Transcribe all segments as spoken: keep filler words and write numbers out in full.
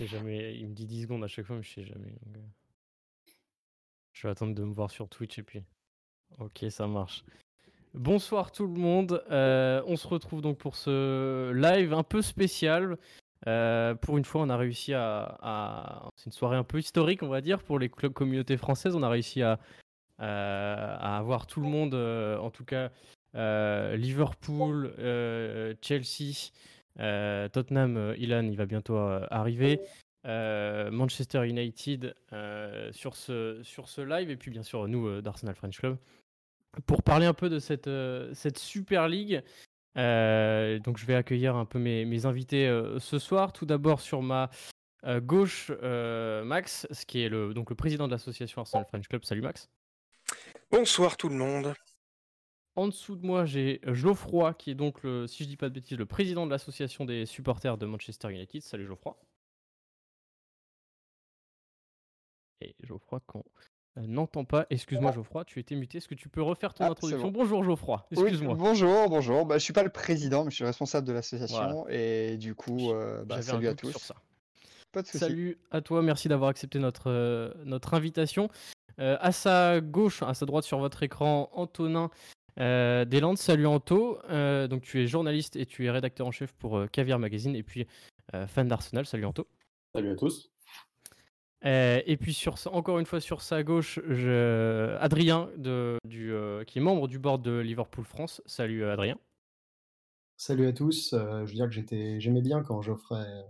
sais jamais. Il me dit dix secondes à chaque fois, mais je sais jamais. Donc... je vais attendre de me voir sur Twitch et puis... ok, ça marche. Bonsoir tout le monde. Euh, on se retrouve donc pour ce live un peu spécial. Euh, pour une fois, on a réussi à... à... c'est une soirée un peu historique, on va dire, pour les clubs communautés françaises. On a réussi à, à avoir tout le monde, euh, en tout cas... Euh, Liverpool, euh, Chelsea, euh, Tottenham, euh, Ilan, il va bientôt euh, arriver, euh, Manchester United euh, sur ce, sur ce live, et puis bien sûr nous euh, d'Arsenal French Club, pour parler un peu de cette, euh, cette Super League. Euh, donc je vais accueillir un peu mes, mes invités euh, ce soir. Tout d'abord sur ma euh, gauche, euh, Max, ce qui est le, donc le président de l'association Arsenal French Club. Salut Max. Bonsoir tout le monde. En dessous de moi, j'ai Geoffroy, qui est donc, le, si je dis pas de bêtises, le président de l'association des supporters de Manchester United. Salut Geoffroy. Et Geoffroy, qu'on n'entend pas. Excuse-moi Geoffroy, tu étais muté. Est-ce que tu peux refaire ton ah, introduction ? Bon. Bonjour Geoffroy, excuse-moi. Oui, bonjour, bonjour. Bah, je suis pas le président, mais je suis responsable de l'association. Voilà. Et du coup, euh, bah, salut à tous. Sur ça. Pas de soucis. Salut à toi, merci d'avoir accepté notre, euh, notre invitation. Euh, à sa gauche, à sa droite sur votre écran, Antonin Euh, Deslandes. Salut Anto, euh, donc tu es journaliste et tu es rédacteur en chef pour euh, Caviar Magazine et puis euh, fan d'Arsenal. Salut Anto. Salut à tous. Euh, et puis sur, encore une fois sur sa gauche, je... Adrien de, du, euh, qui est membre du board de Liverpool France. Salut euh, Adrien. Salut à tous, euh, je veux dire que j'étais, j'aimais bien quand Geoffrey euh,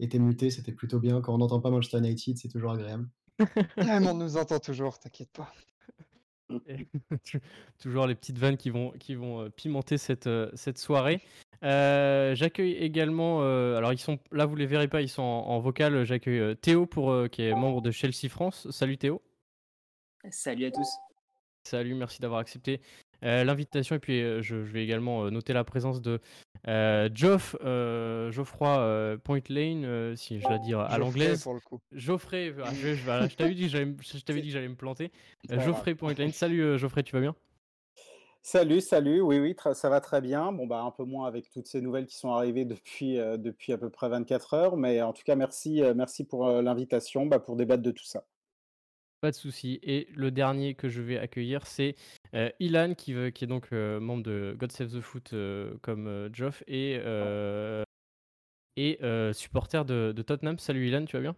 était muté, c'était plutôt bien. Quand on n'entend pas Manchester United, c'est toujours agréable. Ah, mais on nous entend toujours, t'inquiète pas. Toujours les petites vannes qui vont, qui vont pimenter cette, cette soirée. Euh, j'accueille également, euh, alors ils sont là, vous les verrez pas, ils sont en, en vocal. J'accueille Théo pour, euh, qui est membre de Chelsea France. Salut Théo. Salut à tous. Salut, merci d'avoir accepté euh, l'invitation. Et puis euh, je, je vais également noter la présence de euh, Geoff, euh, Geoffroy euh, Pointlane, euh, si je dois dire à Geoffrey l'anglaise. Pour le coup. Geoffrey, ah, je, je, je t'avais dit que j'allais, je, je t'avais dit que j'allais me planter. Euh, Geoffrey Pointlane, salut euh, Geoffrey, tu vas bien ? Salut, salut, oui, oui, tra- ça va très bien. Bon, bah, un peu moins avec toutes ces nouvelles qui sont arrivées depuis, euh, depuis à peu près vingt-quatre heures, mais en tout cas, merci, euh, merci pour euh, l'invitation, bah, pour débattre de tout ça. Pas de souci. Et le dernier que je vais accueillir, c'est euh, Ilan, qui, veut, qui est donc euh, membre de God Save the Foot, euh, comme euh, Geoff, et, euh, et euh, supporter de, de Tottenham. Salut Ilan, tu vas bien ?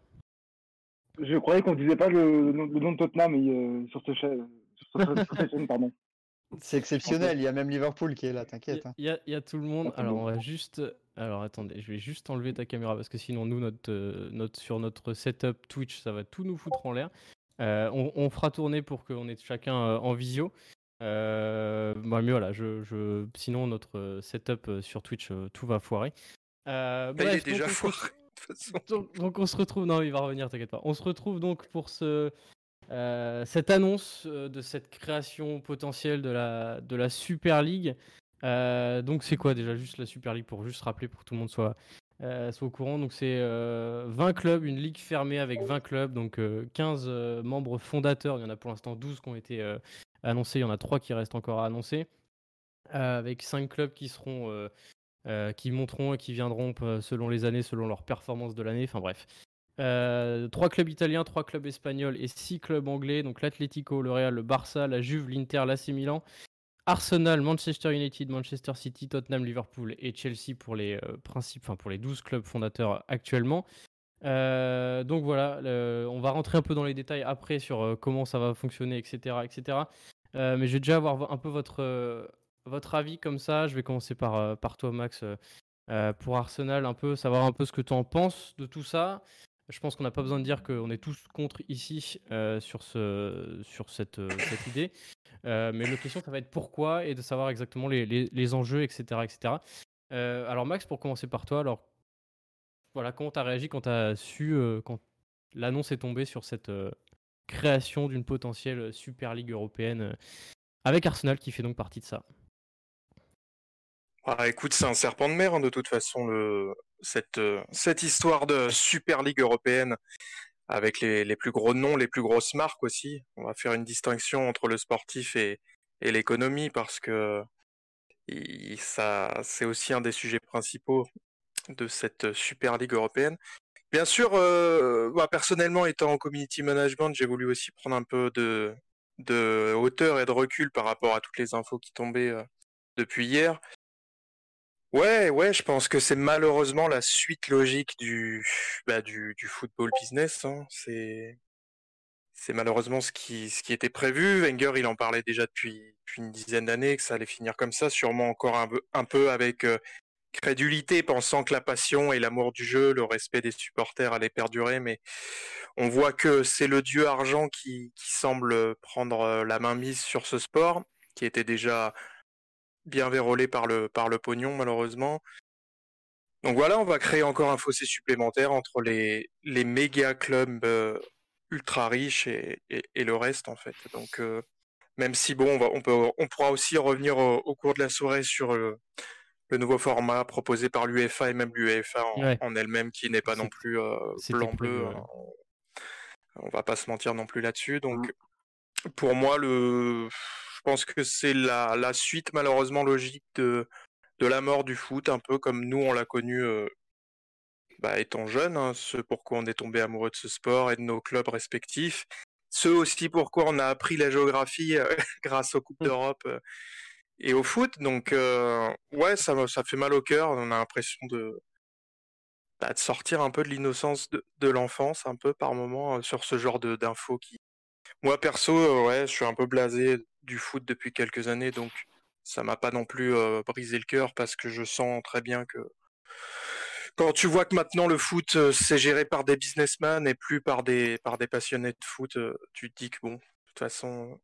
Je croyais qu'on ne disait pas le, le nom de Tottenham et, euh, sur cette chaîne, cha- pardon. C'est exceptionnel, il y a même Liverpool qui est là, t'inquiète. Il y a, il y a tout le monde. Alors, on va juste... Alors, attendez, je vais juste enlever ta caméra, parce que sinon, nous, notre, notre, sur notre setup Twitch, ça va tout nous foutre en l'air. Euh, on, on fera tourner pour qu'on ait chacun euh, en visio. Euh, bah, mais voilà, je, je... sinon notre setup sur Twitch, euh, tout va foirer. Euh, bah, bref, il est déjà foiré se... de toute façon. Donc, donc on se retrouve. Non, il va revenir, t'inquiète pas. On se retrouve donc pour ce, euh, cette annonce de cette création potentielle de la, de la Super League. Euh, donc c'est quoi déjà juste la Super League, pour juste rappeler pour que tout le monde soit. Euh, soit au courant. Donc c'est euh, vingt clubs, une ligue fermée avec vingt clubs, donc euh, quinze euh, membres fondateurs. Il y en a pour l'instant douze qui ont été euh, annoncés, il y en a trois qui restent encore à annoncer, euh, avec cinq clubs qui seront euh, euh, qui monteront et qui viendront euh, selon les années, selon leur performance de l'année, enfin bref. Euh, trois clubs italiens, trois clubs espagnols et six clubs anglais, donc l'Atlético, le Real, le Barça, la Juve, l'Inter, l'A C Milan, Arsenal, Manchester United, Manchester City, Tottenham, Liverpool et Chelsea pour les euh, principes, enfin pour les douze clubs fondateurs actuellement. Euh, donc voilà, le, on va rentrer un peu dans les détails après sur euh, comment ça va fonctionner, et cetera, et cetera. Euh, mais je vais déjà avoir un peu votre euh, votre avis comme ça. Je vais commencer par euh, par toi, Max, euh, pour Arsenal, un peu savoir un peu ce que tu en penses de tout ça. Je pense qu'on n'a pas besoin de dire qu'on est tous contre ici euh, sur ce sur cette euh, cette idée. Euh, mais la question, ça va être pourquoi et de savoir exactement les, les, les enjeux, et cetera, et cetera. Euh, alors Max, pour commencer par toi, alors voilà, comment t'as réagi quand t'as su, euh, quand l'annonce est tombée sur cette euh, création d'une potentielle Super League européenne euh, avec Arsenal qui fait donc partie de ça? Ah, écoute, c'est un serpent de mer hein, de toute façon le, cette euh, cette histoire de Super League européenne. Avec les, les plus gros noms, les plus grosses marques aussi. On va faire une distinction entre le sportif et, et l'économie parce que il, ça, c'est aussi un des sujets principaux de cette Super League européenne. Bien sûr, euh, bah, personnellement, étant en community management, j'ai voulu aussi prendre un peu de, de hauteur et de recul par rapport à toutes les infos qui tombaient euh, depuis hier. Ouais, ouais, je pense que c'est malheureusement la suite logique du, bah, du, du football business. Hein. C'est, c'est malheureusement ce qui, ce qui était prévu. Wenger, il en parlait déjà depuis, depuis une dizaine d'années, que ça allait finir comme ça, sûrement encore un, un peu avec euh, crédulité, pensant que la passion et l'amour du jeu, le respect des supporters allaient perdurer. Mais on voit que c'est le dieu argent qui, qui semble prendre la mainmise sur ce sport, qui était déjà bien vérolé par le, par le pognon, malheureusement. Donc voilà, on va créer encore un fossé supplémentaire entre les, les méga clubs euh, ultra riches et, et, et le reste, en fait. Donc, euh, même si, bon, on, va, on, peut, on pourra aussi revenir au, au cours de la soirée sur euh, le nouveau format proposé par l'UEFA et même l'UEFA en, ouais. en elle-même, qui n'est pas c'est, non plus euh, blanc-bleu. Hein. On va pas se mentir non plus là-dessus. Donc, mmh. pour moi, le... Je pense que c'est la, la suite malheureusement logique de, de la mort du foot, un peu comme nous on l'a connu euh, bah, étant jeune, hein, ce pourquoi on est tombé amoureux de ce sport et de nos clubs respectifs, ce aussi pourquoi on a appris la géographie euh, grâce aux Coupes d'Europe euh, et au foot. Donc euh, ouais, ça, ça fait mal au cœur, on a l'impression de, bah, de sortir un peu de l'innocence de, de l'enfance un peu par moment euh, sur ce genre de, d'infos qui... Moi perso, euh, ouais, je suis un peu blasé du foot depuis quelques années, donc ça m'a pas non plus euh, brisé le cœur, parce que je sens très bien que quand tu vois que maintenant le foot euh, c'est géré par des businessmen et plus par des par des passionnés de foot, euh, tu te dis que bon, de toute façon,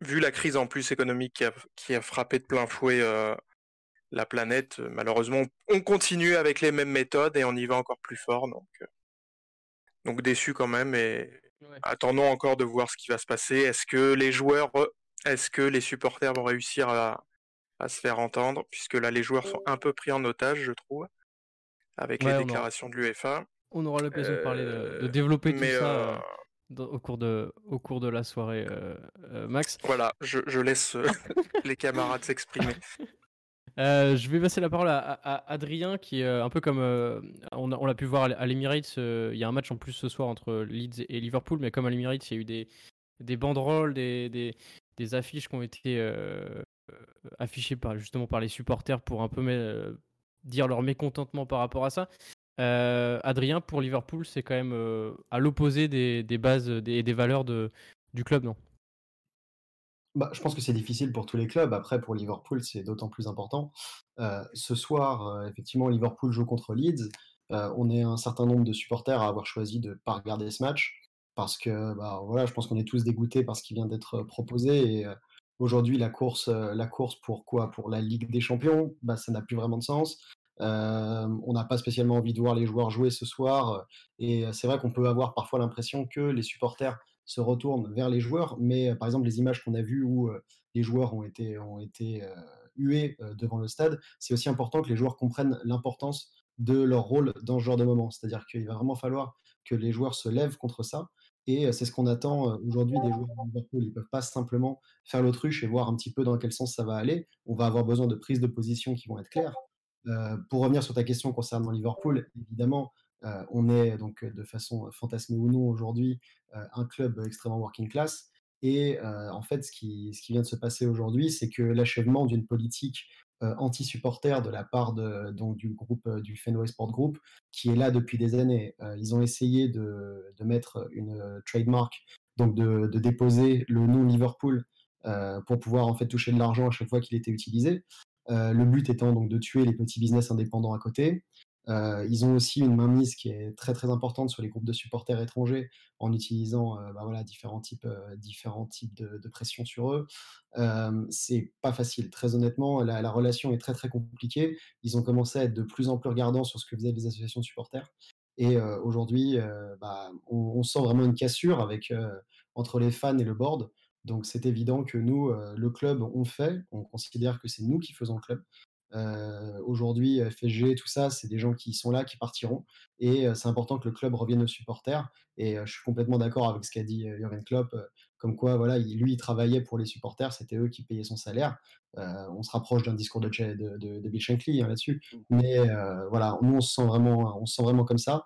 vu la crise en plus économique qui a, qui a frappé de plein fouet euh, la planète, euh, malheureusement on continue avec les mêmes méthodes et on y va encore plus fort, donc euh, donc déçu quand même. Et ouais. Attendons encore de voir ce qui va se passer. Est-ce que les joueurs, est-ce que les supporters vont réussir à, à se faire entendre, puisque là les joueurs sont un peu pris en otage, je trouve, avec ouais, les déclarations aura... de l'UEFA. On aura l'occasion euh... de parler, de, de développer tout euh... ça dans, au, cours de, au cours de la soirée, euh, euh, Max. Voilà, je, je laisse euh, les camarades s'exprimer. Euh, je vais passer la parole à, à, à Adrien, qui est euh, un peu comme euh, on, a, on l'a pu voir à, à l'Emirates. Il euh, y a un match en plus ce soir entre Leeds et Liverpool, mais comme à l'Emirates, il y a eu des, des banderoles, des, des, des affiches qui ont été euh, affichées par, justement par les supporters pour un peu euh, dire leur mécontentement par rapport à ça. Euh, Adrien, pour Liverpool, c'est quand même euh, à l'opposé des, des bases et des, des valeurs de, du club, non ? Bah, je pense que c'est difficile pour tous les clubs. Après, pour Liverpool, c'est d'autant plus important. Euh, ce soir, euh, effectivement, Liverpool joue contre Leeds. Euh, on est un certain nombre de supporters à avoir choisi de ne pas regarder ce match, parce que bah, voilà, je pense qu'on est tous dégoûtés par ce qui vient d'être proposé. Et euh, aujourd'hui, la course, euh, la course pour quoi ? Pour la Ligue des Champions, bah, ça n'a plus vraiment de sens. Euh, on n'a pas spécialement envie de voir les joueurs jouer ce soir. Et c'est vrai qu'on peut avoir parfois l'impression que les supporters se retourne vers les joueurs, mais euh, par exemple les images qu'on a vues où euh, les joueurs ont été, ont été euh, hués euh, devant le stade, c'est aussi important que les joueurs comprennent l'importance de leur rôle dans ce genre de moment, c'est-à-dire qu'il va vraiment falloir que les joueurs se lèvent contre ça, et euh, c'est ce qu'on attend euh, aujourd'hui des joueurs de Liverpool. Ils ne peuvent pas simplement faire l'autruche et voir un petit peu dans quel sens ça va aller. On va avoir besoin de prises de position qui vont être claires. Euh, pour revenir sur ta question concernant Liverpool, évidemment, Euh, on est donc de façon fantasmée ou non aujourd'hui euh, un club extrêmement working class, et euh, en fait ce qui, ce qui vient de se passer aujourd'hui, c'est que l'achèvement d'une politique euh, anti-supporter de la part de, donc, du groupe euh, du Fenway Sport Group, qui est là depuis des années. Euh, ils ont essayé de, de mettre une euh, trademark, donc de, de déposer le nom Liverpool euh, pour pouvoir en fait toucher de l'argent à chaque fois qu'il était utilisé, euh, le but étant donc de tuer les petits business indépendants à côté. Euh, ils ont aussi une mainmise qui est très très importante sur les groupes de supporters étrangers, en utilisant euh, bah voilà, différents types, euh, différents types de, de pression sur eux. Euh, c'est pas facile, très honnêtement. La, la relation est très très compliquée. Ils ont commencé à être de plus en plus regardants sur ce que faisaient les associations de supporters. Et euh, aujourd'hui, euh, bah, on, on sent vraiment une cassure avec, euh, entre les fans et le board. Donc c'est évident que nous, euh, le club, on fait. On considère que c'est nous qui faisons le club. Euh, aujourd'hui, F S G, tout ça, c'est des gens qui sont là, qui partiront, et euh, c'est important que le club revienne aux supporters. Et euh, je suis complètement d'accord avec ce qu'a dit euh, Jürgen Klopp, euh, comme quoi voilà, il, lui il travaillait pour les supporters, c'était eux qui payaient son salaire. Euh, on se rapproche d'un discours de de, de, de Bill Shankly hein, là-dessus, mais euh, voilà, nous on se sent vraiment, on se sent vraiment comme ça.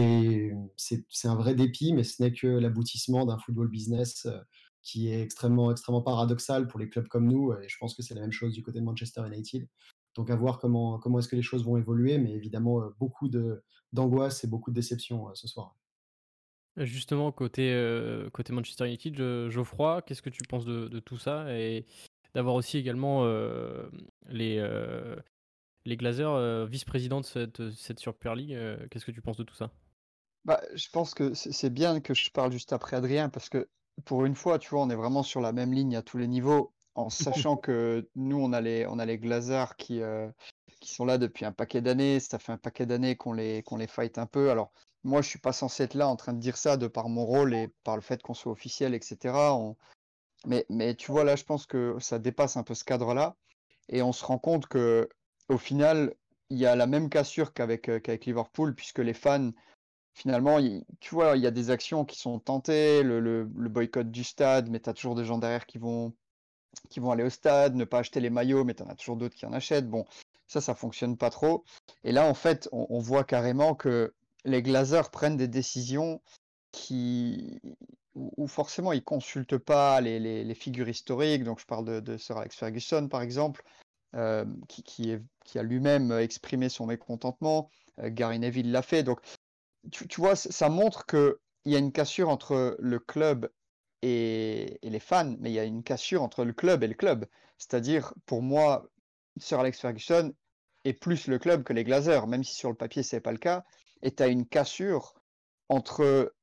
t'es, c'est, c'est un vrai dépit, mais ce n'est que l'aboutissement d'un football business euh, qui est extrêmement, extrêmement paradoxal pour les clubs comme nous, et je pense que c'est la même chose du côté de Manchester United. Donc à voir comment, comment est-ce que les choses vont évoluer, mais évidemment euh, beaucoup de, d'angoisse et beaucoup de déception euh, ce soir. Justement, côté, euh, côté Manchester United, je, Geoffroy, qu'est-ce que tu penses de, de tout ça et d'avoir aussi également euh, les, euh, les Glazer, euh, vice-président de cette, cette Super League, euh, qu'est-ce que tu penses de tout ça ? Bah, je pense que c'est bien que je parle juste après Adrien, parce que pour une fois, tu vois, on est vraiment sur la même ligne à tous les niveaux, en sachant que nous, on a les, on a les Glazer qui, euh, qui sont là depuis un paquet d'années, ça fait un paquet d'années qu'on les, qu'on les fight un peu, alors... Moi, je ne suis pas censé être là en train de dire ça de par mon rôle et par le fait qu'on soit officiel, et cetera. On... Mais, mais tu vois, là, je pense que ça dépasse un peu ce cadre-là. Et on se rend compte qu'au final, il y a la même cassure qu'avec, euh, qu'avec Liverpool, puisque les fans, finalement, y... tu vois, il y a des actions qui sont tentées, le, le, le boycott du stade, mais tu as toujours des gens derrière qui vont, qui vont aller au stade, ne pas acheter les maillots, mais tu en as toujours d'autres qui en achètent. Bon, ça, ça ne fonctionne pas trop. Et là, en fait, on, on voit carrément que les Glazers prennent des décisions qui... où forcément ils ne consultent pas les, les, les figures historiques. Donc je parle de, de Sir Alex Ferguson, par exemple, euh, qui, qui, est, qui a lui-même exprimé son mécontentement. Euh, Gary Neville l'a fait. Donc tu, tu vois, ça montre qu'il y a une cassure entre le club et, et les fans, mais il y a une cassure entre le club et le club. C'est-à-dire, pour moi, Sir Alex Ferguson est plus le club que les Glazers, même si sur le papier, ce n'est pas le cas. Et tu as une cassure entre,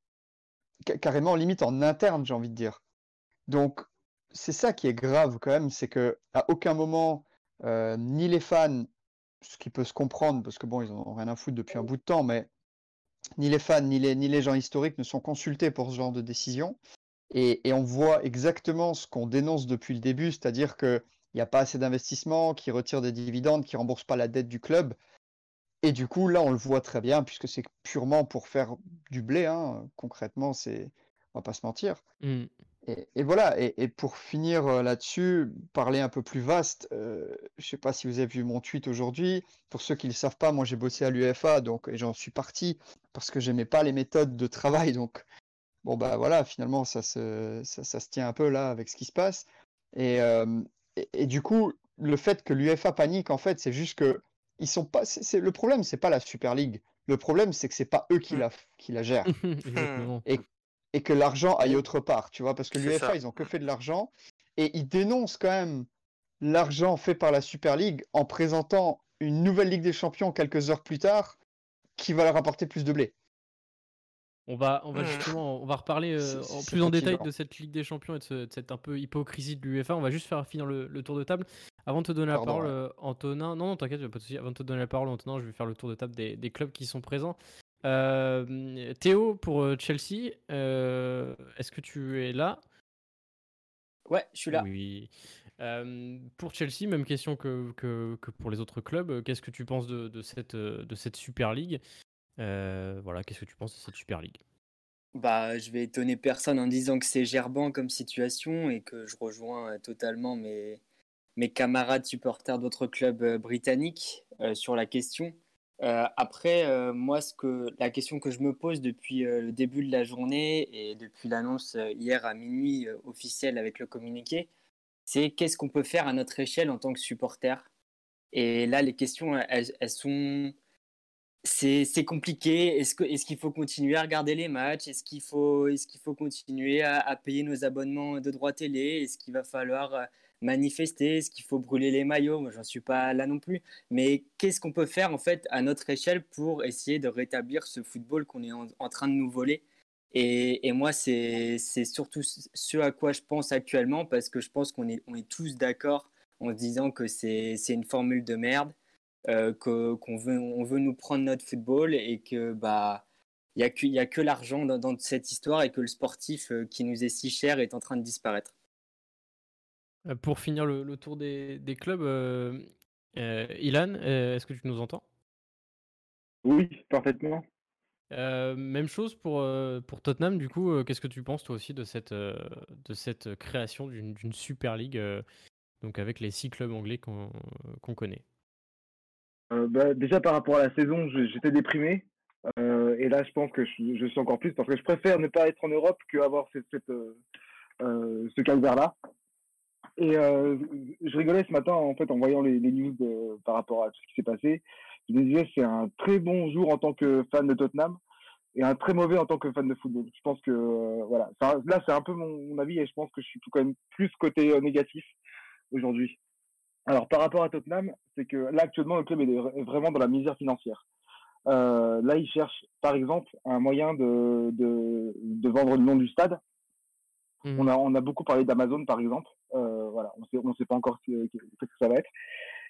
carrément limite en interne, j'ai envie de dire. Donc, c'est ça qui est grave quand même, c'est qu'à aucun moment, euh, ni les fans, ce qui peut se comprendre, parce que bon, ils n'en ont rien à foutre depuis un bout de temps, mais ni les fans, ni les, ni les gens historiques ne sont consultés pour ce genre de décision. Et, et on voit exactement ce qu'on dénonce depuis le début, c'est-à-dire qu'il n'y a pas assez d'investissement, qui retire des dividendes, qui ne rembourse pas la dette du club. Et du coup, là, on le voit très bien, puisque c'est purement pour faire du blé. Hein. Concrètement, c'est... on ne va pas se mentir. Mm. Et, et voilà. Et, et pour finir là-dessus, parler un peu plus vaste, euh, je ne sais pas si vous avez vu mon tweet aujourd'hui. Pour ceux qui ne le savent pas, moi, j'ai bossé à l'UEFA, donc et j'en suis parti parce que je n'aimais pas les méthodes de travail. Donc, bon, bah voilà, finalement, ça se, ça, ça se tient un peu là avec ce qui se passe. Et, euh, et, et du coup, le fait que l'UEFA panique, en fait, c'est juste que ils sont pas, c'est, c'est, le problème, c'est pas la Super League. Le problème, c'est que c'est pas eux qui la, qui la gèrent. et, et que l'argent aille autre part, tu vois, parce que l'UEFA, ils ont que fait de l'argent. Et ils dénoncent quand même l'argent fait par la Super League en présentant une nouvelle Ligue des Champions quelques heures plus tard qui va leur apporter plus de blé. On va, on va justement, on va reparler euh, c'est, c'est en plus en détail de cette Ligue des Champions et de, ce, de cette un peu hypocrisie de l'UEFA. On va juste faire finir le, le tour de table. Avant de te donner Pardon, la parole, ouais. Antonin, non, non, t'inquiète, pas de souci. Avant de te donner la parole, Antonin, je vais faire le tour de table des, des clubs qui sont présents. Euh, Théo pour Chelsea, euh, est-ce que tu es là ? Ouais, je suis là. Oui. Euh, pour Chelsea, même question que, que, que pour les autres clubs. Qu'est-ce que tu penses de, de, cette, de cette Super League ? Euh, voilà, qu'est-ce que tu penses de cette Super League ? Bah, je vais étonner personne en disant que c'est gerbant comme situation et que je rejoins totalement mes, mes camarades supporters d'autres clubs britanniques euh, sur la question. Euh, après, euh, moi, ce que, la question que je me pose depuis euh, le début de la journée et depuis l'annonce euh, hier à minuit euh, officielle avec le communiqué, c'est qu'est-ce qu'on peut faire à notre échelle en tant que supporter ? Et là, les questions, elles, elles sont... C'est, c'est compliqué. Est-ce, que, est-ce qu'il faut continuer à regarder les matchs ? Est-ce qu'il faut, est-ce qu'il faut continuer à, à payer nos abonnements de droit télé ? Est-ce qu'il va falloir manifester ? Est-ce qu'il faut brûler les maillots ? Moi, j'en suis pas là non plus. Mais qu'est-ce qu'on peut faire en fait à notre échelle pour essayer de rétablir ce football qu'on est en, en train de nous voler ? Et, et moi, c'est, c'est surtout ce à quoi je pense actuellement, parce que je pense qu'on est, on est tous d'accord en se disant que c'est, c'est une formule de merde. Euh, que, qu'on veut, on veut nous prendre notre football et que bah il y a que il y a que l'argent dans, dans cette histoire et que le sportif euh, qui nous est si cher est en train de disparaître. Pour finir le, le tour des, des clubs, euh, euh, Ilan, euh, est-ce que tu nous entends ? Oui, parfaitement. Euh, même chose pour euh, pour Tottenham. Du coup, euh, qu'est-ce que tu penses toi aussi de cette euh, de cette création d'une, d'une Super League euh, donc avec les six clubs anglais qu'on, qu'on connaît ? Euh, bah, déjà par rapport à la saison, j'étais déprimé Euh, et là, je pense que je, je suis encore plus, parce que je préfère ne pas être en Europe qu'avoir cette, cette, euh, euh, ce calvaire-là. Et euh, je rigolais ce matin, en fait, en voyant les, les news de, par rapport à tout ce qui s'est passé. Je me disais, c'est un très bon jour en tant que fan de Tottenham et un très mauvais en tant que fan de football. Je pense que, euh, voilà, ça, là, c'est un peu mon, mon avis, et je pense que je suis quand même plus côté euh, négatif aujourd'hui. Alors, par rapport à Tottenham, c'est que là, actuellement, le club est vraiment dans la misère financière. Euh, là, ils cherchent, par exemple, un moyen de, de, de vendre le nom du stade. Mmh. On a, on a beaucoup parlé d'Amazon, par exemple. Euh, voilà, on sait, on sait pas encore ce que ça va être.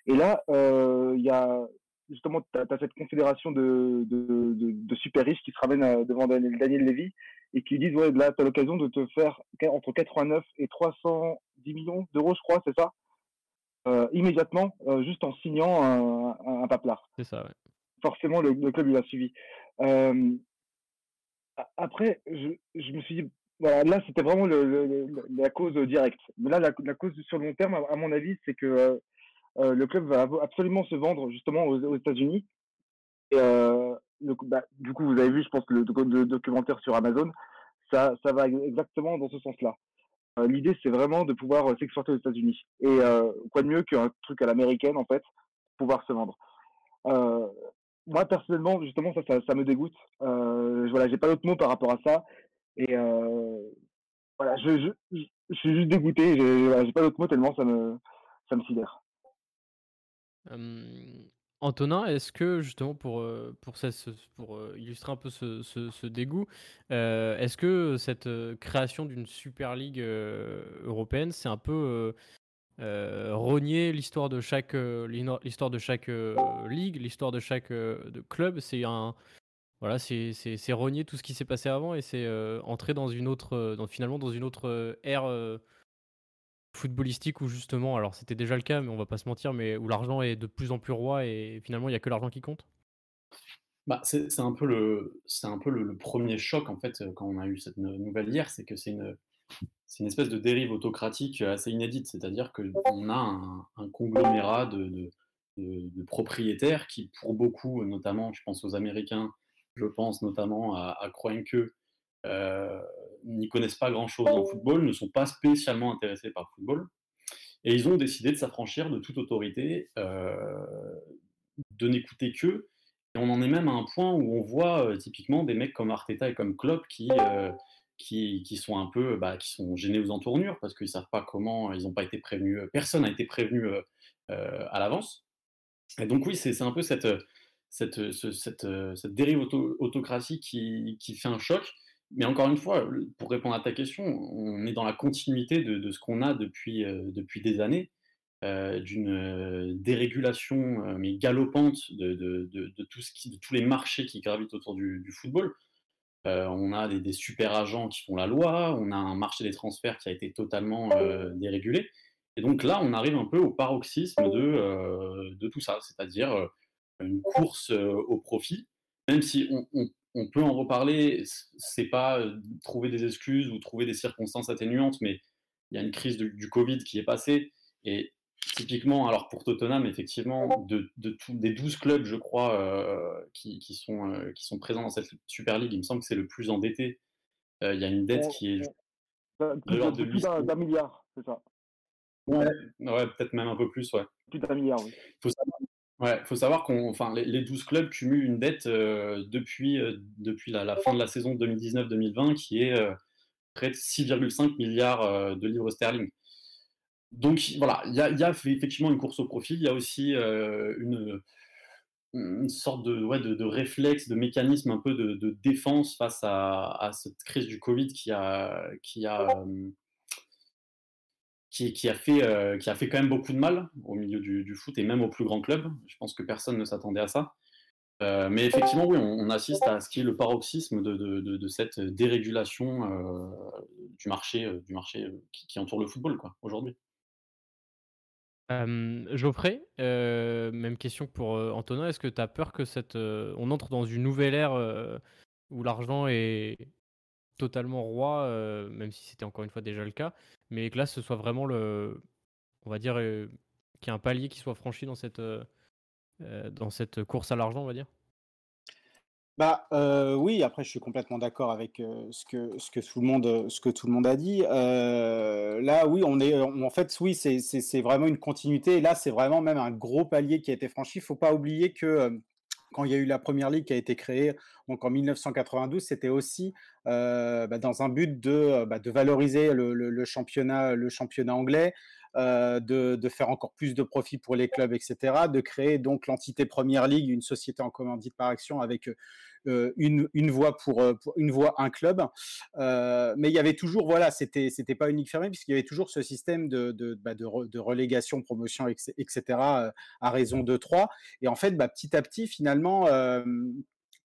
Et là, euh, il y a, justement, t'as, t'as cette confédération de, de, de, de super riches qui se ramènent devant Daniel, Daniel Levy et qui disent, ouais, là, t'as l'occasion de te faire entre quatre-vingt-neuf et trois cent dix millions d'euros, je crois, c'est ça? Euh, immédiatement, euh, juste en signant un, un, un paplard. C'est ça, ouais. Forcément, le, le club, il a suivi. Euh, après, je, je me suis dit, voilà, là, c'était vraiment le, le, la cause directe. Mais là, la, la cause sur le long terme, à, à mon avis, c'est que euh, le club va absolument se vendre, justement, aux, aux États-Unis. Et, euh, le, bah, du coup, vous avez vu, je pense, que le, le documentaire sur Amazon, ça, ça va exactement dans ce sens-là. L'idée, c'est vraiment de pouvoir s'exporter aux États-Unis. Et euh, quoi de mieux qu'un truc à l'américaine, en fait, pour pouvoir se vendre. Euh, moi, personnellement, justement, ça, ça, ça me dégoûte. Euh, voilà, j'ai pas d'autre mot par rapport à ça. Et euh, voilà, je, je, je, je suis juste dégoûté. J'ai, j'ai pas d'autre mot tellement ça me, ça me sidère. Hum, Antonin, est-ce que, justement, pour, pour, ça, pour illustrer un peu ce, ce, ce dégoût, euh, est-ce que cette création d'une Super League européenne, c'est un peu euh, rogner l'histoire de chaque, l'histoire de chaque euh, ligue, l'histoire de chaque euh, de club, c'est, un, voilà, c'est, c'est, c'est rogner tout ce qui s'est passé avant et c'est euh, entrer dans une autre, dans, finalement dans une autre ère euh, footballistique où justement, alors c'était déjà le cas, mais on va pas se mentir, mais où l'argent est de plus en plus roi et finalement il y a que l'argent qui compte. Bah c'est, c'est un peu le c'est un peu le, le premier choc en fait quand on a eu cette nouvelle hier, c'est que c'est une c'est une espèce de dérive autocratique assez inédite, c'est-à-dire que on a un, un conglomérat de, de de de propriétaires qui pour beaucoup, notamment je pense aux Américains, je pense notamment à, à Kroenke, Euh, n'y connaissent pas grand-chose en football, ne sont pas spécialement intéressés par le football, et ils ont décidé de s'affranchir de toute autorité, euh, de n'écouter qu'eux, et on en est même à un point où on voit euh, typiquement des mecs comme Arteta et comme Klopp qui, euh, qui, qui sont un peu bah, qui sont gênés aux entournures, parce qu'ils ne savent pas comment, ils n'ont pas été prévenus, personne n'a été prévenu euh, euh, à l'avance, et donc oui, c'est, c'est un peu cette, cette, ce, cette, cette dérive auto- autocratie qui, qui fait un choc. Mais encore une fois, pour répondre à ta question, on est dans la continuité de, de ce qu'on a depuis, euh, depuis des années, euh, d'une euh, dérégulation euh, mais galopante de, de, de, de, tout ce qui, de tous les marchés qui gravitent autour du, du football. Euh, on a des, des super agents qui font la loi, on a un marché des transferts qui a été totalement euh, dérégulé. Et donc là, on arrive un peu au paroxysme de, euh, de tout ça, c'est-à-dire une course euh, au profit, même si on... on On peut en reparler, c'est pas euh, trouver des excuses ou trouver des circonstances atténuantes, mais il y a une crise de, du Covid qui est passée, et typiquement, alors pour Tottenham, effectivement, de, de tout, des douze clubs, je crois, euh, qui, qui, sont, euh, qui sont présents dans cette Super League, il me semble que c'est le plus endetté. Euh, il y a une dette qui est euh, de l'ordre de huit... d'un milliard, c'est ça? Ouais, ouais, peut-être même un peu plus, ouais. Plus d'un milliard, oui. Faut savoir. Ouais, faut savoir qu'on, enfin, les douze clubs cumulent une dette euh, depuis euh, depuis la, la fin de la saison deux mille dix-neuf deux mille vingt qui est euh, près de six virgule cinq milliards euh, de livres sterling. Donc voilà, il y a, y a effectivement une course au profit. Il y a aussi euh, une, une sorte de, ouais, de de réflexe, de mécanisme un peu de, de défense face à, à cette crise du Covid qui a qui a euh, Qui, qui, a fait, euh, qui a fait quand même beaucoup de mal au milieu du, du foot et même aux plus grands clubs. Je pense que personne ne s'attendait à ça. Euh, mais effectivement, oui, on, on assiste à ce qui est le paroxysme de, de, de, de cette dérégulation euh, du marché, euh, du marché qui, qui entoure le football quoi, aujourd'hui. Euh, Geoffrey, euh, même question pour euh, Antonin. Est-ce que tu as peur que cette, euh, on entre dans une nouvelle ère euh, où l'argent est totalement roi, euh, même si c'était encore une fois déjà le cas, mais que là ce soit vraiment le, on va dire, euh, qu'il y a un palier qui soit franchi dans cette, euh, dans cette course à l'argent, on va dire? Bah euh, oui, après je suis complètement d'accord avec euh, ce que ce que tout le monde ce que tout le monde a dit. Euh, là, oui, on est on, en fait oui, c'est c'est c'est vraiment une continuité. Et là, c'est vraiment même un gros palier qui a été franchi. Faut pas oublier que euh, quand il y a eu la Première League qui a été créée, donc en mille neuf cent quatre-vingt-douze, c'était aussi euh, bah, dans un but de bah, de valoriser le, le, le championnat le championnat anglais. Euh, de, de faire encore plus de profit pour les clubs, et cetera, de créer donc l'entité Premier League, une société en commandite par action avec euh, une, une voix pour, pour une voix, un club. Euh, mais il y avait toujours, voilà, c'était c'était pas unique fermé puisqu'il y avait toujours ce système de de, bah, de, re, de relégation, promotion, et cetera à raison de trois. Et en fait, bah, petit à petit, finalement. Euh,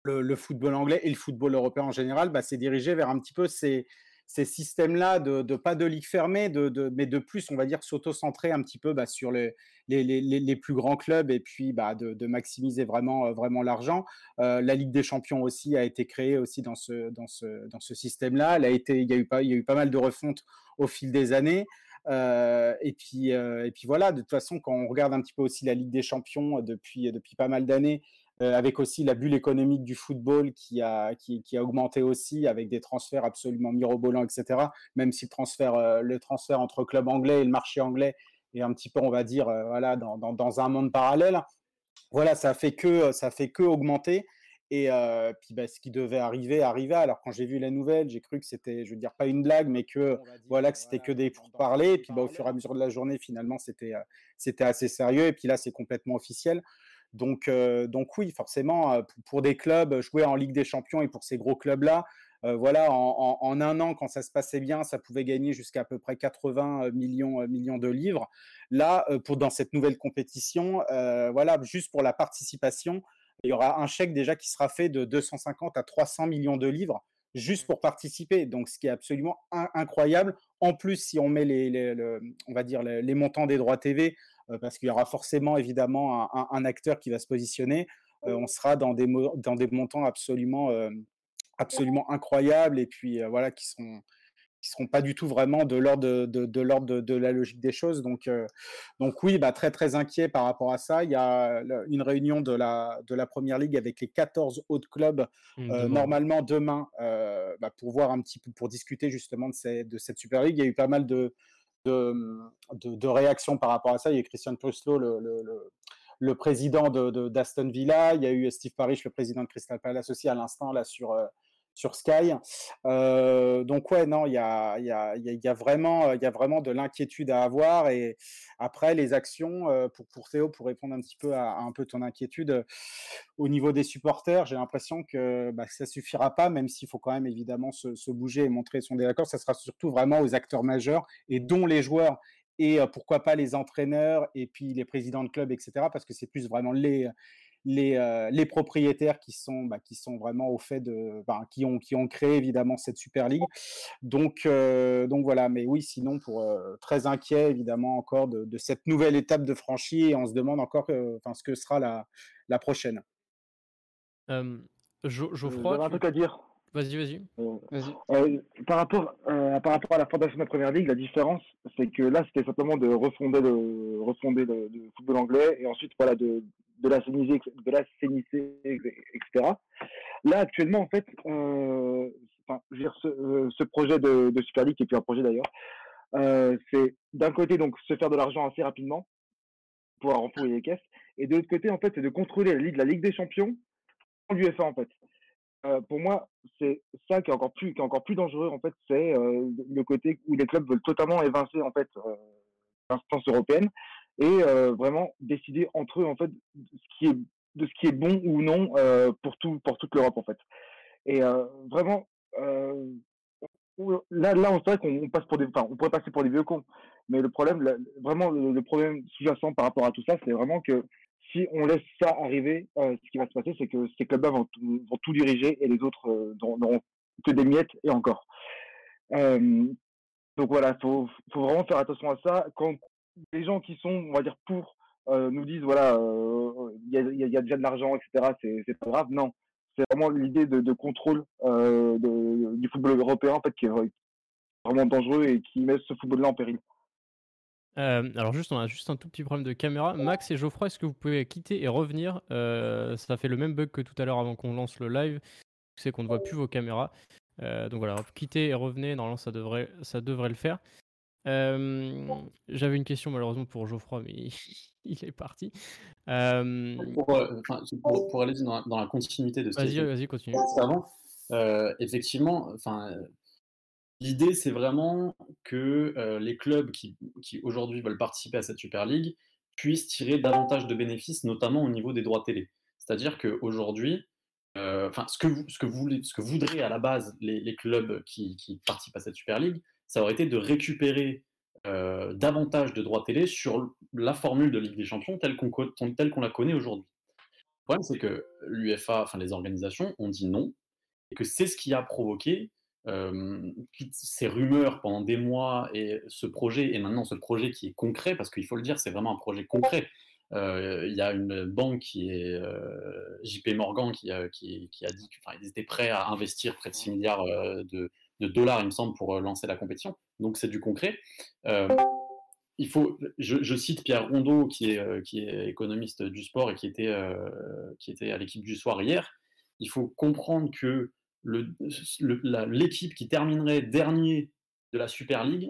le, le football anglais et le football européen en général, bah, c'est dirigé vers un petit peu ces ces systèmes-là de, de pas de ligue fermée, de, de, mais de plus, on va dire, s'auto-centrer un petit peu bah, sur les, les, les, les plus grands clubs et puis bah, de, de maximiser vraiment, vraiment l'argent. Euh, la Ligue des Champions aussi a été créée aussi dans ce, dans ce, dans ce système-là. Elle a été, il y a eu pas, il y a eu pas mal de refontes au fil des années. Euh, et puis, euh, et puis voilà. De toute façon, quand on regarde un petit peu aussi la Ligue des Champions depuis, depuis pas mal d'années. Euh, avec aussi la bulle économique du football qui a qui, qui a augmenté aussi avec des transferts absolument mirobolants, et cetera. Même si le transfert euh, le transfert entre clubs anglais et le marché anglais est un petit peu, on va dire, euh, voilà, dans, dans dans un monde parallèle. Voilà, ça fait que ça fait que augmenter. Et euh, puis bah, ce qui devait arriver arriva. Alors quand j'ai vu la nouvelle, j'ai cru que c'était, je veux dire, pas une blague, mais que voilà que c'était voilà, que des pourparlers. Et puis bah, au fur et à mesure de la journée, finalement, c'était euh, c'était assez sérieux. Et puis là, c'est complètement officiel. Donc, euh, donc oui, forcément, pour des clubs jouer en Ligue des Champions et pour ces gros clubs-là, euh, voilà, en, en, en un an, quand ça se passait bien, ça pouvait gagner jusqu'à à peu près quatre-vingts millions, euh, millions de livres. Là, euh, pour dans cette nouvelle compétition, euh, voilà, juste pour la participation, il y aura un chèque déjà qui sera fait de deux cent cinquante à trois cents millions de livres juste pour participer. Donc, ce qui est absolument in- incroyable. En plus, si on met les, les, les, on va dire les, les montants des droits T V. Parce qu'il y aura forcément, évidemment, un, un acteur qui va se positionner. Euh, on sera dans des, mo- dans des montants absolument, euh, absolument incroyables et puis euh, voilà, qui seront, qui seront pas du tout vraiment de l'ordre de, de, de l'ordre de, de la logique des choses. Donc, euh, donc oui, bah, très très inquiet par rapport à ça. Il y a une réunion de la de la Premier League avec les quatorze autres clubs mmh, euh, demain. normalement demain euh, bah, pour voir un petit peu, pour discuter justement de, ces, de cette Super League. Il y a eu pas mal de De, de, de réaction par rapport à ça. Il y a eu Christian Pruslo, le, le, le, le président de, de, d'Aston Villa. Il y a eu Steve Parish, le président de Crystal Palace aussi à l'instant là sur, euh, sur Sky. Euh, donc ouais, non, il y a, il y a, il y a vraiment, il y a vraiment de l'inquiétude à avoir. Et après, les actions, euh, pour, pour Théo, pour répondre un petit peu à, à un peu ton inquiétude, euh, au niveau des supporters, j'ai l'impression que bah, ça suffira pas, même s'il faut quand même évidemment se, se bouger et montrer son désaccord. Ça sera surtout vraiment aux acteurs majeurs et dont les joueurs et euh, pourquoi pas les entraîneurs et puis les présidents de clubs, et cetera. Parce que c'est plus vraiment les les euh, les propriétaires qui sont bah, qui sont vraiment au fait de bah, qui ont qui ont créé évidemment cette Super League. Donc euh, donc voilà, mais oui, sinon pour euh, très inquiet évidemment encore de, de cette nouvelle étape de franchie et on se demande encore euh, enfin ce que sera la la prochaine. Euh, jo- Geoffroy, un truc tu... à dire. Vas-y, vas-y. Euh, vas-y. Euh, par rapport euh, par rapport à la fondation de la Première Ligue, la différence, c'est que là, c'était simplement de refonder le refonder le, le football anglais et ensuite voilà de de l'assainir, de l'assainir, et cetera. Là, actuellement, en fait, euh, enfin, je veux dire, ce, ce projet de, de Super League, qui est plus un projet d'ailleurs, euh, c'est d'un côté donc se faire de l'argent assez rapidement pour remplir les caisses, et de l'autre côté, en fait, c'est de contrôler la Ligue, la Ligue des Champions. L'U F A en fait. Euh, pour moi, c'est ça qui est encore plus qui est encore plus dangereux en fait, c'est euh, le côté où les clubs veulent totalement évincer en fait euh, l'instance européenne et euh, vraiment décider entre eux en fait de ce qui est de ce qui est bon ou non euh, pour tout pour toute l'Europe en fait. Et euh, vraiment euh, là là on dirait qu'on on passe pour des enfin on pourrait passer pour des vieux cons, mais le problème là, vraiment le, le problème sous-jacent par rapport à tout ça, c'est vraiment que si on laisse ça arriver, euh, ce qui va se passer, c'est que ces clubs-là vont, vont tout diriger et les autres euh, n'auront que des miettes et encore. Euh, donc voilà, faut, faut vraiment faire attention à ça. Quand les gens qui sont, on va dire, pour, euh, nous disent, voilà, il euh, y, y, y a déjà de l'argent, et cetera, c'est, c'est pas grave. Non, c'est vraiment l'idée de, de contrôle euh, de, du football européen, en fait, qui est vraiment dangereux et qui met ce football-là en péril. Euh, alors juste, on a juste un tout petit problème de caméra. Max et Geoffroy, est-ce que vous pouvez quitter et revenir? euh, Ça fait le même bug que tout à l'heure avant qu'on lance le live. C'est qu'on ne voit plus vos caméras. Euh, donc voilà, quittez et revenez. Normalement, ça devrait, ça devrait le faire. Euh, j'avais une question malheureusement pour Geoffroy, mais il, il est parti. Euh... Pour, euh, pour, pour aller dans, dans la continuité de ce vas-y, vas-y, vas-y, continue. Avant, euh, effectivement, enfin. Euh... L'idée, c'est vraiment que euh, les clubs qui, qui aujourd'hui veulent participer à cette Super League puissent tirer davantage de bénéfices, notamment au niveau des droits télé. C'est-à-dire qu'aujourd'hui, euh, ce, que vous, ce, que vous, ce que voudraient à la base les, les clubs qui, qui participent à cette Super League, ça aurait été de récupérer euh, davantage de droits télé sur la formule de Ligue des Champions telle qu'on, telle qu'on la connaît aujourd'hui. Le problème, c'est que l'U F A, enfin les organisations, ont dit non, et que c'est ce qui a provoqué Euh, ces rumeurs pendant des mois et ce projet, et maintenant ce projet qui est concret, parce qu'il faut le dire, c'est vraiment un projet concret. Euh, il y a une banque qui est euh, J P Morgan qui a, qui, qui a dit qu'ils étaient prêts à investir près de six milliards euh, de, de dollars, il me semble, pour euh, lancer la compétition. Donc c'est du concret. Euh, il faut, je, je cite Pierre Rondeau qui est, euh, qui est économiste du sport et qui était, euh, qui était à l'Équipe du soir hier. Il faut comprendre que Le, le, la, l'équipe qui terminerait dernier de la Super League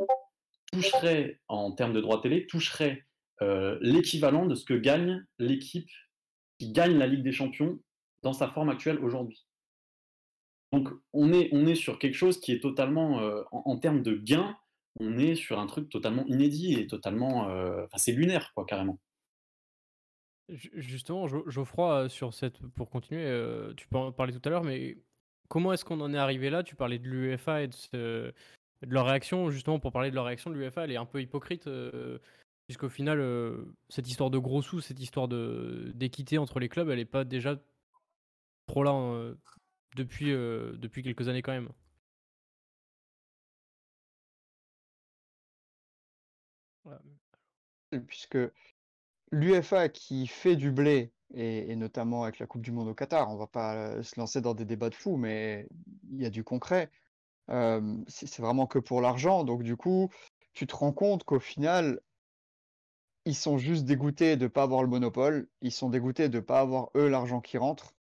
toucherait, en termes de droits télé, toucherait euh, l'équivalent de ce que gagne l'équipe qui gagne la Ligue des Champions dans sa forme actuelle aujourd'hui. Donc on est, on est sur quelque chose qui est totalement, euh, en, en termes de gain, on est sur un truc totalement inédit et totalement, euh, enfin c'est lunaire quoi carrément. Justement, Geoffroy, sur cette, pour continuer, euh, tu peux en parler tout à l'heure, mais comment est-ce qu'on en est arrivé là? Tu parlais de l'U E F A et de, ce, de leur réaction. Justement, pour parler de leur réaction, de l'U E F A, elle est un peu hypocrite, euh, puisqu'au final, euh, cette histoire de gros sous, cette histoire de, d'équité entre les clubs, elle n'est pas déjà trop là euh, depuis, euh, depuis quelques années quand même. Puisque l'U E F A qui fait du blé, Et, et notamment avec la Coupe du Monde au Qatar, on ne va pas se lancer dans des débats de fous, mais il y a du concret. Euh, c'est, c'est vraiment que pour l'argent, donc du coup, tu te rends compte qu'au final, ils sont juste dégoûtés de ne pas avoir le monopole, ils sont dégoûtés de ne pas avoir, eux, l'argent qui rentre.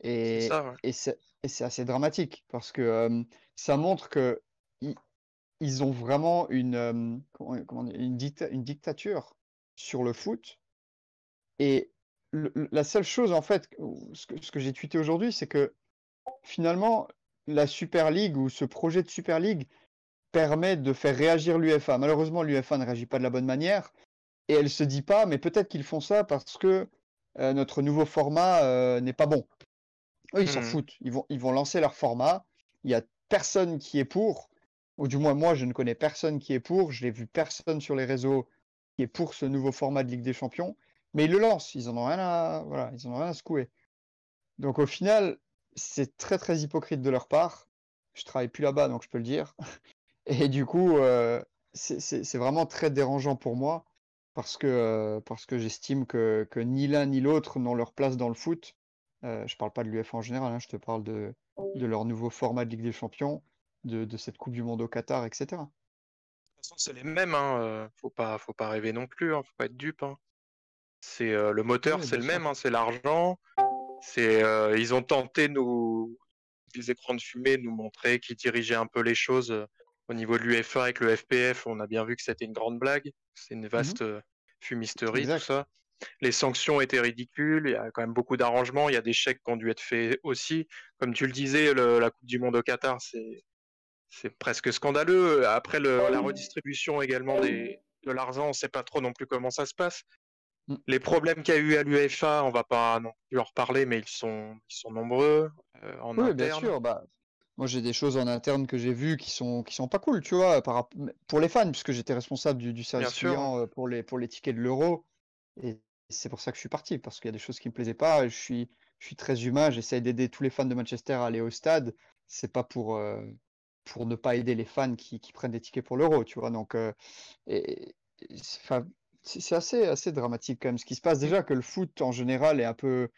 Et c'est, ça, ouais. et c'est, et c'est assez dramatique, parce que euh, ça montre qu'ils ils ont vraiment une, euh, comment, comment dire, une, dicta- une dictature sur le foot, et la seule chose, en fait, ce que, ce que j'ai tweeté aujourd'hui, c'est que finalement, la Super League ou ce projet de Super League permet de faire réagir l'U F A. Malheureusement, l'U F A ne réagit pas de la bonne manière et elle se dit pas, mais peut-être qu'ils font ça parce que euh, notre nouveau format euh, n'est pas bon. Eux, ils mmh. s'en foutent. Ils vont, ils vont lancer leur format. Il n'y a personne qui est pour, ou du moins moi, je ne connais personne qui est pour. Je n'ai vu personne sur les réseaux qui est pour ce nouveau format de Ligue des Champions. Mais ils le lancent, ils en ont rien à, voilà, ils en ont rien à secouer. Donc au final, c'est très très hypocrite de leur part. Je travaille plus là-bas, donc je peux le dire. Et du coup, euh, c'est, c'est, c'est vraiment très dérangeant pour moi parce que euh, parce que j'estime que que ni l'un ni l'autre n'ont leur place dans le foot. Euh, je parle pas de l'U F A en général, hein, je te parle de de leur nouveau format de Ligue des Champions, de de cette Coupe du Monde au Qatar, et cetera. De toute façon, c'est les mêmes. Hein. Faut pas faut pas rêver non plus. Hein. Faut pas être dupe. Hein. C'est euh, le moteur, oui, c'est le même, hein, c'est l'argent. C'est euh, ils ont tenté nous des écrans de fumée, nous montrer qui dirigeait un peu les choses au niveau de l'U F A avec le F P F. On a bien vu que c'était une grande blague, c'est une vaste mm-hmm. fumisterie, exact. Tout ça. Les sanctions étaient ridicules. Il y a quand même beaucoup d'arrangements. Il y a des chèques qui ont dû être faits aussi. Comme tu le disais, le, la Coupe du Monde au Qatar, c'est c'est presque scandaleux. Après le, la redistribution également des de l'argent, on ne sait pas trop non plus comment ça se passe. Les problèmes qu'il y a eu à l'U F A, on va pas non plus en reparler, mais ils sont, ils sont nombreux euh, en oui, interne. Oui, bien sûr. Bah, moi, j'ai des choses en interne que j'ai vues qui sont, qui sont pas cool, tu vois, par, pour les fans, puisque j'étais responsable du, du service client pour les, pour les tickets de l'euro. Et c'est pour ça que je suis parti, parce qu'il y a des choses qui me plaisaient pas. Je suis, je suis très humain, j'essaie d'aider tous les fans de Manchester à aller au stade. C'est pas pour, euh, pour ne pas aider les fans qui, qui prennent des tickets pour l'euro, tu vois. Donc, euh, et, et, enfin. C'est assez, assez dramatique quand même ce qui se passe. Déjà que le foot en général est un peu,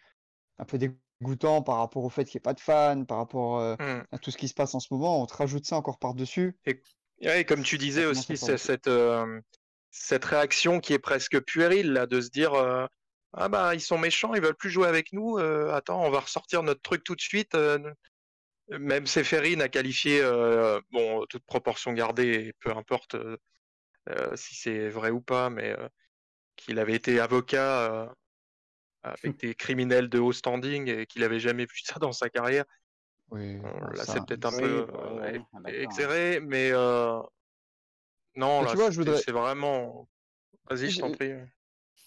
un peu dégoûtant par rapport au fait qu'il n'y ait pas de fans, par rapport euh, mmh. à tout ce qui se passe en ce moment. On te rajoute ça encore par-dessus. Et, et comme tu disais aussi, c'est cette, euh, cette réaction qui est presque puérile là, de se dire euh, ah bah ils sont méchants, ils veulent plus jouer avec nous, euh, attends, on va ressortir notre truc tout de suite. Euh, même Čeferin a qualifié, euh, bon, toute proportion gardée, peu importe euh, euh, si c'est vrai ou pas, mais euh, qu'il avait été avocat euh, avec des criminels de haut standing et qu'il n'avait jamais vu ça dans sa carrière. Oui, bon, là, ça, c'est peut-être un oui, peu euh, ouais, exagéré, mais euh, non, là, tu vois, je voudrais... c'est vraiment... Vas-y, je t'en prie.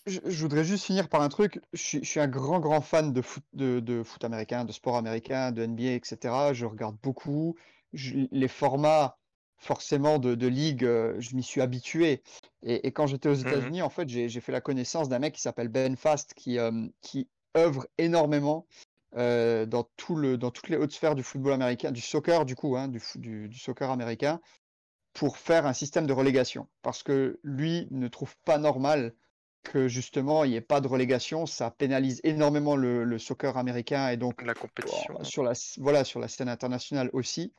Je, je voudrais juste finir par un truc. Je suis, je suis un grand, grand fan de foot, de, de foot américain, de sport américain, de N B A, et cetera. Je regarde beaucoup. Je, les formats, forcément, de, de ligue, je m'y suis habitué. Et, et quand j'étais aux États-Unis, mm-hmm. en fait, j'ai, j'ai fait la connaissance d'un mec qui s'appelle Ben Fast, qui, euh, qui œuvre énormément euh, dans, tout le, dans toutes les hautes sphères du football américain, du soccer, du coup, hein, du, du, du soccer américain, pour faire un système de relégation. Parce que lui ne trouve pas normal que justement il n'y ait pas de relégation. Ça pénalise énormément le, le soccer américain et donc la compétition. Sur la, voilà, sur la scène internationale aussi.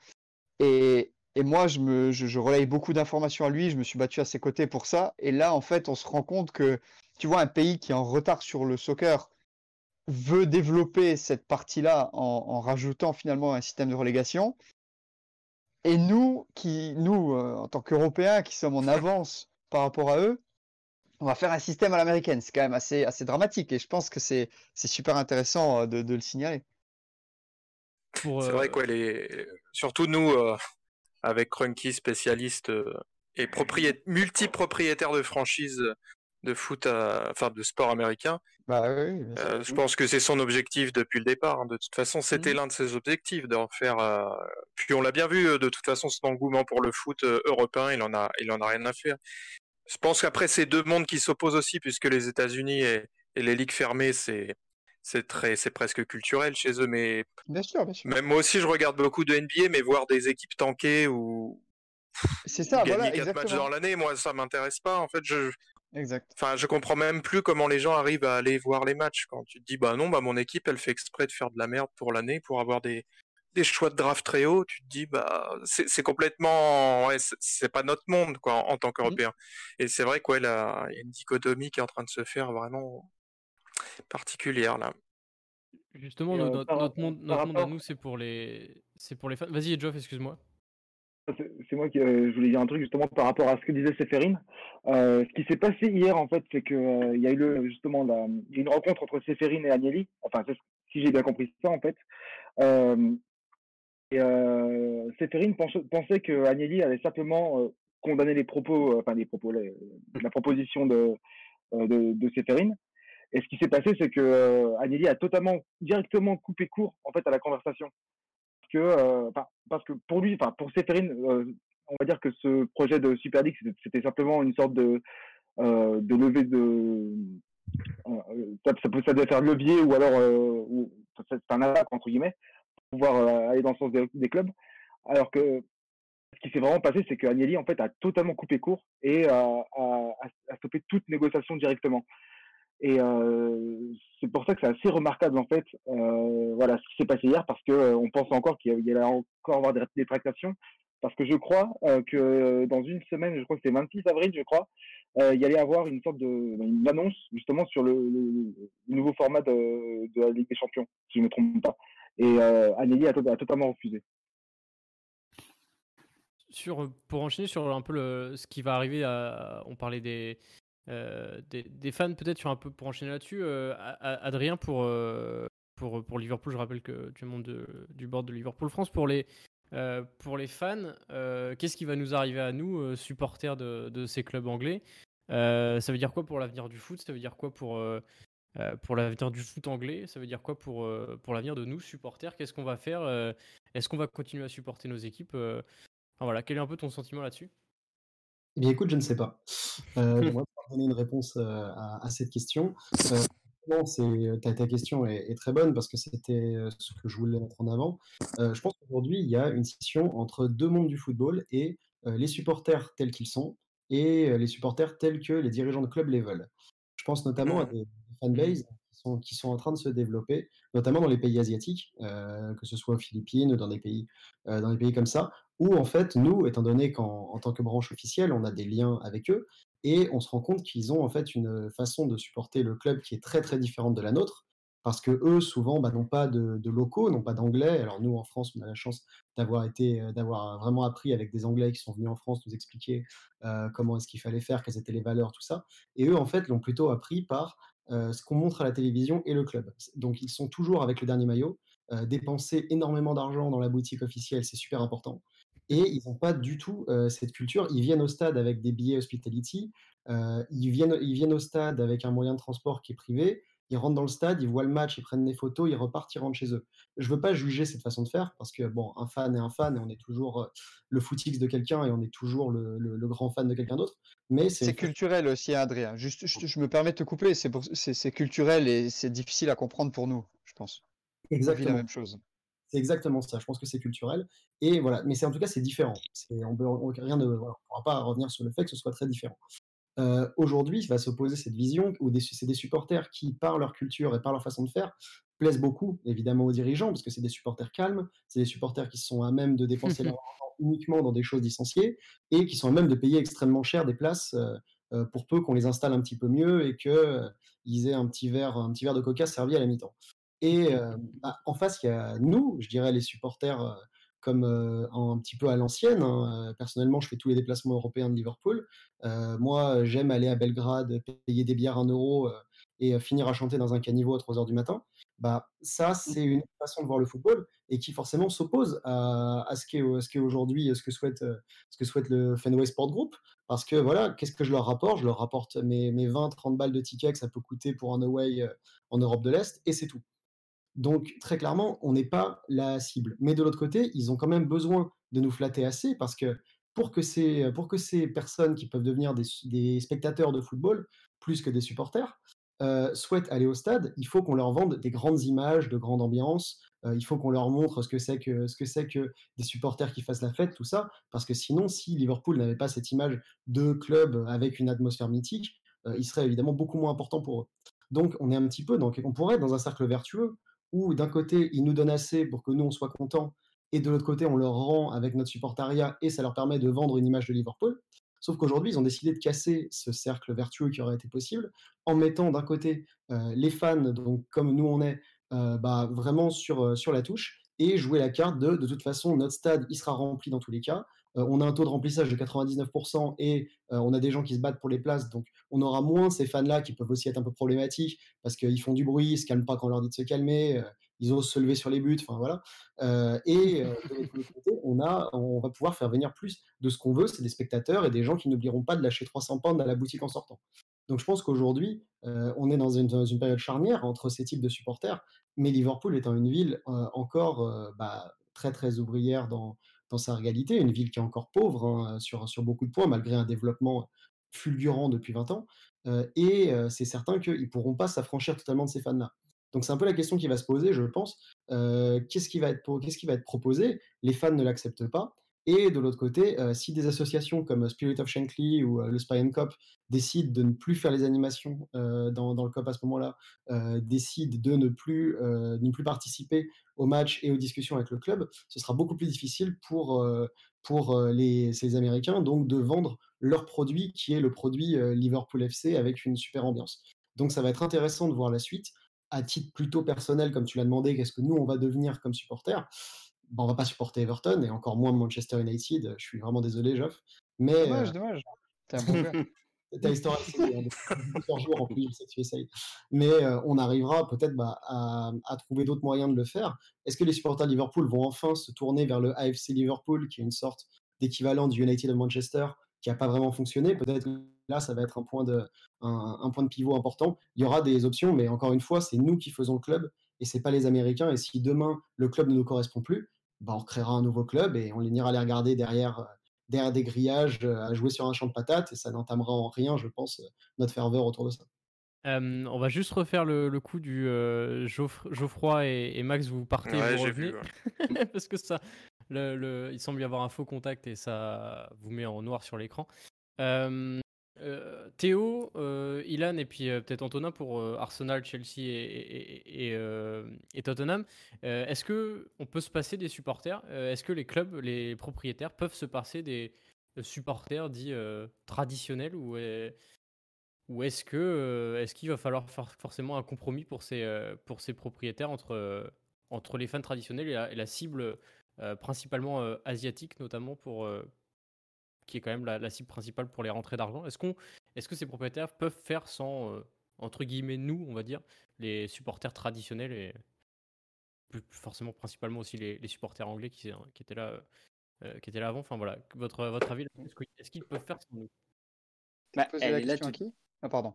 Et, et moi, je, me, je, je relaye beaucoup d'informations à lui. Je me suis battu à ses côtés pour ça. Et là, en fait, on se rend compte que, tu vois, un pays qui est en retard sur le soccer veut développer cette partie-là en, en rajoutant finalement un système de relégation. Et nous, qui, nous euh, en tant qu'Européens, qui sommes en avance par rapport à eux, on va faire un système à l'américaine. C'est quand même assez, assez dramatique. Et je pense que c'est, c'est super intéressant de, de le signaler. Pour, euh... C'est vrai quoi. Les... Surtout nous, euh, avec Kroenke, spécialiste euh, et propriét... multipropriétaire de franchise de foot, à... enfin de sport américain. Bah, oui, bien sûr. Euh, je pense que c'est son objectif depuis le départ. Hein. De toute façon, c'était mmh. l'un de ses objectifs d'en faire. Euh... Puis on l'a bien vu. De toute façon, cet engouement pour le foot euh, européen, il en a, il en a rien à faire. Je pense qu'après, c'est deux mondes qui s'opposent aussi, puisque les États-Unis et, et les ligues fermées, c'est, c'est très, c'est presque culturel chez eux. Mais bien sûr, bien sûr. Même moi aussi, je regarde beaucoup de N B A, mais voir des équipes tanker ou c'est ça, gagner voilà, quatre exactement. Matchs dans l'année, moi, ça m'intéresse pas. En fait, je Exact. Enfin, je comprends même plus comment les gens arrivent à aller voir les matchs quand tu te dis bah non, bah mon équipe elle fait exprès de faire de la merde pour l'année pour avoir des, des choix de draft très hauts. Tu te dis bah c'est, c'est complètement ouais, c'est, c'est pas notre monde quoi en, en tant qu'Européen. Mmh. Et c'est vrai quoi, il y a une dichotomie qui est en train de se faire vraiment particulière là. Justement, euh, notre, par, notre monde, notre monde rapport... à nous c'est pour les c'est pour les fans. Vas-y, Geoff, excuse-moi. C'est moi qui euh, je voulais dire un truc justement par rapport à ce que disait Čeferin. Euh, ce qui s'est passé hier en fait, c'est que euh, il y a eu le, justement la, une rencontre entre Čeferin et Agnelli. Enfin, si j'ai bien compris ça en fait. Euh, et euh, Čeferin pensait, pensait que Agnelli avait simplement euh, condamné les propos, euh, enfin les propos, les, la proposition de euh, de, de Čeferin. Et ce qui s'est passé, c'est que euh, Agnelli a totalement directement coupé court en fait à la conversation. Que, euh, parce que pour lui, enfin pour Čeferin, euh, on va dire que ce projet de Super League, c'était, c'était simplement une sorte de euh, de levée de euh, ça, ça, peut, ça devait faire levier ou alors euh, ou, c'est un attaque entre guillemets pour pouvoir euh, aller dans le sens des, des clubs. Alors que ce qui s'est vraiment passé, c'est que Agnelli en fait a totalement coupé court et euh, a, a stoppé toute négociation directement. Et euh, c'est pour ça que c'est assez remarquable en fait, euh, voilà ce qui s'est passé hier, parce que euh, on pense encore qu'il y a encore avoir des, des tractations, parce que je crois euh, que dans une semaine, je crois que c'est vingt-six avril, je crois, euh, il y allait avoir une sorte de une annonce justement sur le, le, le nouveau format de, de la Ligue des Champions, si je ne me trompe pas. Et euh, Agnelli a, to- a totalement refusé. Sur pour enchaîner sur un peu le, ce qui va arriver, à, on parlait des Euh, des, des fans peut-être sur un peu pour enchaîner là-dessus. Euh, Adrien pour, euh, pour, pour Liverpool, je rappelle que tu es membre de, du board de Liverpool France. Pour les, euh, pour les fans, euh, qu'est-ce qui va nous arriver à nous, euh, supporters de, de ces clubs anglais? euh, Ça veut dire quoi pour l'avenir du foot? Ça veut dire quoi pour, euh, pour l'avenir du foot anglais? Ça veut dire quoi pour, euh, pour l'avenir de nous, supporters? Qu'est-ce qu'on va faire? euh, Est-ce qu'on va continuer à supporter nos équipes? euh, enfin, voilà. Quel est un peu ton sentiment là-dessus? Eh bien, écoute, je ne sais pas. Euh, moi, je vais donner une réponse euh, à, à cette question. Euh, non, c'est, ta, ta question est, est très bonne parce que c'était ce que je voulais mettre en avant. Euh, je pense qu'aujourd'hui, il y a une scission entre deux mondes du football et euh, les supporters tels qu'ils sont et euh, les supporters tels que les dirigeants de clubs les veulent. Je pense notamment à des fanbases qui sont, qui sont en train de se développer, notamment dans les pays asiatiques, euh, que ce soit aux Philippines ou dans des pays, euh, dans des pays comme ça, où en fait, nous, étant donné qu'en en tant que branche officielle, on a des liens avec eux, et on se rend compte qu'ils ont en fait une façon de supporter le club qui est très très différente de la nôtre, parce que eux souvent bah, n'ont pas de, de locaux, n'ont pas d'anglais. Alors nous en France, on a la chance d'avoir été, d'avoir vraiment appris avec des Anglais qui sont venus en France nous expliquer euh, comment est-ce qu'il fallait faire, quelles étaient les valeurs, tout ça. Et eux en fait l'ont plutôt appris par euh, ce qu'on montre à la télévision et le club. Donc ils sont toujours avec le dernier maillot, euh, dépenser énormément d'argent dans la boutique officielle, c'est super important. Et ils n'ont pas du tout euh, cette culture. Ils viennent au stade avec des billets hospitality, euh, ils, viennent, ils viennent au stade avec un moyen de transport qui est privé, ils rentrent dans le stade, ils voient le match, ils prennent des photos, ils repartent, ils rentrent chez eux. Je ne veux pas juger cette façon de faire, parce que bon, un fan est un fan, et on est toujours le footix de quelqu'un, et on est toujours le, le, le grand fan de quelqu'un d'autre. Mais c'est, c'est culturel aussi, Adrien. Juste, je, je me permets de te couper, c'est, pour, c'est, c'est culturel et c'est difficile à comprendre pour nous, je pense. Exactement. On vit la même chose. C'est exactement ça. Je pense que c'est culturel. Et voilà. Mais c'est, en tout cas, c'est différent. C'est, on ne pourra pas revenir sur le fait que ce soit très différent. Euh, aujourd'hui, il va s'opposer cette vision où des, c'est des supporters qui, par leur culture et par leur façon de faire, plaisent beaucoup, évidemment, aux dirigeants, parce que c'est des supporters calmes, c'est des supporters qui sont à même de dépenser leur argent uniquement dans des choses licenciées et qui sont à même de payer extrêmement cher des places euh, pour peu qu'on les installe un petit peu mieux et qu'ils euh, aient un petit verre, un petit verre de coca servi à la mi-temps. Et euh, bah, en face, il y a nous, je dirais les supporters euh, comme euh, un petit peu à l'ancienne. Hein. Personnellement, je fais tous les déplacements européens de Liverpool. Euh, moi, j'aime aller à Belgrade, payer des bières un euro euh, et finir à chanter dans un caniveau à trois heures du matin. Bah, ça, c'est une façon de voir le football et qui forcément s'oppose à, à ce qu'est, à ce qu'est aujourd'hui, ce que souhaite, ce que souhaite le Fenway Sport Group. Parce que voilà, qu'est-ce que je leur rapporte ? Je leur rapporte mes, mes vingt à trente balles de tickets que ça peut coûter pour un away euh, en Europe de l'Est et c'est tout. Donc, très clairement, on n'est pas la cible. Mais de l'autre côté, ils ont quand même besoin de nous flatter assez parce que pour que ces, pour que ces personnes qui peuvent devenir des, des spectateurs de football, plus que des supporters, euh, souhaitent aller au stade, il faut qu'on leur vende des grandes images, de grandes ambiances, euh, il faut qu'on leur montre ce que, c'est que, ce que c'est que des supporters qui fassent la fête, tout ça, parce que sinon, si Liverpool n'avait pas cette image de club avec une atmosphère mythique, euh, il serait évidemment beaucoup moins important pour eux. Donc, on est un petit peu dans, on pourrait être dans un cercle vertueux, où d'un côté, ils nous donnent assez pour que nous, on soit contents, et de l'autre côté, on leur rend avec notre supportariat, et ça leur permet de vendre une image de Liverpool. Sauf qu'aujourd'hui, ils ont décidé de casser ce cercle vertueux qui aurait été possible, en mettant d'un côté euh, les fans, donc comme nous on est, euh, bah, vraiment sur, euh, sur la touche, et jouer la carte de, de toute façon, notre stade, il sera rempli dans tous les cas, euh, on a un taux de remplissage de quatre-vingt-dix-neuf pour cent, et euh, on a des gens qui se battent pour les places, donc on aura moins ces fans-là qui peuvent aussi être un peu problématiques, parce qu'ils font du bruit, ils se calment pas quand on leur dit de se calmer, euh, ils osent se lever sur les buts, enfin voilà, euh, et euh, de l'autre côté, on, a, on va pouvoir faire venir plus de ce qu'on veut, c'est des spectateurs et des gens qui n'oublieront pas de lâcher trois cents pounds à la boutique en sortant. Donc je pense qu'aujourd'hui, euh, on est dans une, dans une période charnière entre ces types de supporters, mais Liverpool étant une ville euh, encore euh, bah, très très ouvrière dans, dans sa réalité, une ville qui est encore pauvre hein, sur, sur beaucoup de points, malgré un développement fulgurant depuis vingt ans, euh, et euh, c'est certain qu'ils ne pourront pas s'affranchir totalement de ces fans-là. Donc c'est un peu la question qui va se poser, je pense. Euh, qu'est-ce qui va être, qu'est-ce qui va être proposé ? Les fans ne l'acceptent pas. Et de l'autre côté, euh, si des associations comme Spirit of Shankly ou euh, le Spy and Cop décident de ne plus faire les animations euh, dans, dans le Cop à ce moment-là, euh, décident de ne plus, euh, de ne plus participer aux matchs et aux discussions avec le club, ce sera beaucoup plus difficile pour, euh, pour euh, les, ces Américains donc, de vendre leur produit qui est le produit euh, Liverpool F C avec une super ambiance. Donc ça va être intéressant de voir la suite. À titre plutôt personnel, comme tu l'as demandé, qu'est-ce que nous, on va devenir comme supporters ? Bon, on ne va pas supporter Everton et encore moins Manchester United. Je suis vraiment désolé, Geoff. Mais, dommage, euh... dommage. T'es un bon gars. T'as l'histoire plusieurs jours en plus, je sais que tu essayes. Mais euh, on arrivera peut-être bah, à, à trouver d'autres moyens de le faire. Est-ce que les supporters de Liverpool vont enfin se tourner vers le A F C Liverpool, qui est une sorte d'équivalent du United of Manchester, qui n'a pas vraiment fonctionné ? Peut-être que là, ça va être un point, de, un, un point de pivot important. Il y aura des options, mais encore une fois, c'est nous qui faisons le club et ce n'est pas les Américains. Et si demain, le club ne nous correspond plus, bah, on créera un nouveau club et on ira les regarder derrière, derrière des grillages à jouer sur un champ de patates et ça n'entamera en rien, je pense, notre ferveur autour de ça. Euh, on va juste refaire le, le coup du euh, Geoff- Geoffroy et, et Max, vous partez, ouais, vous revenez. Vu, ouais. Parce que ça, le, le, il semble y avoir un faux contact et ça vous met en noir sur l'écran. Euh, euh, Théo, euh, Ilan et puis euh, peut-être Antonin pour euh, Arsenal, Chelsea et, et, et, et, euh, et Tottenham. Euh, est-ce qu'on peut se passer des supporters ? euh, Est-ce que les clubs, les propriétaires peuvent se passer des, supporter dit euh, traditionnel, ou, est, ou est-ce, que, euh, est-ce qu'il va falloir faire forcément un compromis pour ces, euh, pour ces propriétaires entre, euh, entre les fans traditionnels et la, et la cible euh, principalement euh, asiatique, notamment pour, euh, qui est quand même la, la cible principale pour les rentrées d'argent? Est-ce, qu'on, est-ce que ces propriétaires peuvent faire sans, euh, entre guillemets, nous, on va dire, les supporters traditionnels et plus, plus forcément principalement aussi les, les supporters anglais qui, qui étaient là euh, Euh, qui était là avant, enfin voilà, votre, votre avis, est-ce, que, est-ce qu'ils peuvent faire sans nous? Bah, tu elle est là tout... qui Ah pardon.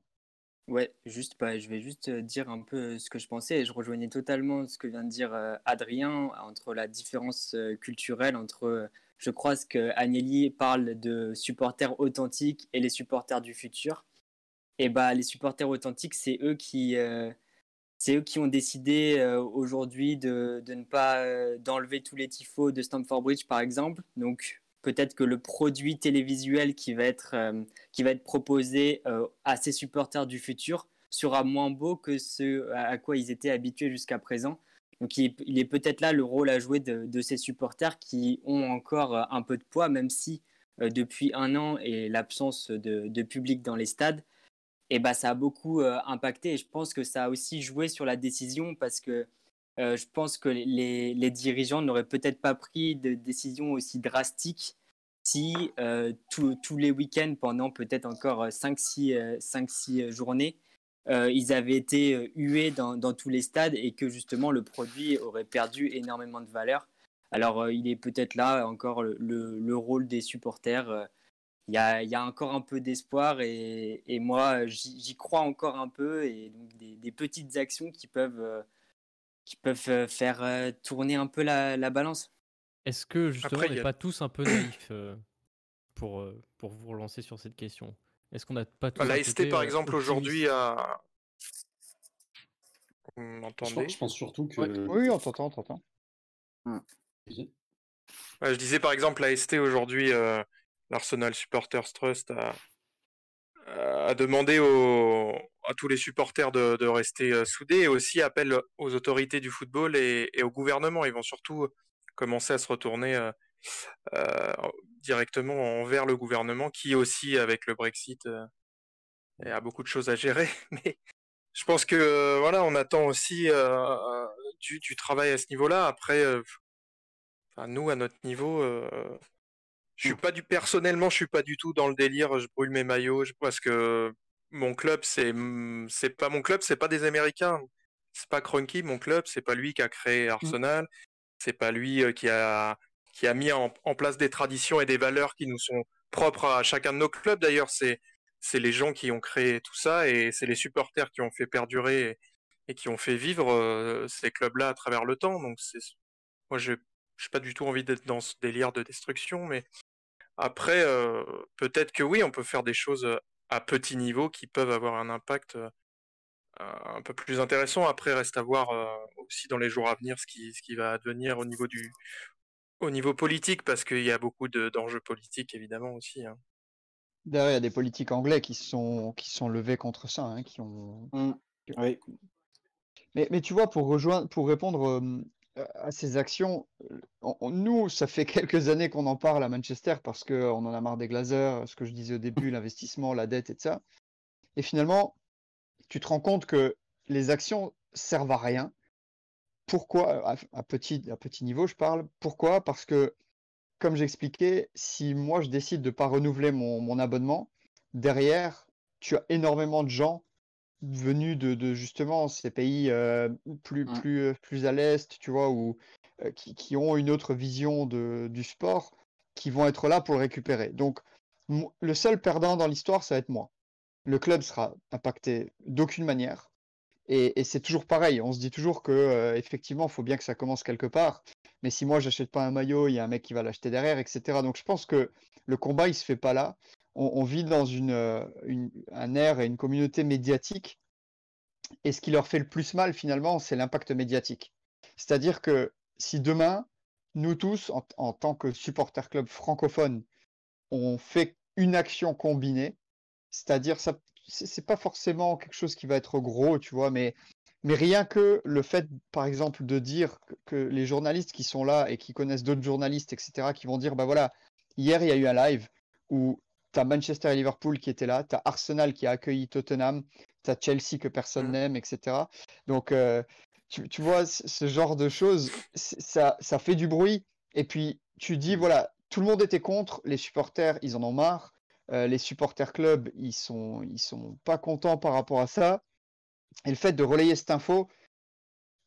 Ouais, juste, bah, je vais juste dire un peu ce que je pensais, et je rejoignais totalement ce que vient de dire euh, Adrien, entre la différence euh, culturelle, entre, euh, je crois, ce que Agnelli parle de supporters authentiques et les supporters du futur. Et bah, les supporters authentiques, c'est eux qui... Euh, C'est eux qui ont décidé euh, aujourd'hui de, de ne pas euh, d'enlever tous les tifos de Stamford Bridge, par exemple. Donc peut-être que le produit télévisuel qui va être euh, qui va être proposé euh, à ces supporters du futur sera moins beau que ce à quoi ils étaient habitués jusqu'à présent. Donc il est, il est peut-être là le rôle à jouer de, de ces supporters qui ont encore euh, un peu de poids, même si euh, depuis un an et l'absence de, de public dans les stades. Et bah, ça a beaucoup euh, impacté, et je pense que ça a aussi joué sur la décision, parce que euh, je pense que les, les dirigeants n'auraient peut-être pas pris de décision aussi drastique si euh, tout, tous les week-ends, pendant peut-être encore cinq six journées, euh, ils avaient été hués dans, dans tous les stades, et que justement le produit aurait perdu énormément de valeur. Alors euh, il est peut-être là encore le, le, le rôle des supporters. euh, Il y a, il y a encore un peu d'espoir, et, et moi, j'y, j'y crois encore un peu. Et donc des, des petites actions qui peuvent, euh, qui peuvent faire euh, tourner un peu la, la balance. Est-ce que, justement, Après, on n'est a... pas tous un peu naïfs euh, pour, pour vous relancer sur cette question? Est-ce qu'on n'a pas tous... La S T, par euh, exemple, aujourd'hui, a... Vous m'entendez? Je pense surtout que... Ouais. Oui, on t'entend, on t'entend. Hmm. Je disais, par exemple, la S T, aujourd'hui... Euh... L'Arsenal Supporters Trust a, a demandé au, à tous les supporters de, de rester soudés, et aussi appelle aux autorités du football et, et au gouvernement. Ils vont surtout commencer à se retourner euh, euh, directement envers le gouvernement, qui aussi, avec le Brexit, euh, a beaucoup de choses à gérer. Mais je pense que euh, voilà, on attend aussi euh, du, du travail à ce niveau-là. Après, euh, enfin, nous, à notre niveau... Euh, Je suis pas du personnellement, je suis pas du tout dans le délire. Je brûle mes maillots je, parce que mon club, c'est c'est pas mon club, c'est pas des Américains, c'est pas Kroenke, mon club, c'est pas lui qui a créé Arsenal, c'est pas lui qui a qui a mis en, en place des traditions et des valeurs qui nous sont propres à chacun de nos clubs. D'ailleurs, c'est c'est les gens qui ont créé tout ça, et c'est les supporters qui ont fait perdurer et, et qui ont fait vivre euh, ces clubs-là à travers le temps. Donc c'est moi je Je n'ai pas du tout envie d'être dans ce délire de destruction, mais après, euh, peut-être que oui, on peut faire des choses à petit niveau qui peuvent avoir un impact euh, un peu plus intéressant. Après, reste à voir euh, aussi dans les jours à venir ce qui, ce qui va advenir au niveau, du, au niveau politique, parce qu'il y a beaucoup de, d'enjeux politiques, évidemment, aussi. Hein. D'ailleurs, il y a des politiques anglais qui sont, qui sont levés contre ça, hein, qui ont... Mmh. Oui. Mais, mais tu vois, pour, rejoindre, pour répondre... Euh... à ces actions, on, on, nous, ça fait quelques années qu'on en parle à Manchester, parce qu'on en a marre des Glazer, ce que je disais au début, l'investissement, la dette et tout ça. Et finalement, tu te rends compte que les actions servent à rien. Pourquoi? À, à, petit, à petit niveau, je parle. Pourquoi? Parce que, comme j'expliquais, si moi je décide de ne pas renouveler mon, mon abonnement, derrière, tu as énormément de gens venus de, de justement ces pays euh, plus, ouais. plus, plus à l'est, tu vois, où, euh, qui, qui ont une autre vision de, du sport, qui vont être là pour le récupérer. Donc, m- le seul perdant dans l'histoire, ça va être moi. Le club sera impacté d'aucune manière. Et, et c'est toujours pareil. On se dit toujours que, euh, effectivement, il faut bien que ça commence quelque part. Mais si moi, je n'achète pas un maillot, il y a un mec qui va l'acheter derrière, et cetera. Donc, je pense que le combat, il ne se fait pas là. On, on vit dans une, une, un ère et une communauté médiatique, et ce qui leur fait le plus mal, finalement, c'est l'impact médiatique. C'est-à-dire que si demain, nous tous, en, en tant que supporters club francophones, on fait une action combinée, c'est-à-dire, ça, c'est, c'est pas forcément quelque chose qui va être gros, tu vois, mais, mais rien que le fait, par exemple, de dire que, que les journalistes qui sont là et qui connaissent d'autres journalistes, et cetera, qui vont dire, bah voilà, hier, il y a eu un live, où tu as Manchester et Liverpool qui étaient là, tu as Arsenal qui a accueilli Tottenham, tu as Chelsea que personne mmh. n'aime, et cetera. Donc, euh, tu, tu vois, ce genre de choses, ça, ça fait du bruit. Et puis, tu dis, voilà, tout le monde était contre, les supporters, ils en ont marre. Euh, les supporters clubs, ils sont, ils sont pas contents par rapport à ça. Et le fait de relayer cette info,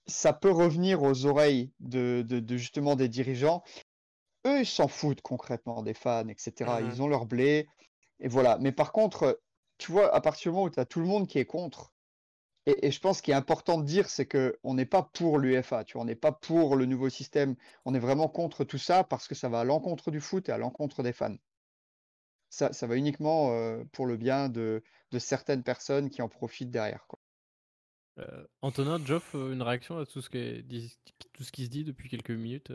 ça peut revenir aux oreilles de, de, de justement des dirigeants. Eux, ils s'en foutent concrètement des fans, et cetera. Mmh. Ils ont leur blé. Et voilà. Mais par contre, tu vois, à partir du moment où tu as tout le monde qui est contre, et, et je pense qu'il est important de dire, c'est qu'on n'est pas pour l'UEFA, tu vois, on n'est pas pour le nouveau système. On est vraiment contre tout ça parce que ça va à l'encontre du foot et à l'encontre des fans. Ça, ça va uniquement euh, pour le bien de, de certaines personnes qui en profitent derrière, quoi. Euh, Antonin, Geoff, une réaction à tout ce, qui dit, tout ce qui se dit depuis quelques minutes?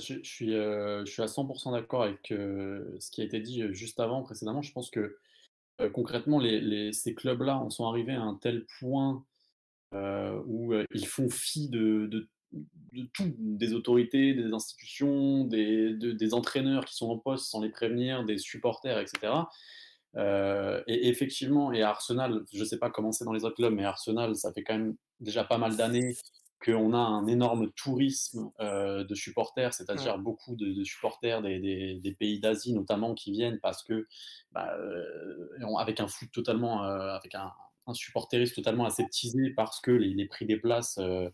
Je, je, suis, euh, je suis à cent pour cent d'accord avec euh, ce qui a été dit juste avant, précédemment. Je pense que euh, concrètement, les, les, ces clubs-là en sont arrivés à un tel point euh, où euh, ils font fi de, de, de tout, des autorités, des institutions, des, de, des entraîneurs qui sont en poste sans les prévenir, des supporters, et cetera. Euh, et effectivement, et Arsenal, je ne sais pas comment c'est dans les autres clubs, mais Arsenal, ça fait quand même déjà pas mal d'années qu'on a un énorme tourisme euh, de supporters, c'est-à-dire ouais. beaucoup de, de supporters des, des, des pays d'Asie notamment qui viennent parce que, bah, euh, avec un foot totalement, euh, avec un, un supporterisme totalement aseptisé parce que les, les prix des places euh,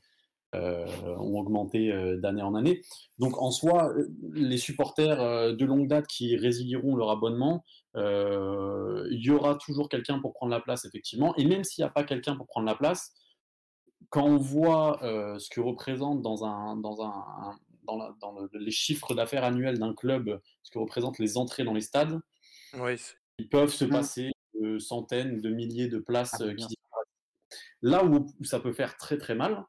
euh, ont augmenté euh, d'année en année. Donc en soi, les supporters euh, de longue date qui résilieront leur abonnement, il euh, y aura toujours quelqu'un pour prendre la place, effectivement. Et même s'il n'y a pas quelqu'un pour prendre la place, quand on voit euh, ce que représente dans, un, dans, un, dans, la, dans le, les chiffres d'affaires annuels d'un club, ce que représentent les entrées dans les stades, oui. ils peuvent se passer de centaines, de milliers de places ah, euh, qui disparaissent. Là où, où ça peut faire très très mal,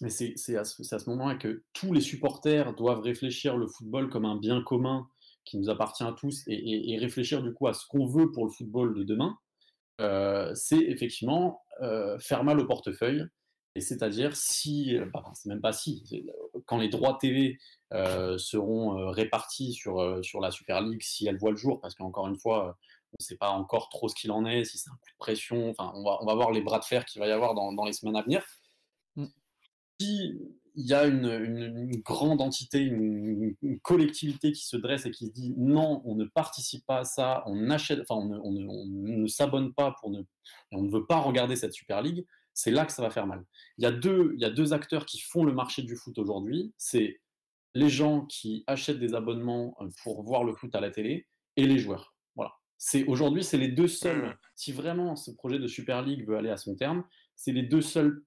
mais c'est, c'est, à ce, c'est à ce moment-là que tous les supporters doivent réfléchir le football comme un bien commun qui nous appartient à tous, et, et, et réfléchir du coup à ce qu'on veut pour le football de demain, euh, c'est effectivement euh, faire mal au portefeuille. Et c'est-à-dire si, bah, c'est même pas si, quand les droits T V euh, seront euh, répartis sur, euh, sur la Super League, si elle voit le jour, parce qu'encore une fois, on ne sait pas encore trop ce qu'il en est, si c'est un coup de pression, enfin, on va, on va voir les bras de fer qu'il va y avoir dans, dans les semaines à venir. Mm. Si il y a une, une, une grande entité, une, une collectivité qui se dresse et qui se dit non, on ne participe pas à ça, on achète, enfin, on, on, on ne s'abonne pas pour ne, on ne veut pas regarder cette Super League, c'est là que ça va faire mal. Il y a deux, il y a deux acteurs qui font le marché du foot aujourd'hui, c'est les gens qui achètent des abonnements pour voir le foot à la télé et les joueurs. Voilà. C'est, aujourd'hui, c'est les deux seuls, si vraiment ce projet de Super League veut aller à son terme, c'est les deux seuls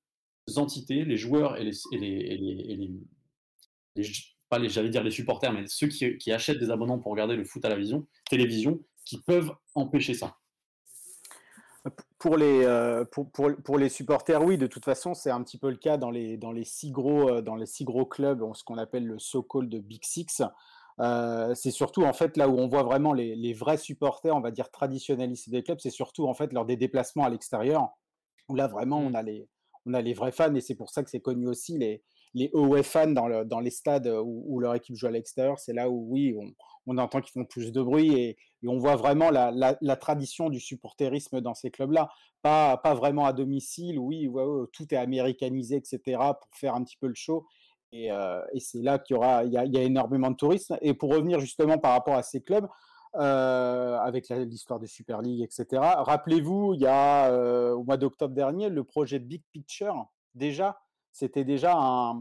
entités, les joueurs et les, et les, et les, et les, les pas les, j'allais dire les supporters, mais ceux qui, qui achètent des abonnements pour regarder le foot à la vision, télévision, qui peuvent empêcher ça. Pour les euh, pour, pour pour les supporters, oui, de toute façon, c'est un petit peu le cas dans les dans les six gros dans les six gros clubs, ce qu'on appelle le so-called Big Six. Euh, c'est surtout en fait là où on voit vraiment les les vrais supporters, on va dire traditionnalistes des clubs, c'est surtout en fait lors des déplacements à l'extérieur où là vraiment on a les On a les vrais fans, et c'est pour ça que c'est connu aussi, les, les away fans dans, le, dans les stades où, où leur équipe joue à l'extérieur. C'est là où, oui, on, on entend qu'ils font plus de bruit et, et on voit vraiment la, la, la tradition du supporterisme dans ces clubs-là. Pas, pas vraiment à domicile, oui, ouais, ouais, tout est américanisé, et cetera, pour faire un petit peu le show. Et, euh, et c'est là qu'il y aura, il y a, il y a énormément de tourisme. Et pour revenir justement par rapport à ces clubs, Euh, avec la, l'histoire de Super League, et cetera. Rappelez-vous, il y a euh, au mois d'octobre dernier, le projet Big Picture, déjà, c'était déjà un,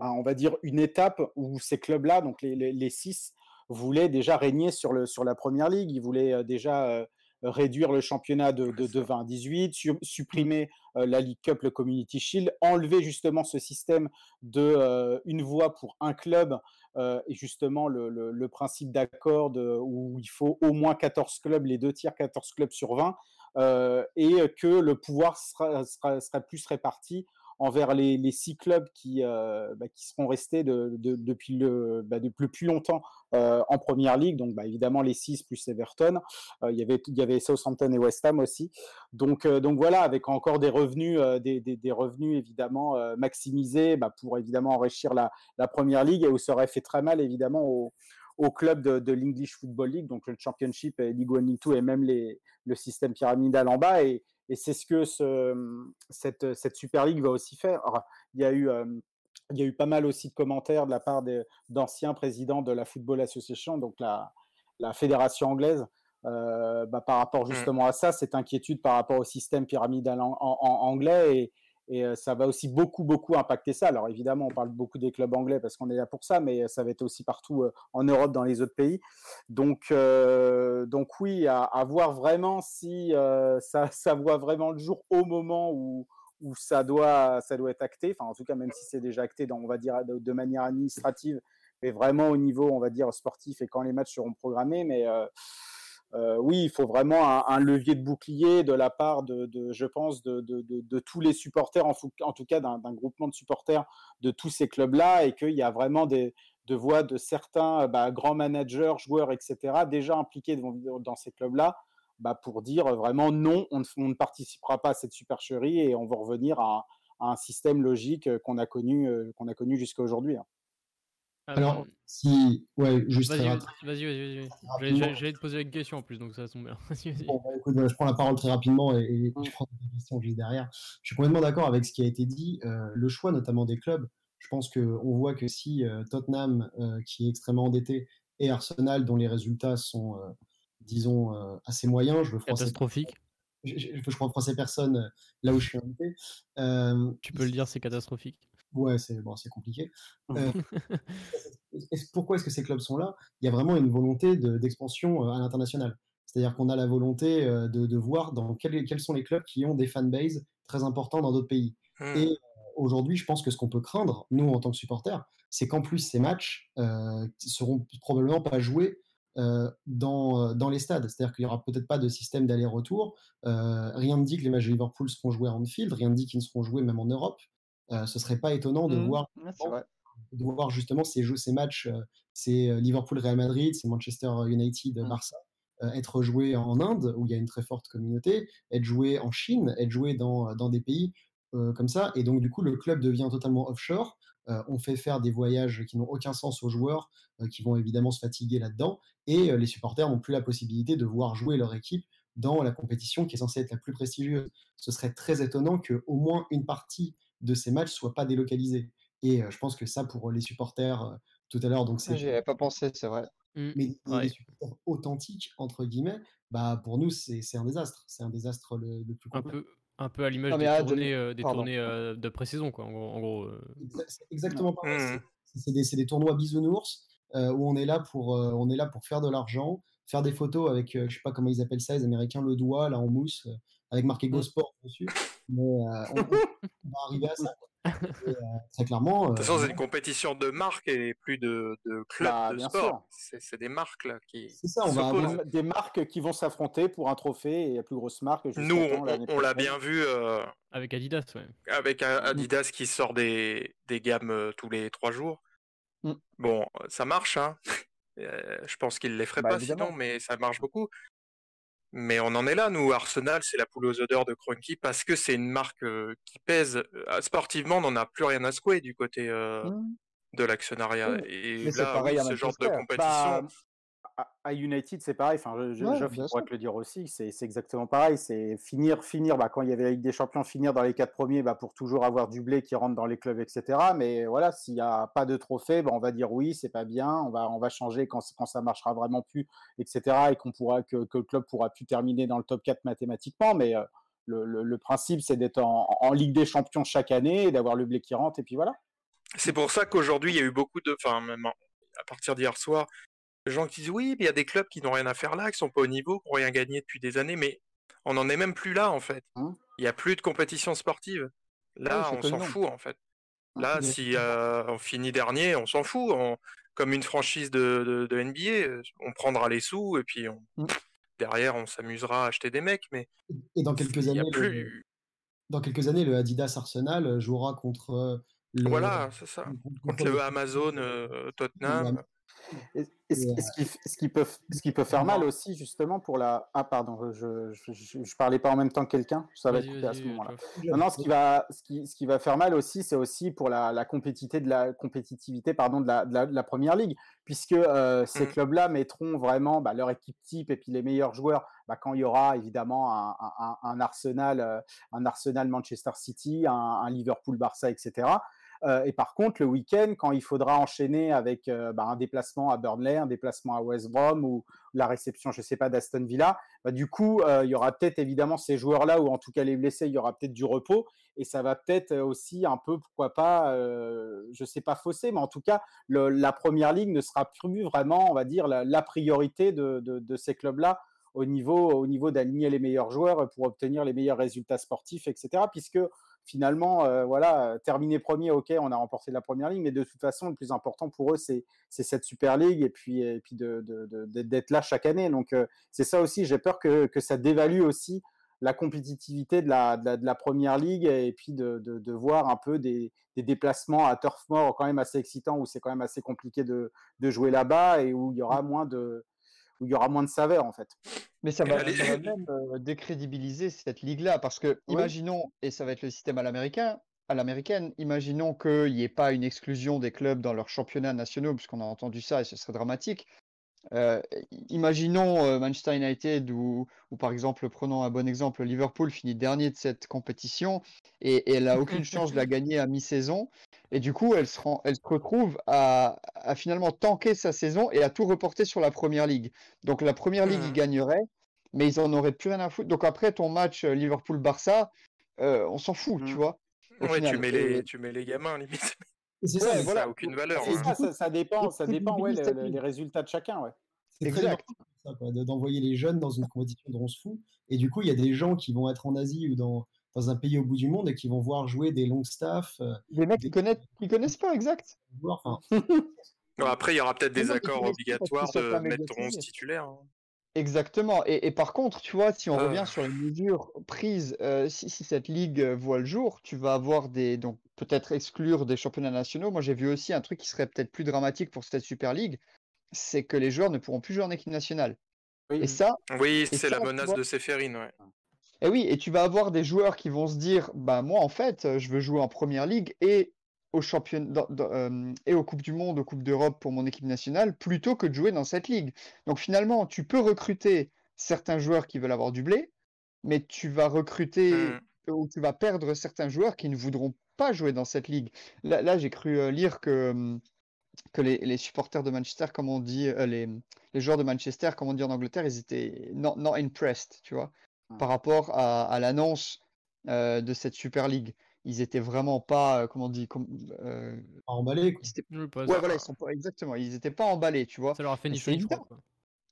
un, on va dire une étape où ces clubs-là, donc les, les, les six, voulaient déjà régner sur, le, sur la Première League. Ils voulaient euh, déjà euh, réduire le championnat de, de, de vingt dix-huit, su, supprimer euh, la League Cup, le Community Shield, enlever justement ce système de euh, une voix pour un club. Euh, et justement le, le, le principe d'accord de, où il faut au moins quatorze clubs, les deux tiers, quatorze clubs sur vingt, euh, et que le pouvoir sera, sera, sera plus réparti envers les, les six clubs qui, euh, bah, qui seront restés de, de, depuis, le, bah, depuis le plus longtemps euh, en Première Ligue, donc bah, évidemment les six plus Everton, euh, il y avait, il y avait Southampton et West Ham aussi, donc, euh, donc voilà, avec encore des revenus, euh, des, des, des revenus évidemment euh, maximisés bah, pour évidemment enrichir la, la Première Ligue, et où ça aurait fait très mal évidemment aux, aux clubs de, de l'English Football League, donc le Championship, et League One, League Two, et même les, le système pyramidal en bas. Et, et c'est ce que ce, cette, cette Super League va aussi faire. Alors, il y a eu... Euh, Il y a eu pas mal aussi de commentaires de la part des, d'anciens présidents de la Football Association, donc la, la fédération anglaise, euh, bah, par rapport justement à ça, cette inquiétude par rapport au système pyramidal en, en, en anglais, et, et ça va aussi beaucoup, beaucoup impacter ça. Alors évidemment, on parle beaucoup des clubs anglais parce qu'on est là pour ça, mais ça va être aussi partout en Europe, dans les autres pays. Donc, euh, donc oui, à, à voir vraiment si euh, ça, ça voit vraiment le jour au moment où où ça doit, ça doit être acté, enfin en tout cas même si c'est déjà acté, dans, on va dire de manière administrative, mais vraiment au niveau, on va dire sportif, et quand les matchs seront programmés. Mais euh, euh, oui, il faut vraiment un, un levier de bouclier de la part de, de je pense, de, de, de, de tous les supporters, en, fou, en tout cas d'un, d'un groupement de supporters de tous ces clubs-là, et qu'il y a vraiment des de voix de certains bah, grands managers, joueurs, et cetera, déjà impliqués dans, dans ces clubs-là. Bah pour dire vraiment non, on ne, on ne participera pas à cette supercherie, et on va revenir à, à un système logique qu'on a connu, qu'on a connu jusqu'à aujourd'hui. Alors, Alors si, ouais, juste vas-y, vas-y, vas-y, vas-y. J'allais, j'allais te poser une question en plus, donc ça tombe bien. Vas-y, vas-y. Bon, bah, écoute, je prends la parole très rapidement, et, et je prends des questions juste derrière. Je suis complètement d'accord avec ce qui a été dit. Euh, le choix, notamment des clubs, je pense que on voit que si euh, Tottenham, euh, qui est extrêmement endetté, et Arsenal, dont les résultats sont euh, disons, euh, assez moyen. Je veux catastrophique. Je, je, je prends français personne euh, là où je suis invité. Euh, tu peux le dire, c'est catastrophique. Ouais, c'est, bon, c'est compliqué. Euh, est-ce, pourquoi est-ce que ces clubs sont là ? Il y a vraiment une volonté de, d'expansion euh, à l'international. C'est-à-dire qu'on a la volonté euh, de, de voir dans quel, quels sont les clubs qui ont des fanbases très importants dans d'autres pays. Mmh. Et euh, aujourd'hui, je pense que ce qu'on peut craindre, nous, en tant que supporters, c'est qu'en plus, ces matchs euh, seront probablement pas joués Euh, dans, dans les stades, c'est-à-dire qu'il n'y aura peut-être pas de système d'aller-retour. Euh, rien ne dit que les matchs de Liverpool seront joués à Anfield, rien ne dit qu'ils ne seront joués même en Europe. Euh, ce serait pas étonnant de, mmh, voir, de voir justement ces jeux, ces matchs, euh, c'est Liverpool-Real Madrid, c'est Manchester United-Barça, mmh. euh, être joués en Inde, où il y a une très forte communauté, être joués en Chine, être joués dans, dans des pays euh, comme ça. Et donc, du coup, le club devient totalement offshore. Euh, on fait faire des voyages qui n'ont aucun sens aux joueurs, euh, qui vont évidemment se fatiguer là-dedans, et euh, les supporters n'ont plus la possibilité de voir jouer leur équipe dans la compétition qui est censée être la plus prestigieuse. Ce serait très étonnant qu'au moins une partie de ces matchs soit pas délocalisée. Et euh, je pense que ça, pour les supporters, euh, tout à l'heure... Donc c'est... J'y avais pas pensé, c'est vrai. Mmh. Mais ouais. Les supporters authentiques, entre guillemets, bah, pour nous, c'est, c'est un désastre. C'est un désastre le, le plus complet. Un peu... Un peu à l'image ah, des ah, tournées, euh, des tournées euh, de pré-saison, quoi, en gros. En gros euh... C'est exactement pareil. Mmh. C'est, c'est, des, c'est des tournois bisounours euh, où on est, là pour, euh, on est là pour faire de l'argent, faire des photos avec, euh, je sais pas comment ils appellent ça, les Américains, le doigt, là, en mousse, euh, avec marqué Go Sport dessus. Mais euh, on, on va arriver à ça. Et, euh, très clairement. Euh, de toute façon, c'est une compétition de marques et plus de, de clubs bah, de sport. C'est, c'est des marques là qui. C'est ça, on va avoir des marques qui vont s'affronter pour un trophée, et la plus grosse marque. Nous, on, on l'a bien vu euh, avec Adidas, ouais. Avec Adidas qui sort des, des gammes tous les trois jours. Mm. Bon, ça marche, hein. Je pense qu'ils les feraient bah, pas évidemment. Sinon, mais ça marche beaucoup. Mais on en est là, nous. Arsenal, c'est la poule aux œufs d'or de Kroenke, parce que c'est une marque euh, qui pèse. Sportivement, on n'en a plus rien à secouer du côté euh, mmh. de l'actionnariat. Mmh. Et mais là, pareil, ce genre de compétition... Bah, à United, c'est pareil. Enfin, je, ouais, Geoff, il pourrait te le dire aussi. C'est, c'est exactement pareil. C'est finir, finir. Bah, quand il y avait la Ligue des Champions, finir dans les quatre premiers bah, pour toujours avoir du blé qui rentre dans les clubs, et cetera. Mais voilà, s'il n'y a pas de trophée, bah, on va dire oui, c'est pas bien. On va, on va changer quand, quand ça marchera vraiment plus, et cetera. Et qu'on pourra, que, que le club pourra plus terminer dans le top quatre mathématiquement. Mais euh, le, le, le principe, c'est d'être en, en Ligue des Champions chaque année et d'avoir le blé qui rentre. Et puis voilà. C'est pour ça qu'aujourd'hui, il y a eu beaucoup de, enfin, même à partir d'hier soir. Les gens qui disent oui, mais il y a des clubs qui n'ont rien à faire là, qui sont pas au niveau, qui n'ont rien gagné depuis des années, mais on n'en est même plus là en fait. Il hein n'y a plus de compétition sportive. Là, ouais, on s'en fout en fait. Là, ah, si euh, on finit dernier, on s'en fout. On... Comme une franchise de, de, de N B A, on prendra les sous et puis on... hum. derrière, on s'amusera à acheter des mecs. Mais et dans quelques années, plus... le... dans quelques années, le Adidas Arsenal jouera contre. Le... Voilà, c'est ça. Contre, contre le Amazon, euh, Tottenham. Est-ce, est-ce, qu'ils, est-ce, qu'ils peuvent, est-ce qu'ils peuvent faire mal aussi, justement, pour la... Ah, pardon, je, je, je, je parlais pas en même temps que quelqu'un, ça va oui, couper oui, à ce oui, moment-là. Oui. Non, non, ce qui va, ce qui, ce qui va faire mal aussi, c'est aussi pour la, la compétitivité de la, compétitivité, pardon, de la, de la, de la Première Ligue, puisque euh, ces mmh. clubs-là mettront vraiment bah, leur équipe type et puis les meilleurs joueurs, bah, quand il y aura évidemment un, un, un Arsenal, un Arsenal Manchester City, un, un Liverpool Barça, et cetera. Euh, et par contre, le week-end, quand il faudra enchaîner avec euh, bah, un déplacement à Burnley, un déplacement à West Brom ou la réception, je sais pas, d'Aston Villa, bah, du coup, euh, il y aura peut-être évidemment ces joueurs-là ou en tout cas les blessés, il y aura peut-être du repos et ça va peut-être aussi un peu, pourquoi pas, euh, je sais pas, fausser, mais en tout cas, le, la Première Ligue ne sera plus vraiment, on va dire, la, la priorité de, de, de ces clubs-là au niveau, au niveau d'aligner les meilleurs joueurs pour obtenir les meilleurs résultats sportifs, et cetera, puisque finalement, euh, voilà, terminer premier, ok, on a remporté la Première Ligue, mais de toute façon, le plus important pour eux, c'est, c'est cette Super League et puis, et puis de, de, de, d'être là chaque année. Donc, euh, c'est ça aussi, j'ai peur que, que ça dévalue aussi la compétitivité de la, de la, de la Première Ligue et puis de, de, de voir un peu des, des déplacements à turf mort quand même assez excitants, où c'est quand même assez compliqué de, de jouer là-bas et où il y aura moins de, où il y aura moins de saveur, en fait. Mais ça va, ça va même euh, décrédibiliser cette ligue-là, parce que, oui. imaginons, et ça va être le système à l'américain, à l'américaine, imaginons qu'il n'y ait pas une exclusion des clubs dans leurs championnats nationaux, puisqu'on a entendu ça et ce serait dramatique. Euh, imaginons euh, Manchester United ou, ou par exemple, prenons un bon exemple, Liverpool finit dernier de cette compétition et, et elle n'a aucune chance de la gagner à mi-saison et du coup elle se, rend, elle se retrouve à, à finalement tanker sa saison et à tout reporter sur la Première Ligue. Donc la Première Ligue, ils gagneraient, mais ils en auraient plus rien à foutre. Donc après ton match Liverpool-Barça, euh, on s'en fout, tu vois. Ouais, tu mets les, tu mets les gamins limite. C'est ouais, ça, voilà. Ça n'a aucune valeur. C'est hein. ça, ça, ça dépend, ça dépend ouais, le, le, les résultats de chacun. Ouais. C'est exact. Très important ça, d'envoyer les jeunes dans une compétition dont on se fout. Et du coup, il y a des gens qui vont être en Asie ou dans, dans un pays au bout du monde et qui vont voir jouer des longs staffs. Les mecs des... qui connaissent, qui connaissent pas, exact. Enfin... non, après, il y aura peut-être des accords obligatoires de mettre ton onze titulaire. Hein. Exactement. Et, et par contre, tu vois, si on euh... revient sur les mesures prises, euh, si, si cette ligue voit le jour, tu vas avoir des, donc peut-être exclure des championnats nationaux. Moi, j'ai vu aussi un truc qui serait peut-être plus dramatique pour cette Super League, c'est que les joueurs ne pourront plus jouer en équipe nationale. Oui. Et ça, oui, et c'est ça, la menace vois... de Čeferin. Ouais. Et oui, et tu vas avoir des joueurs qui vont se dire, bah moi, en fait, je veux jouer en Première Ligue et aux championnats dans, dans, euh, et aux Coupes du Monde, aux Coupes d'Europe pour mon équipe nationale, plutôt que de jouer dans cette ligue. Donc finalement, tu peux recruter certains joueurs qui veulent avoir du blé, mais tu vas recruter mmh. ou tu vas perdre certains joueurs qui ne voudront pas jouer dans cette ligue. Là, là j'ai cru lire que, que les, les supporters de Manchester, comme on dit, euh, les, les joueurs de Manchester, comme on dit en Angleterre, ils étaient not, not impressed, tu vois, mmh. par rapport à, à l'annonce euh, de cette Super League. Ils étaient vraiment pas, euh, comment on dit, com- euh... pas emballés. Quoi. Oui, pas ouais, voilà, ils sont pas exactement. Ils étaient pas emballés, tu vois. Ça leur a fait nicher, je crois. Quoi.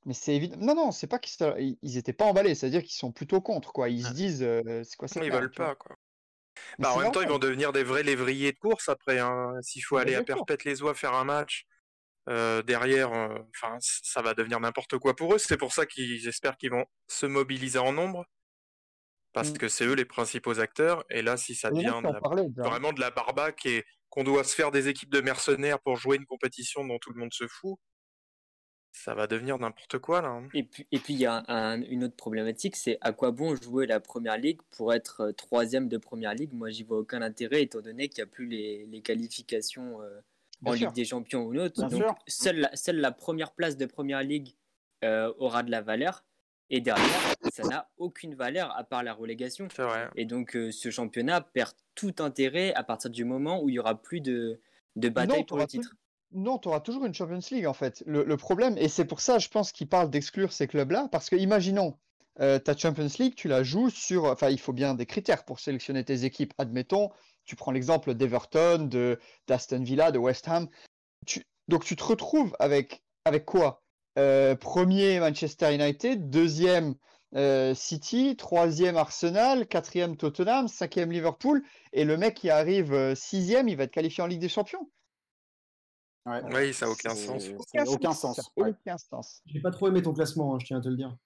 Mais c'est évident. Non, non, c'est pas qu'ils se... ils étaient pas emballés. C'est-à-dire qu'ils sont plutôt contre, quoi. Ils ah. se disent, euh, c'est quoi ça. Ils veulent pas, quoi. Bah, en même temps, ils vont devenir des vrais lévriers de course après. Hein. S'il faut aller à Perpète-les-Oies faire un match euh, derrière, euh, enfin, ça va devenir n'importe quoi pour eux. C'est pour ça qu'ils j'espère qu'ils vont se mobiliser en nombre. Parce que c'est eux les principaux acteurs, et là, si ça devient de la... parlait, vraiment de la barbaque et qu'on doit se faire des équipes de mercenaires pour jouer une compétition dont tout le monde se fout, ça va devenir n'importe quoi, là. Hein. Et puis, et puis, il y a un, un, une autre problématique, c'est à quoi bon jouer la Première Ligue pour être troisième de Première Ligue ? Moi, j'y vois aucun intérêt, étant donné qu'il n'y a plus les, les qualifications euh, en Ligue des Champions ou autre. Bien donc, seule la, seule la première place de Première Ligue euh, aura de la valeur. Et derrière, ça n'a aucune valeur à part la relégation. C'est vrai. Et donc, euh, ce championnat perd tout intérêt à partir du moment où il n'y aura plus de, de bataille non, pour le titre. Tout... Non, tu auras toujours une Champions League, en fait. Le, le problème, et c'est pour ça, je pense, qu'ils parlent d'exclure ces clubs-là, parce que, imaginons, euh, ta Champions League, tu la joues sur... Enfin, il faut bien des critères pour sélectionner tes équipes. Admettons, tu prends l'exemple d'Everton, de, d'Aston Villa, de West Ham. Tu... Donc, tu te retrouves avec, avec quoi ? Euh, premier Manchester United, deuxième euh, City, troisième Arsenal, quatrième Tottenham, cinquième Liverpool, et le mec qui arrive euh, sixième, il va être qualifié en Ligue des Champions. Ouais. Euh, oui, ça n'a aucun c'est... sens. Aucun, aucun sens. sens. Ouais. Aucun sens. J'ai pas trop aimé ton classement, hein, je tiens à te le dire.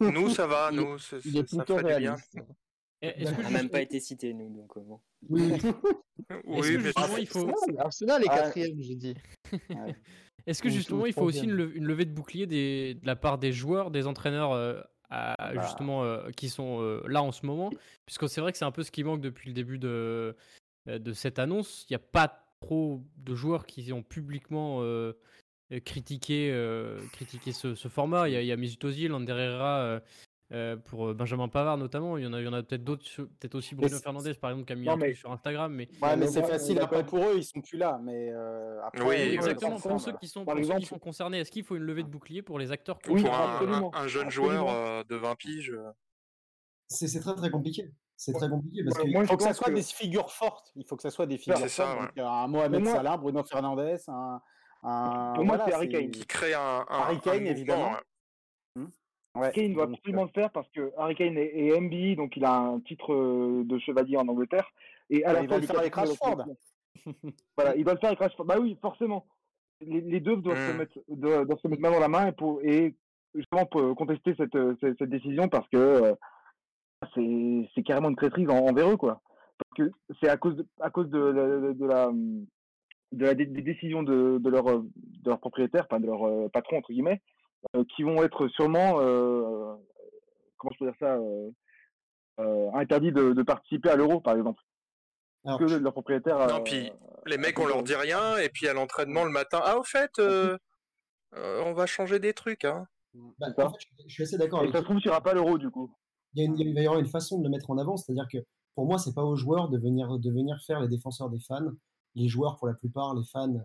Nous, ça va, nous, c'est, il est plutôt réaliste. On n'a même pas été cités, nous, donc bon. Oui, oui, mais il faut. Arsenal est quatrième, j'ai dit. Est-ce que justement il faut aussi une, le- une levée de bouclier des, de la part des joueurs, des entraîneurs euh, à, ah. justement euh, qui sont euh, là en ce moment, puisque c'est vrai que c'est un peu ce qui manque depuis le début de, de cette annonce. Il n'y a pas trop de joueurs qui ont publiquement euh, critiqué, euh, critiqué ce, ce format. Il y a, il y a Mesut Özil, Ander Herrera, euh, Euh, pour Benjamin Pavard notamment, il y en a, il y en a peut-être d'autres, peut-être aussi Bruno Fernandes par exemple qui a mis non, un mais... truc sur Instagram. Mais, ouais, mais c'est facile après pour eux, ils sont plus là. Mais euh, après, oui, euh, exactement. Pour ceux qui sont, pour exemple, ceux qui sont concernés, est-ce qu'il faut une levée de bouclier pour les acteurs qui oui, pour un, un jeune absolument. joueur euh, de vingt piges c'est, c'est très très compliqué. C'est ouais. très compliqué parce ouais, qu'il faut que ça soit que... des figures fortes. Il faut que ça soit des figures ouais, c'est fortes. Ça, ouais. Donc, un Mohamed moi... Salah, Bruno Fernandes, un, un... pour moi voilà, c'est Harry Kane qui crée un Harry Kane évidemment. Ouais, Kane doit absolument le faire parce que Harry Kane est M B I, donc il a un titre de chevalier en Angleterre. Et à la fois, il doit le faire avec Rashford. Voilà, il doit le faire avec Rashford. Bah oui, forcément. Les, les deux doivent, mmh. se mettre, doivent, doivent se mettre main dans la main et, pour, et justement pour contester cette, cette, cette décision parce que euh, c'est, c'est carrément une traîtrise en, envers eux, quoi. Parce que c'est à cause de, à cause de, de, de la, de la, des, des décisions de, de, leur, de leur propriétaire, enfin de leur euh, patron, entre guillemets. Euh, qui vont être sûrement, euh, comment je peux dire ça, euh, euh, interdits de, de participer à l'Euro, par exemple. Parce que leur propriétaire. Non, euh, puis les mecs, on leur dit rien, et puis à l'entraînement le matin, ah, au fait, euh, euh, on va changer des trucs. Hein. Bah, en fait, je, je suis assez d'accord. Et avec ça se trouve, tu n'iras pas à l'Euro, du coup. Il y a une, il va y avoir une façon de le mettre en avant, c'est-à-dire que pour moi, c'est pas aux joueurs de venir, de venir faire les défenseurs des fans. Les joueurs, pour la plupart, les fans.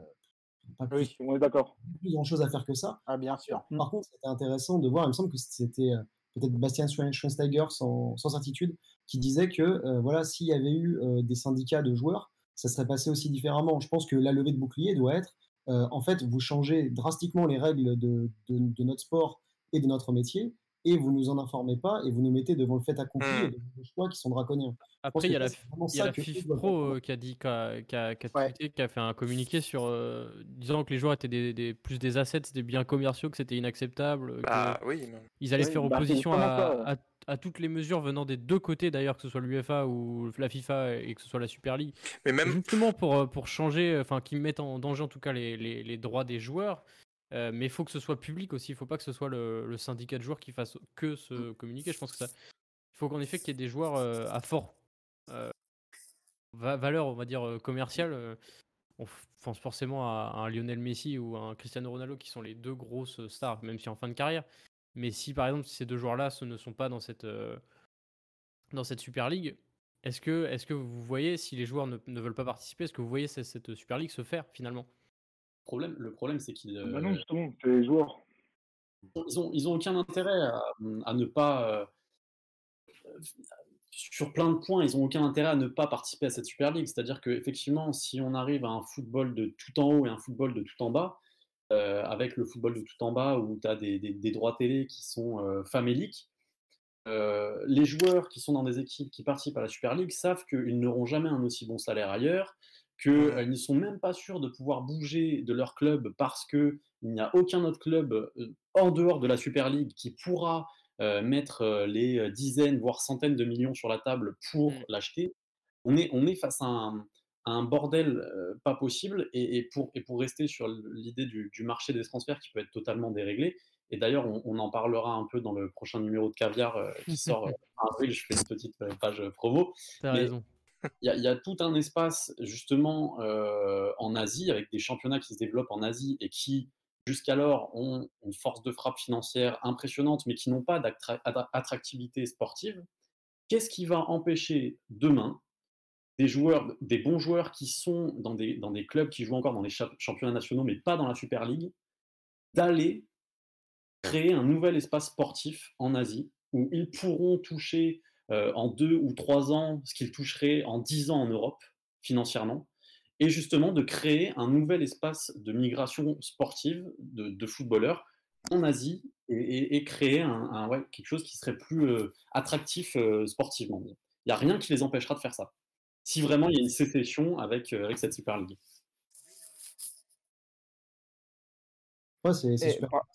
Pas plus, oui, on est d'accord. Plus grand chose à faire que ça. Ah, bien sûr. Par mmh. contre, c'était intéressant de voir, il me semble que c'était euh, peut-être Bastian Schweinsteiger, sans, sans certitude, qui disait que euh, voilà, s'il y avait eu euh, des syndicats de joueurs, ça serait passé aussi différemment. Je pense que la levée de bouclier doit être euh, en fait, vous changez drastiquement les règles de, de, de notre sport et de notre métier, et vous ne nous en informez pas, et vous nous mettez devant le fait accompli mmh. et devant des choix qui sont draconiens. Après, il y a la, y a la FIFPro qui a dit, qui a, qui a, qui a, ouais. tweeté, qui a fait un communiqué sur euh, disant que les joueurs étaient des, des, plus des assets, des biens commerciaux, que c'était inacceptable. Bah, que oui, ils allaient oui, faire opposition bah, à, à, à toutes les mesures venant des deux côtés, d'ailleurs, que ce soit l'UEFA ou la FIFA et que ce soit la Super League. Mais même... Justement pour, pour changer, enfin, qu'ils mettent en danger en tout cas les, les, les droits des joueurs. Euh, mais il faut que ce soit public aussi, il ne faut pas que ce soit le, le syndicat de joueurs qui fasse que se communiquer. Je pense que ça. Il faut qu'en effet qu'il y ait des joueurs euh, à fort euh, va- valeur, on va dire, euh, commerciale. Euh, on f- pense forcément à, à un Lionel Messi ou à un Cristiano Ronaldo qui sont les deux grosses stars, même si en fin de carrière. Mais si par exemple ces deux joueurs-là ce ne sont pas dans cette, euh, dans cette Super League, est-ce que, est-ce que vous voyez, si les joueurs ne, ne veulent pas participer, est-ce que vous voyez cette, cette Super League se faire finalement ? Problème, le problème, c'est qu'ils. Euh, bah non, justement, c'est les joueurs. Ils ont, ils ont aucun intérêt à, à ne pas. Euh, sur plein de points, ils ont aucun intérêt à ne pas participer à cette Super League. C'est-à-dire que effectivement, si on arrive à un football de tout en haut et un football de tout en bas, euh, avec le football de tout en bas où tu as des, des, des droits télé qui sont euh, faméliques, euh, les joueurs qui sont dans des équipes qui participent à la Super League savent qu'ils n'auront jamais un aussi bon salaire ailleurs. Qu'ils euh, ne sont même pas sûrs de pouvoir bouger de leur club parce qu'il n'y a aucun autre club euh, en dehors de la Super League qui pourra euh, mettre euh, les dizaines, voire centaines de millions sur la table pour l'acheter. On est, on est face à un, à un bordel euh, pas possible et, et, pour, et pour rester sur l'idée du, du marché des transferts qui peut être totalement déréglé. Et d'ailleurs, on, on en parlera un peu dans le prochain numéro de Caviar euh, qui sort euh, en avril. Je fais une petite page promo. T'as mais, raison. Il y, y a tout un espace justement euh, en Asie avec des championnats qui se développent en Asie et qui jusqu'alors ont une force de frappe financière impressionnante mais qui n'ont pas d'attractivité sportive. Qu'est-ce qui va empêcher demain des joueurs, des bons joueurs qui sont dans des, dans des clubs qui jouent encore dans les cha- championnats nationaux mais pas dans la Super League d'aller créer un nouvel espace sportif en Asie où ils pourront toucher Euh, en deux ou trois ans, ce qu'ils toucheraient en dix ans en Europe, financièrement, et justement de créer un nouvel espace de migration sportive de, de footballeurs en Asie et, et, et créer un, un, ouais, quelque chose qui serait plus euh, attractif euh, sportivement. Il n'y a rien qui les empêchera de faire ça, si vraiment il y a une sécession avec, euh, avec cette Super League. Ouais, c'est, c'est et, super. Par,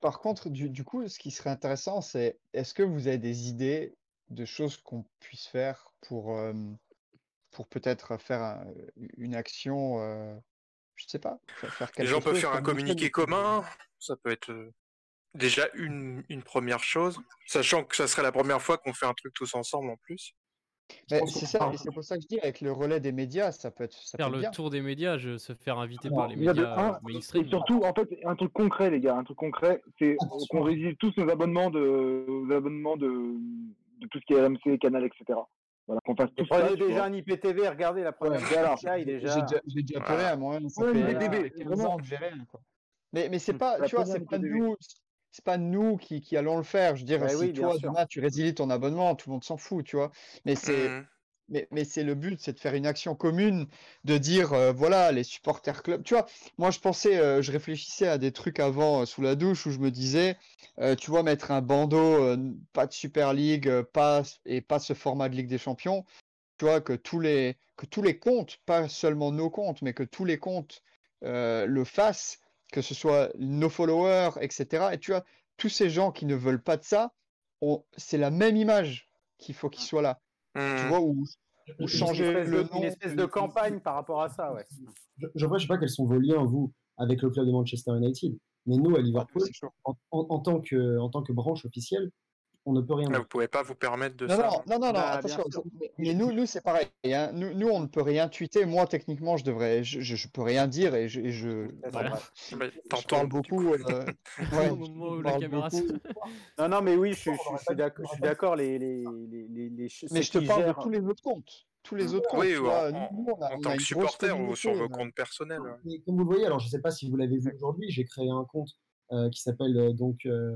par contre, du, du coup, ce qui serait intéressant, c'est est-ce que vous avez des idées de choses qu'on puisse faire pour, euh, pour peut-être faire un, une action euh, je sais pas. Faire les gens peuvent faire un communiqué commun, ça peut être déjà une, une première chose, sachant que ça serait la première fois qu'on fait un truc tous ensemble en plus. Bah, c'est ça, et c'est pour ça que je dis, avec le relais des médias, ça peut être. Ça faire peut être le bien. Tour des médias, je se faire inviter non, par les médias. De, un, mainstream. Surtout, en fait, un truc concret, les gars, un truc concret, c'est qu'on réside tous nos abonnements de, nos abonnements de, de tout ce qui est R M C, Canal, et cetera. Voilà, qu'on fasse tout ça. J'ai déjà un I P T V, regardez la première fois. J'ai déjà, j'ai déjà pleuré à moi. Ouais, les bébés, vraiment que j'ai rien, quoi. Mais mais c'est pas, tu vois, c'est pas nous. C'est pas nous qui, qui allons le faire. Je veux dire, ouais, si oui, toi, demain, tu résilies ton abonnement, tout le monde s'en fout, tu vois. Mais c'est, mmh. mais, mais c'est le but, c'est de faire une action commune, de dire, euh, voilà, les supporters clubs. Tu vois, moi, je pensais, euh, je réfléchissais à des trucs avant euh, sous la douche où je me disais, euh, tu vois, mettre un bandeau, euh, pas de Super League, euh, pas, et pas ce format de Ligue des Champions. Tu vois, que tous les, que tous les comptes, pas seulement nos comptes, mais que tous les comptes euh, le fassent. Que ce soit nos followers, et cetera. Et tu vois, tous ces gens qui ne veulent pas de ça, on... c'est la même image qu'il faut qu'ils soient là. Mmh. Tu vois, ou changer le de, nom. Une espèce de campagne par rapport à ça, ouais. Je ne vois, je sais pas quels sont vos liens, vous, avec le club de Manchester United. Mais nous, à Liverpool, en, en, en, tant que, en tant que branche officielle, on ne peut rien. Là, vous ne pouvez pas vous permettre de non, ça. Non, non, non, bah, attention. Mais nous, nous, c'est pareil. Hein. Nous, nous, on ne peut rien tweeter. Moi, techniquement, je devrais, je, je, je peux rien dire et je, et je... Voilà. Bah, t'entends beaucoup. Euh... Ouais, je la caméra beaucoup. Non, non, mais oui, je, je, je, je suis d'accord. Je suis d'accord. Les, les, les, les, les mais je te parle gèrent... de tous les autres comptes. Tous les autres oui, comptes. Oui, vois, en, nous, on a, en on tant que supporter ou sur vos comptes personnels. Ouais. Comme vous le voyez, alors je ne sais pas si vous l'avez vu aujourd'hui, j'ai créé un compte. Euh, qui s'appelle euh, donc, euh,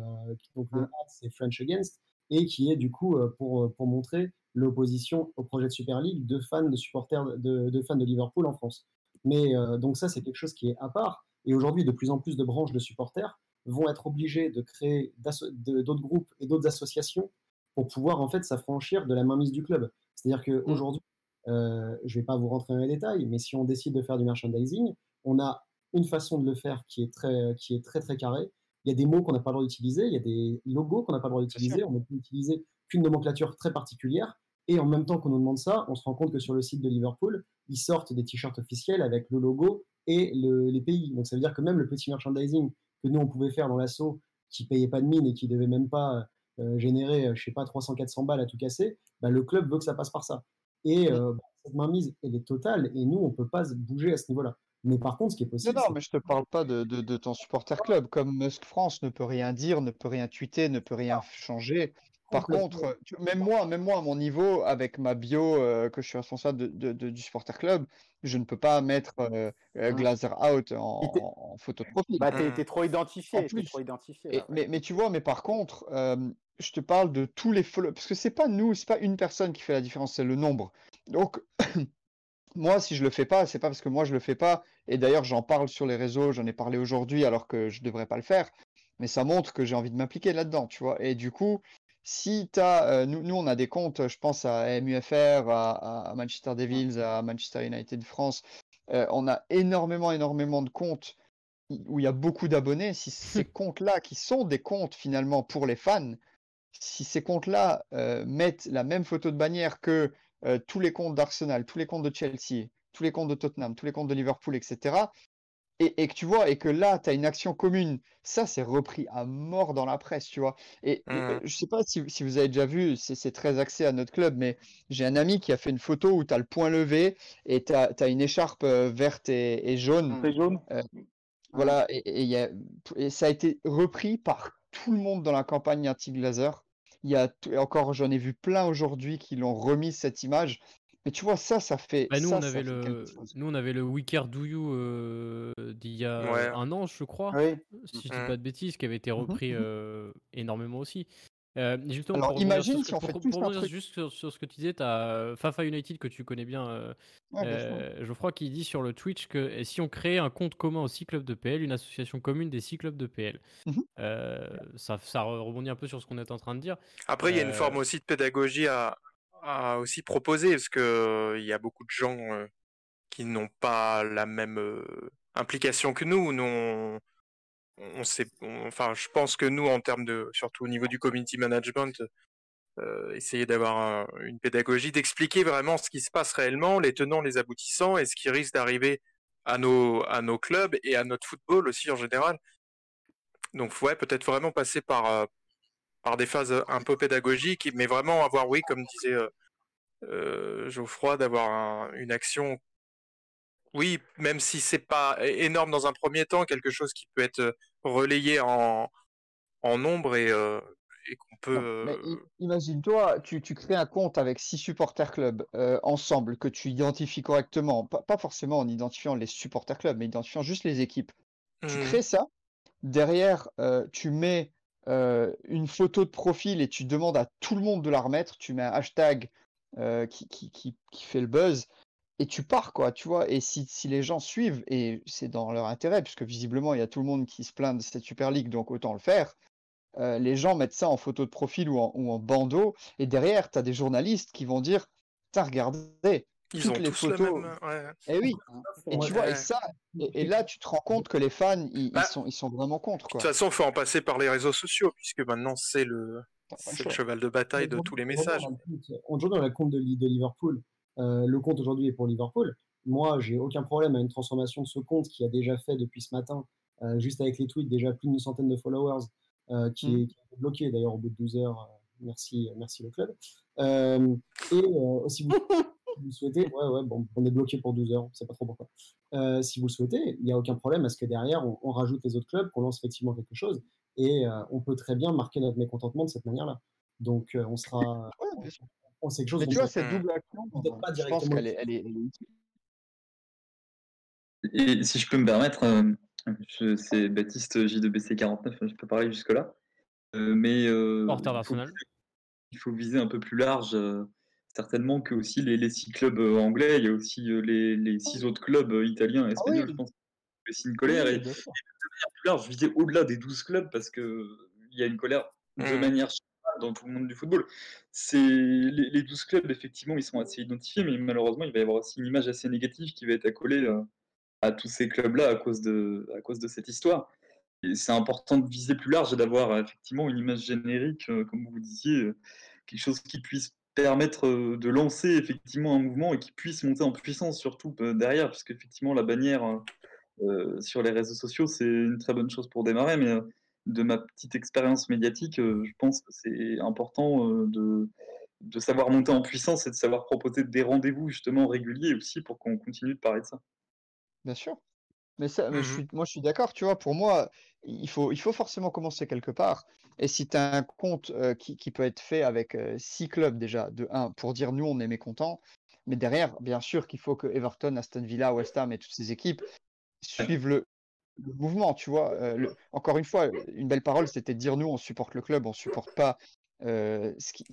donc le Max et French Against, et qui est du coup euh, pour, pour montrer l'opposition au projet de Super League de fans de supporters de, de fans de Liverpool en France. Mais euh, donc ça, c'est quelque chose qui est à part. Et aujourd'hui, de plus en plus de branches de supporters vont être obligées de créer de, d'autres groupes et d'autres associations pour pouvoir en fait s'affranchir de la mainmise du club. C'est-à-dire qu'aujourd'hui, euh, je ne vais pas vous rentrer dans les détails, mais si on décide de faire du merchandising, on a une façon de le faire qui est très, qui est très, très carrée. Il y a des mots qu'on n'a pas le droit d'utiliser, il y a des logos qu'on n'a pas le droit d'utiliser, on ne peut utiliser qu'une nomenclature très particulière. Et en même temps qu'on nous demande ça, on se rend compte que sur le site de Liverpool, ils sortent des t-shirts officiels avec le logo et le, les pays. Donc ça veut dire que même le petit merchandising que nous, on pouvait faire dans l'assaut, qui ne payait pas de mine et qui ne devait même pas euh, générer, je ne sais pas, trois cents à quatre cents balles à tout casser, bah, le club veut que ça passe par ça. Et euh, bah, cette mainmise, elle est totale et nous, on ne peut pas se bouger à ce niveau-là. Mais par contre, ce qui est possible... Non, non, mais je ne te parle pas de, de, de ton supporter club. Comme Musk France ne peut rien dire, ne peut rien tweeter, ne peut rien changer. Par contre, tu, même, moi, même moi, à mon niveau, avec ma bio euh, que je suis responsable de, de, de, du supporter club, je ne peux pas mettre euh, euh, Glazer out en, en, en photo de profil. Bah, t'es, t'es trop identifié. Plus, t'es trop identifié et, ouais. mais, mais tu vois, mais par contre, euh, je te parle de tous les followers. Parce que ce n'est pas nous, ce n'est pas une personne qui fait la différence, c'est le nombre. Donc... Moi, si je le fais pas, c'est pas parce que moi je le fais pas. Et d'ailleurs, j'en parle sur les réseaux, j'en ai parlé aujourd'hui alors que je devrais pas le faire. Mais ça montre que j'ai envie de m'impliquer là-dedans, tu vois. Et du coup, si t'as, euh, nous, nous, on a des comptes, je pense à M U F R, à, à Manchester Devils, à Manchester United France. Euh, on a énormément, énormément de comptes où il y a beaucoup d'abonnés. Si ces comptes-là, qui sont des comptes finalement pour les fans, si ces comptes-là euh, mettent la même photo de bannière que Euh, tous les comptes d'Arsenal, tous les comptes de Chelsea, tous les comptes de Tottenham, tous les comptes de Liverpool, et cetera. Et, et que tu vois, et que là, tu as une action commune. Ça, c'est repris à mort dans la presse, tu vois. Et, et euh, je sais pas si, si vous avez déjà vu, c'est, c'est très axé à notre club, mais j'ai un ami qui a fait une photo où tu as le poing levé et tu as une écharpe euh, verte et, et jaune. C'est jaune. Euh, voilà, et, et, y a, et ça a été repris par tout le monde dans la campagne anti-Glazer. Il y a t- encore, j'en ai vu plein aujourd'hui qui l'ont remis cette image. Mais tu vois, ça, ça fait. Bah nous, ça, on avait le, nous, on avait le We Care Do You euh, d'il y a ouais. un an, je crois, oui. si je dis pas de bêtises, qui avait été repris euh, énormément aussi. Euh, justement, alors, imagine si on fait tout ça. Juste sur, sur ce que tu disais, tu as Fafa United que tu connais bien, euh, ouais, euh, Geoffroy, qui dit sur le Twitch que et si on créait un compte commun aux six clubs de P L, une association commune des six clubs de P L, mm-hmm. euh, ça, ça rebondit un peu sur ce qu'on est en train de dire. Après, il euh... y a une forme aussi de pédagogie à, à aussi proposer parce qu'il euh, y a beaucoup de gens euh, qui n'ont pas la même euh, implication que nous. Nous, on... On sait, on, enfin, je pense que nous, en termes de, surtout au niveau du community management, euh, essayer d'avoir un, une pédagogie, d'expliquer vraiment ce qui se passe réellement, les tenants, les aboutissants, et ce qui risque d'arriver à nos, à nos clubs et à notre football aussi en général. Donc ouais, peut-être vraiment passer par, euh, par des phases un peu pédagogiques, mais vraiment avoir, oui, comme disait euh, euh, Geoffroy, d'avoir un, une action, oui, même si c'est pas énorme dans un premier temps, quelque chose qui peut être relayé en, en nombre et... Euh, et qu'on peut... Mais imagine-toi, tu, tu crées un compte avec six supporters clubs euh, ensemble que tu identifies correctement, pas, pas forcément en identifiant les supporters clubs, mais en identifiant juste les équipes. Mmh. Tu crées ça, derrière, euh, tu mets euh, une photo de profil et tu demandes à tout le monde de la remettre, tu mets un hashtag euh, qui, qui, qui, qui fait le buzz, et tu pars, quoi, tu vois. Et si, si les gens suivent, et c'est dans leur intérêt, puisque visiblement, il y a tout le monde qui se plaint de cette Super League, donc autant le faire. Euh, les gens mettent ça en photo de profil ou en, ou en bandeau, et derrière, tu as des journalistes qui vont dire « T'as regardé Ils toutes ont les tous photos. » ouais. Et oui, et ouais, tu vois, ouais. et ça, et, et là, tu te rends compte que les fans, ils, bah, ils, sont, ils sont vraiment contre. Quoi. De toute façon, il faut en passer par les réseaux sociaux, puisque maintenant, c'est le, c'est le cheval de bataille de on tous les messages. Aujourd'hui, on a le compte de, de Liverpool. Euh, le compte aujourd'hui est pour Liverpool. Moi, j'ai aucun problème à une transformation de ce compte qui a déjà fait depuis ce matin, euh, juste avec les tweets, déjà plus d'une centaine de followers. Euh, qui, est, qui est bloqué d'ailleurs au bout de douze heures, euh, merci, merci le club. Euh, et euh, si vous, si vous souhaitez, ouais, ouais, bon, on est bloqué pour douze heures, on ne sait pas trop pourquoi. Euh, si vous le souhaitez, il n'y a aucun problème à ce que derrière, on, on rajoute les autres clubs, qu'on lance effectivement quelque chose, et euh, on peut très bien marquer notre mécontentement de cette manière-là. Donc euh, on sera. Ouais, on sait quelque chose. Mais tu vois, cette double action, pas je pense qu'elle est, elle est, elle est... Et si je peux me permettre. Euh... Je, c'est Baptiste J deux B C quarante-neuf, je peux parler jusque-là. Euh, mais euh, il, faut, il faut viser un peu plus large. Euh, certainement que aussi les, les six clubs anglais, il y a aussi euh, les, les six autres clubs italiens et espagnols, ah oui. Je pense, qui sont une colère. Oui, et, et de manière plus large, viser au-delà des douze clubs parce qu'il y a une colère de mmh. manière générale dans tout le monde du football. C'est, les, les douze clubs, effectivement, ils sont assez identifiés, mais malheureusement, il va y avoir aussi une image assez négative qui va être accolée. Euh, à tous ces clubs-là à cause de, à cause de cette histoire. Et c'est important de viser plus large et d'avoir effectivement une image générique, euh, comme vous disiez, euh, quelque chose qui puisse permettre euh, de lancer effectivement un mouvement et qui puisse monter en puissance, surtout euh, derrière, parce qu'effectivement la bannière euh, sur les réseaux sociaux, c'est une très bonne chose pour démarrer, mais euh, de ma petite expérience médiatique, euh, je pense que c'est important euh, de... de savoir monter en puissance et de savoir proposer des rendez-vous justement réguliers aussi pour qu'on continue de parler de ça. Bien sûr, mais, ça, mais je suis, moi je suis d'accord, tu vois, pour moi, il faut, il faut forcément commencer quelque part, et si tu as un compte euh, qui, qui peut être fait avec euh, six clubs déjà, de un, pour dire nous on est mécontents, mais derrière, bien sûr qu'il faut que Everton, Aston Villa, West Ham et toutes ces équipes suivent le, le mouvement, tu vois, euh, le, encore une fois, une belle parole c'était de dire nous on supporte le club, on supporte pas euh, ce qui,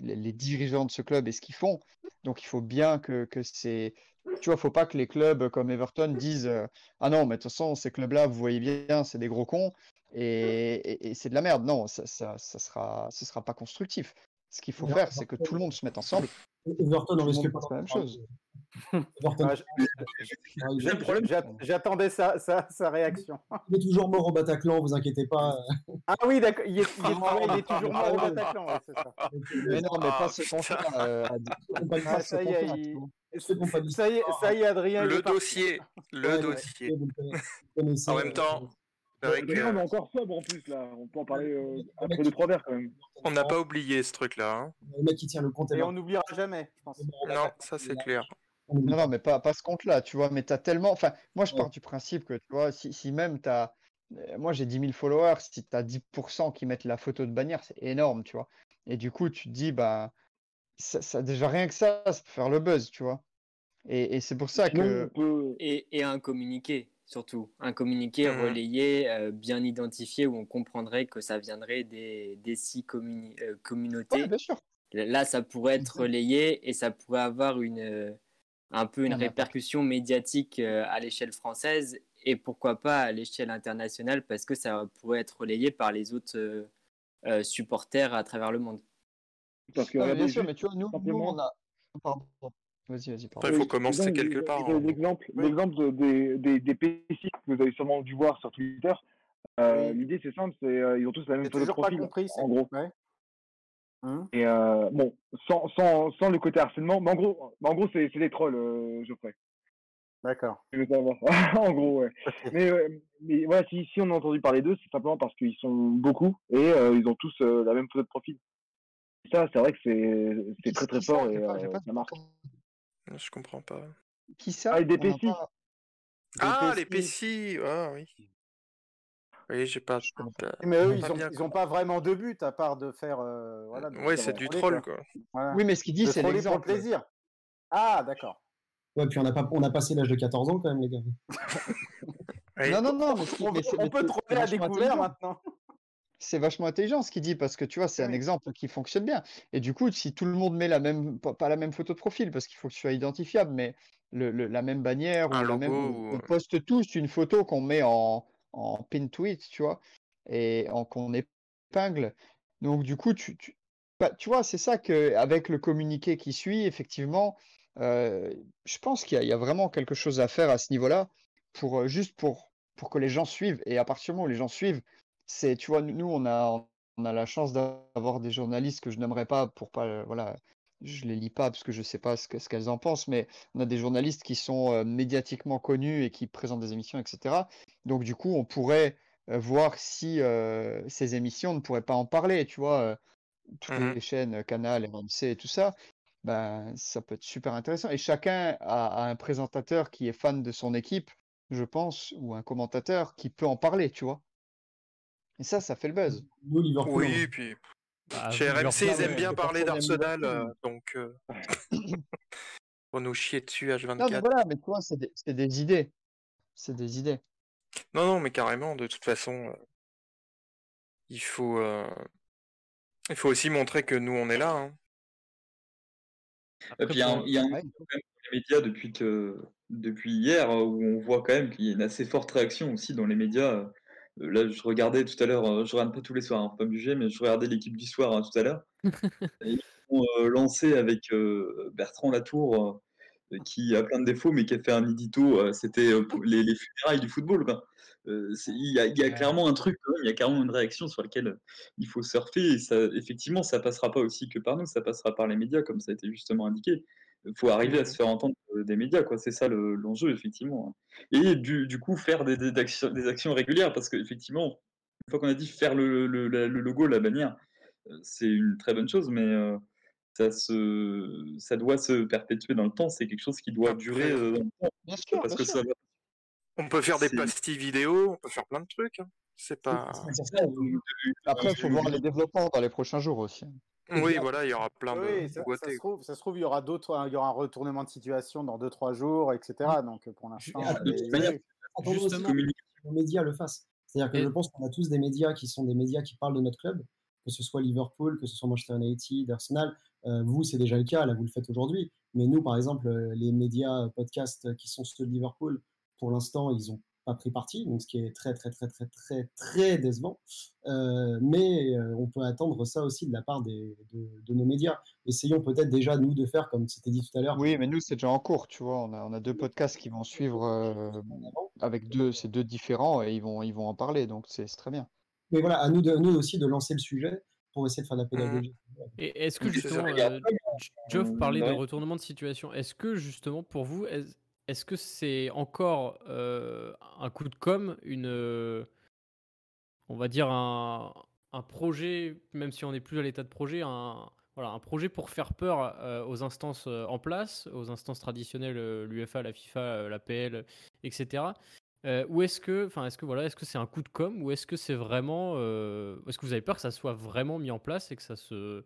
les dirigeants de ce club et ce qu'ils font, donc il faut bien que, que c'est... Tu vois, faut pas que les clubs comme Everton disent euh, ah non, mais de toute façon, ces clubs-là, vous voyez bien, c'est des gros cons et, et, et c'est de la merde. Non, ça, ça, ça sera, ce sera pas constructif. Ce qu'il faut Everton, faire, c'est que tout le monde se mette ensemble. Everton, on risque pas la même chose. Everton, j'ai un problème. J'attendais sa, sa, sa réaction. Il est toujours mort au Bataclan, vous inquiétez pas. Ah oui, d'accord. Il est, il est, il est toujours mort au Bataclan. Ouais, c'est ça. Mais non, mais pas ce qu'on ça y est. Ça y est, ça y est, Adrien. Le dossier, le ouais, dossier. Ouais. En même temps, avec euh... on est encore sobre en plus là. On peut en parler euh, après deux trois verres quand même. On n'a pas oublié ce truc-là. Hein. Le mec qui tient le compte. Et on n'oubliera jamais, je pense. Non, ça c'est clair. Non, non, mais pas pas ce compte-là, tu vois. Mais t'as tellement. Enfin, moi je pars du principe que tu vois, si si même t'as, moi j'ai dix mille followers, si t'as dix pour cent qui mettent la photo de bannière, c'est énorme, tu vois. Et du coup, tu te dis bah. Ça, ça, déjà rien que ça, ça peut faire le buzz, tu vois. Et, et c'est pour ça que... Et, et un communiqué, surtout. Un communiqué mmh. relayé, euh, bien identifié, où on comprendrait que ça viendrait des, des six communi- euh, communautés. Ouais, bien sûr. Là, ça pourrait être relayé et ça pourrait avoir une, euh, un peu une ouais, répercussion ouais. médiatique euh, à l'échelle française et pourquoi pas à l'échelle internationale parce que ça pourrait être relayé par les autres euh, euh, supporters à travers le monde. Parce que, ah, regardez, bien sûr, mais tu vois, nous, nous on a. Pardon. Vas-y, vas-y. Pardon. Il faut commencer donc, quelque part. Hein. L'exemple, oui. l'exemple des, des, des P C que vous avez sûrement dû voir sur Twitter, euh, oui. l'idée c'est simple, c'est euh, ils ont tous la même photo de profil. Pas compris, en gros. Ouais. Hein Et euh, bon, sans, sans, sans le côté harcèlement, mais en gros, en gros c'est, c'est des trolls, euh, je crois. D'accord. Je veux savoir. En gros, ouais. mais, ouais, mais voilà, si, si on a entendu parler d'eux, c'est simplement parce qu'ils sont beaucoup et euh, ils ont tous euh, la même photo de profil. Ça, c'est vrai que c'est, c'est très très fort et euh, ça marque. Je comprends pas. Qui ça? Ah, des P C. Ah, les P C. Ah oui. Oui, j'ai pas. Mais eux, ils ont, ils ont pas vraiment de but à part de faire. Euh, voilà, de ouais, c'est du troll quoi. Voilà. Oui, mais ce qu'il dit, de c'est l'exemple. Pour le plaisir. Ah, d'accord. Ouais, puis on a pas, on a passé l'âge de quatorze ans quand même, les gars. non, non, non. Mais ce qui, on mais on peut trouver à découvert maintenant. C'est vachement intelligent ce qu'il dit parce que tu vois, c'est oui. un exemple qui fonctionne bien. Et du coup, si tout le monde met la même, pas la même photo de profil parce qu'il faut que tu sois identifiable, mais le, le, la même bannière un ou la même, ou... on poste tous une photo qu'on met en, en pin tweet, tu vois, et en, qu'on épingle. Donc du coup, tu, tu, bah, tu vois, c'est ça que avec le communiqué qui suit, effectivement, euh, je pense qu'il y a, il y a vraiment quelque chose à faire à ce niveau-là pour juste pour pour que les gens suivent. Et à partir du moment où les gens suivent, c'est, tu vois, nous on a on a la chance d'avoir des journalistes que je n'aimerais pas pour pas voilà je les lis pas parce que je sais pas ce, que, ce qu'elles en pensent, mais on a des journalistes qui sont euh, médiatiquement connus et qui présentent des émissions, etc. Donc du coup on pourrait euh, voir si euh, ces émissions ne pourraient pas en parler, tu vois, euh, toutes mmh. les chaînes Canal, R M C et tout ça, ben ça peut être super intéressant. Et chacun a, a un présentateur qui est fan de son équipe, je pense, ou un commentateur qui peut en parler, tu vois. Et ça, ça fait le buzz. Nous, Liverpool. Oui, et puis bah, chez R M C, ils aiment bien parler d'Arsenal, euh, donc euh... pour nous chier dessus H vingt-quatre. Non, mais voilà, mais toi, c'est des, c'est des idées. C'est des idées. Non, non, mais carrément, de toute façon, euh, il faut, euh, il faut aussi montrer que nous, on est là. Hein. Après, et puis, il y a un, y a un ouais. problème dans les médias depuis que, depuis hier, où on voit quand même qu'il y a une assez forte réaction aussi dans les médias. Là, je regardais tout à l'heure, je regarde pas tous les soirs, hein, faut pas me juger, mais je regardais l'Équipe du soir hein, tout à l'heure. Et ils ont euh, lancé avec euh, Bertrand Latour, euh, qui a plein de défauts, mais qui a fait un édito. Euh, c'était euh, les, les funérailles du football. Il euh, y a, y a ouais. clairement un truc, il y a clairement une réaction sur laquelle il faut surfer. Et ça, effectivement, ça passera pas aussi que par nous, ça passera par les médias, comme ça a été justement indiqué. Faut arriver à se faire entendre des médias, quoi. C'est ça le, l'enjeu, effectivement. Et du, du coup, faire des, des, actions, des actions régulières, parce qu'effectivement, une fois qu'on a dit faire le, le, le logo, la bannière, c'est une très bonne chose, mais euh, ça, se, ça doit se perpétuer dans le temps. C'est quelque chose qui doit durer euh, dans le temps. Bien sûr, parce bien que sûr. Ça va... On peut faire des c'est... pastilles vidéo, on peut faire plein de trucs. Hein. C'est pas... Après, il faut voir les développements dans les prochains jours aussi. Oui, voilà, il y aura plein oui, de. Ça, ça, se trouve, ça se trouve, il y aura d'autres, il y aura un retournement de situation dans deux trois jours, et cetera. Donc pour l'instant, les médias le fassent. C'est-à-dire que et... je pense qu'on a tous des médias qui sont des médias qui parlent de notre club, que ce soit Liverpool, que ce soit Manchester United, Arsenal. Euh, vous, c'est déjà le cas, là, vous le faites aujourd'hui. Mais nous, par exemple, les médias podcasts qui sont ceux de Liverpool, pour l'instant, ils ont pas pris parti, donc ce qui est très très très très très très décevant, euh, mais euh, on peut attendre ça aussi de la part des, de, de nos médias. Essayons peut-être déjà nous de faire comme c'était dit tout à l'heure. Oui, mais nous c'est déjà en cours, tu vois, on a, on a deux podcasts qui vont suivre euh, avec deux, c'est deux différents et ils vont, ils vont en parler, donc c'est, c'est très bien. Mais voilà, à nous, de, nous aussi de lancer le sujet pour essayer de faire de la pédagogie. Et est-ce que justement, euh, Geoff parlait d'un retournement de situation, est-ce que justement pour vous, est- Est-ce que c'est encore euh, un coup de com', une, euh, on va dire un, un projet, même si on n'est plus à l'état de projet, un, voilà, un projet pour faire peur euh, aux instances euh, en place, aux instances traditionnelles, euh, l'UEFA, la FIFA, euh, la P L, et cetera. Euh, ou est-ce que, enfin, est-ce que voilà, est-ce que c'est un coup de com' ou est-ce que c'est vraiment, euh, est-ce que vous avez peur que ça soit vraiment mis en place et que ça se,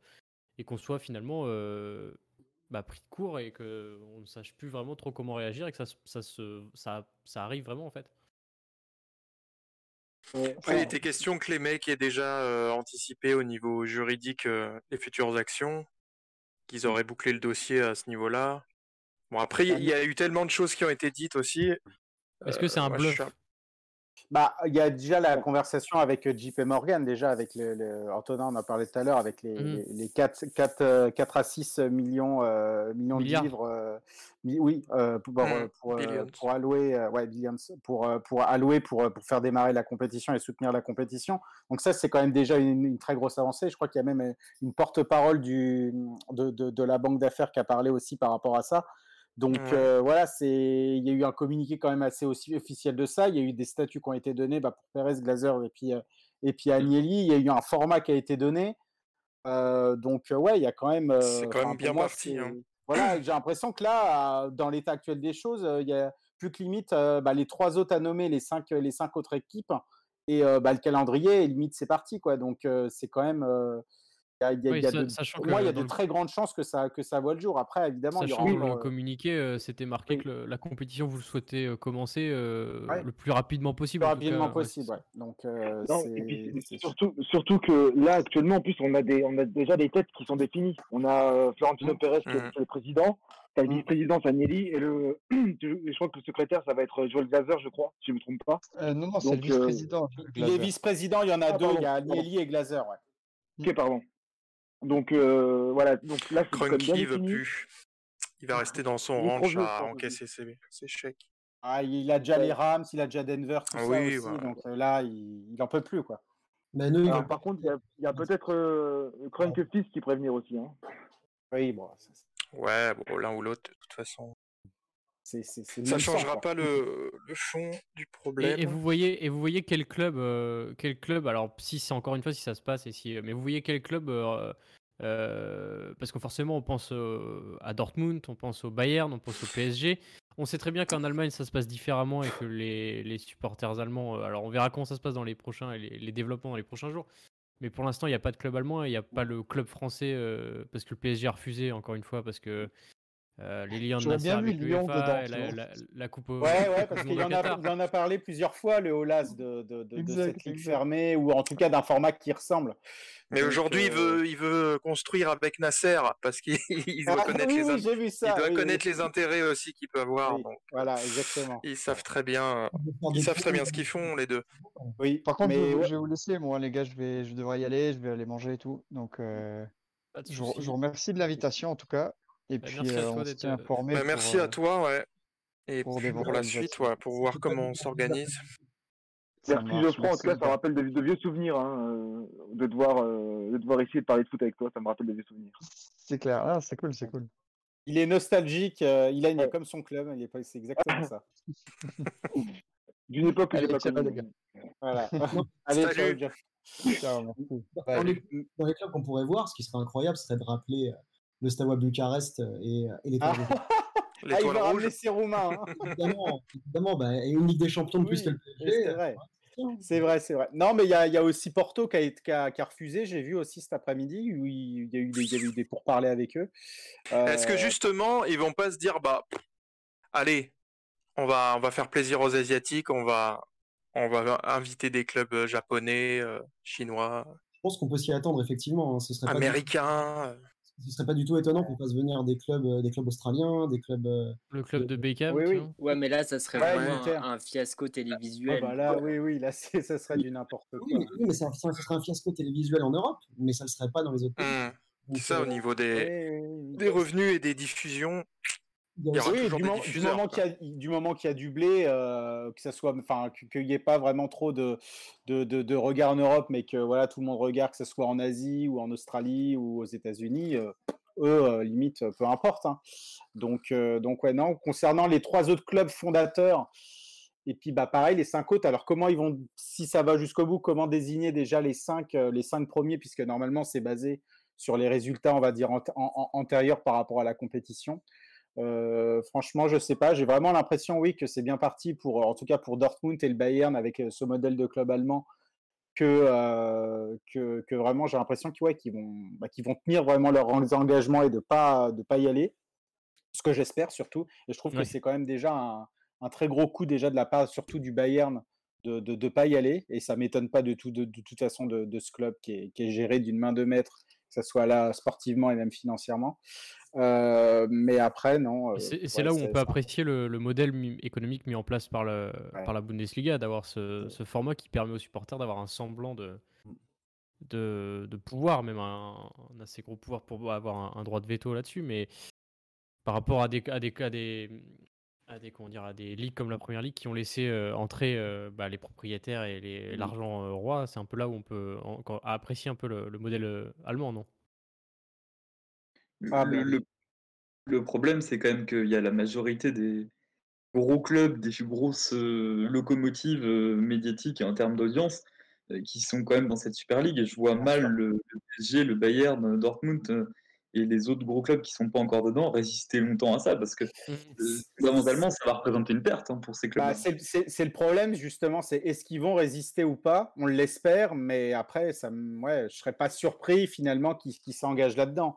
et qu'on soit finalement euh, Bah, pris de court et qu'on ne sache plus vraiment trop comment réagir et que ça, ça, se, ça, ça arrive vraiment en fait. Ouais, Après, alors... il était question que les mecs aient déjà euh, anticipé au niveau juridique euh, les futures actions, qu'ils auraient bouclé le dossier à ce niveau-là. Bon, après, il y a eu tellement de choses qui ont été dites aussi. Est-ce euh, que c'est un bluff? Je... Bah, il y a déjà la conversation avec J P Morgan, déjà avec le, le Antonin, on en parlait tout à l'heure, avec les, mmh. les, les quatre, quatre, quatre à six millions, euh, millions de livres, euh, mi- oui, euh, pour, mmh. pour, euh, pour allouer, euh, ouais, pour, euh, pour allouer, pour, pour faire démarrer la compétition et soutenir la compétition. Donc ça, c'est quand même déjà une, une très grosse avancée. Je crois qu'il y a même une porte-parole du, de, de, de la banque d'affaires qui a parlé aussi par rapport à ça. Donc ouais. euh, voilà, c'est il y a eu un communiqué quand même assez aussi officiel de ça. Il y a eu des statuts qui ont été donnés bah, pour Pérez, Glazer et puis euh, et puis Agnelli. Il y a eu un format qui a été donné. Euh, donc ouais, il y a quand même. Euh, c'est quand même bien moi, parti. Hein. Voilà, j'ai l'impression que là, dans l'état actuel des choses, il y a plus que limite euh, bah, les trois autres à nommer, les cinq les cinq autres équipes et euh, bah, le calendrier. Et limite, c'est parti quoi. Donc euh, c'est quand même. Euh, Oui, pour moi, il y a de très grandes chances que ça, que ça voit le jour. Après, évidemment, sachant il y aura le euh... communiqué, euh, c'était marqué oui. que le, la compétition, vous le souhaitez euh, commencer euh, ouais. le plus rapidement possible. Le plus rapidement cas, possible, ouais. ouais. Donc, euh, non, c'est... Et puis, c'est surtout, surtout que là, actuellement, en plus, on a, des, on a déjà des têtes qui sont définies. On a euh, Florentino mmh. Pérez, qui est le président, t'as le vice-président, Agnelli, et le, je crois que le secrétaire, ça va être Joël Glazer, je crois, si je ne me trompe pas. Euh, non, non, c'est donc, le vice-président. Euh... Les vice-présidents, il y en a ah, deux, il y a Agnelli et Glazer, ouais. Ok, pardon. Donc euh, voilà, donc là, Kroenke ne veut plus. Il va rester dans son ranch à encaisser ses, ses chèques. Ah, il a déjà ouais. les Rams, il a déjà Denver, tout ah, ça oui, aussi. Voilà. Donc là, il n'en peut plus, quoi. Mais nous, alors, il... par contre, il y a, il y a peut-être euh, Kroenke fils qui pourrait venir aussi. Hein. Oui, bon. Ça, ouais, bon, l'un ou l'autre, de toute façon. C'est, c'est, c'est ça ne changera quoi. Pas le, le fond du problème. Et, et, vous voyez, et vous voyez quel club, euh, quel club alors si c'est encore une fois si ça se passe, et si, mais vous voyez quel club, euh, euh, parce que forcément on pense euh, à Dortmund, on pense au Bayern, on pense au P S G. On sait très bien qu'en Allemagne ça se passe différemment et que les, les supporters allemands, alors on verra comment ça se passe dans les prochains, les, les développements dans les prochains jours. Mais pour l'instant il n'y a pas de club allemand et il n'y a pas le club français euh, parce que le P S G a refusé encore une fois parce que Euh, les liens de Nasser avec l'UEFA, la, la, la coupe au ouais, ouais, parce qu'il y en, a, il en a parlé plusieurs fois, le Olas de, de, de, de cette ligue fermée, ou en tout cas d'un format qui ressemble. Mais donc, aujourd'hui, euh... il, veut, il veut construire avec Nasser, parce qu'il doit ah, connaître, oui, les, oui, j'ai vu ça, il doit oui, connaître oui. les intérêts aussi qu'il peut avoir. Oui, donc, voilà, exactement. Ils savent très bien, ils savent très bien ce qu'ils font, les deux. Oui, par contre, mais... je, je vais vous laisser, moi, les gars, je, vais, je devrais y aller, je vais aller manger et tout. Donc, euh, je, je vous remercie de l'invitation, en tout cas. Et bah, puis, merci euh, à toi d'être informé. Bah, merci pour, à toi, ouais. Et pour, puis, pour la suite, ouais, pour voir comment on s'organise. Merci, Geoffroy. En tout cas, ça me rappelle de, de vieux souvenirs, hein, de, devoir, euh, de devoir essayer de parler de foot avec toi. Ça me rappelle de vieux souvenirs. C'est clair. Ah, c'est cool, c'est cool. Il est nostalgique. Euh, Ilan, il a comme son club. Il est pas, c'est exactement ça. D'une époque où j'ai pas connu. Voilà. Allez, salut. Ciao, ciao, merci. Dans les, dans les clubs qu'on pourrait voir, ce qui serait incroyable, ce serait de rappeler... le Steaua Bucarest et, et l'étoile ah, rouge. Ah, il va ramener ses Roumains. Hein. évidemment, évidemment bah, et une Ligue des Champions de plus oui, que le P S G. C'est vrai, c'est vrai. C'est vrai. Non, mais il y, y a aussi Porto qui a, qui, a, qui a refusé. J'ai vu aussi cet après-midi où il y a eu des, eu des pourparlers avec eux. Euh... Est-ce que justement, ils ne vont pas se dire bah, allez, on va, on va faire plaisir aux Asiatiques, on va, on va inviter des clubs japonais, euh, chinois. Je pense qu'on peut s'y attendre, effectivement. Hein. Ce serait américains. Pas... Ce serait pas du tout étonnant qu'on fasse venir des clubs, des clubs australiens, des clubs. Le club de Beckham. Oui, oui. Ouais, mais là, ça serait ouais, vraiment un, un fiasco télévisuel. Ah, bah là, oui, oui, là, c'est, ça serait du n'importe quoi. Oui, oui, mais ça, ça serait un fiasco télévisuel en Europe, mais ça ne le serait pas dans les autres pays. Mmh. Donc, ça, euh, au niveau des, ouais, des revenus et des diffusions. Il y aura oui, toujours du, des moment, du, moment qu'il y a, du moment qu'il y a du blé, euh, que ça soit, enfin, qu'il n'y ait pas vraiment trop de, de, de, de regard en Europe, mais que voilà, tout le monde regarde, que ce soit en Asie ou en Australie ou aux États-Unis, euh, eux, euh, limite, peu importe. Hein. Donc, euh, donc ouais, non. Concernant les trois autres clubs fondateurs, et puis bah pareil, les cinq autres. Alors comment ils vont, si ça va jusqu'au bout, comment désigner déjà les cinq, euh, les cinq premiers, puisque normalement c'est basé sur les résultats, on va dire ant- an- antérieurs par rapport à la compétition. Euh, franchement, je sais pas. J'ai vraiment l'impression, oui, que c'est bien parti pour, en tout cas pour Dortmund et le Bayern avec ce modèle de club allemand, que euh, que, que vraiment j'ai l'impression qu'ils, ouais, qu'ils vont, bah, qu'ils vont tenir vraiment leurs engagements et de pas de pas y aller. Ce que j'espère surtout. Et je trouve oui. que c'est quand même déjà un, un très gros coup déjà de la part, surtout du Bayern, de de, de pas y aller. Et ça m'étonne pas de tout de, de toute façon de, de ce club qui est, qui est géré d'une main de maître. Que ce soit là sportivement et même financièrement. Euh, mais après, non. Euh, c'est, ouais, c'est là où c'est, on peut apprécier le, le modèle mi- économique mis en place par, le, ouais. par la Bundesliga, d'avoir ce, ce format qui permet aux supporters d'avoir un semblant de, de, de pouvoir, même un, un assez gros pouvoir pour avoir un, un droit de veto là-dessus. Mais par rapport à des, à des, à des, à des, comment dire, à des ligues comme la Premier League qui ont laissé euh, entrer euh, bah, les propriétaires et les, l'argent euh, roi, c'est un peu là où on peut en, quand, apprécier un peu le, le modèle euh, allemand, non ? Le, le, Le problème, c'est quand même qu'il y a la majorité des gros clubs, des grosses euh, locomotives euh, médiatiques et en termes d'audience, euh, qui sont quand même dans cette Super League. Et je vois mal le, le P S G, le Bayern, Dortmund euh, et les autres gros clubs qui ne sont pas encore dedans résister longtemps à ça, parce que euh, fondamentalement, ça va représenter une perte hein, pour ces clubs. Bah, c'est, c'est, c'est le problème, justement, c'est est-ce qu'ils vont résister ou pas ? On l'espère, mais après, ça, ouais, je ne serais pas surpris finalement qu'ils, qu'ils s'engagent là-dedans.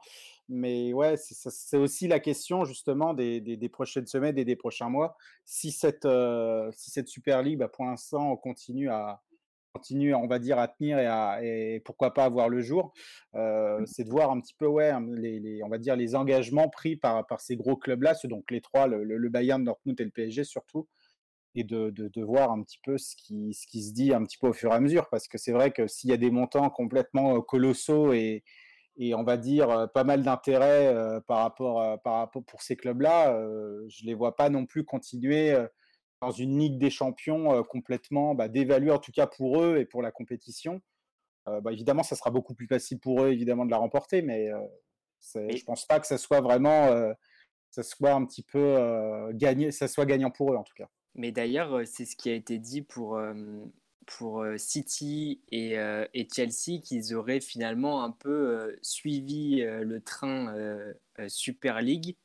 Mais ouais, c'est, c'est aussi la question justement des, des, des prochaines semaines et des prochains mois. Si cette, euh, si cette Super League, bah, pour l'instant, on continue à, continue, on va dire, à tenir et, à, et pourquoi pas avoir le jour, euh, mmh. c'est de voir un petit peu, ouais, les, les, on va dire, les engagements pris par, par ces gros clubs-là, ceux, donc les trois, le, le Bayern, Dortmund et le P S G surtout, et de, de, de voir un petit peu ce qui, ce qui se dit un petit peu au fur et à mesure. Parce que c'est vrai que s'il y a des montants complètement colossaux et Et on va dire pas mal d'intérêt euh, par rapport euh, par rapport pour ces clubs-là. Euh, je les vois pas non plus continuer euh, dans une Ligue des Champions euh, complètement bah, dévaluée, en tout cas pour eux et pour la compétition. Euh, bah, évidemment, ça sera beaucoup plus facile pour eux évidemment de la remporter, mais euh, c'est, je pense pas que ça soit vraiment euh, ça soit un petit peu euh, gagné, ça soit gagnant pour eux en tout cas. Mais d'ailleurs, c'est ce qui a été dit pour. Euh... pour City et, euh, et Chelsea, qu'ils auraient finalement un peu euh, suivi euh, le train euh, euh, Super League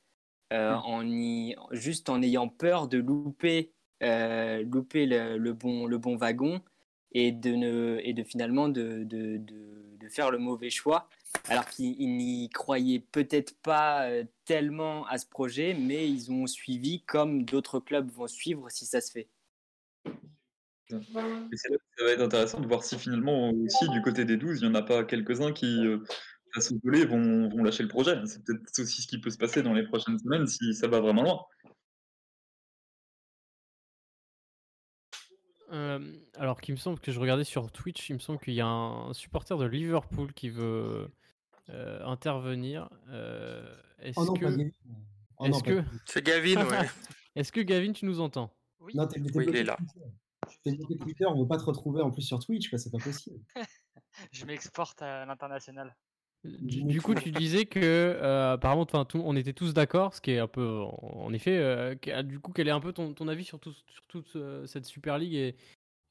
euh, mmh. en y, juste en ayant peur de louper, euh, louper le, le, bon, le bon wagon et de, ne, et de finalement de, de, de, de faire le mauvais choix, alors qu'ils n'y croyaient peut-être pas tellement à ce projet, mais ils ont suivi comme d'autres clubs vont suivre si ça se fait. Et c'est là que ça va être intéressant de voir si finalement aussi du côté des douze, il n'y en a pas quelques-uns qui, euh, à ce volet, vont, vont lâcher le projet. C'est peut-être aussi ce qui peut se passer dans les prochaines semaines si ça va vraiment loin. Euh, alors qu'il me semble que je regardais sur Twitch, il me semble qu'il y a un supporter de Liverpool qui veut euh, intervenir. Euh, est-ce oh non, que... Pas Gavin. Oh est-ce non, que... Pas. C'est Gavin, ouais. Est-ce que Gavin, tu nous entends ? Oui, non, t'es, t'es oui il est là. Je t'ai Twitter, on ne veut pas te retrouver en plus sur Twitch, quoi, c'est pas possible. Je m'exporte à l'international. Du, du coup, tu disais que, euh, apparemment, tout, on était tous d'accord, ce qui est un peu, en effet, euh, du coup, quel est un peu ton, ton avis sur, tout, sur toute euh, cette Super League et,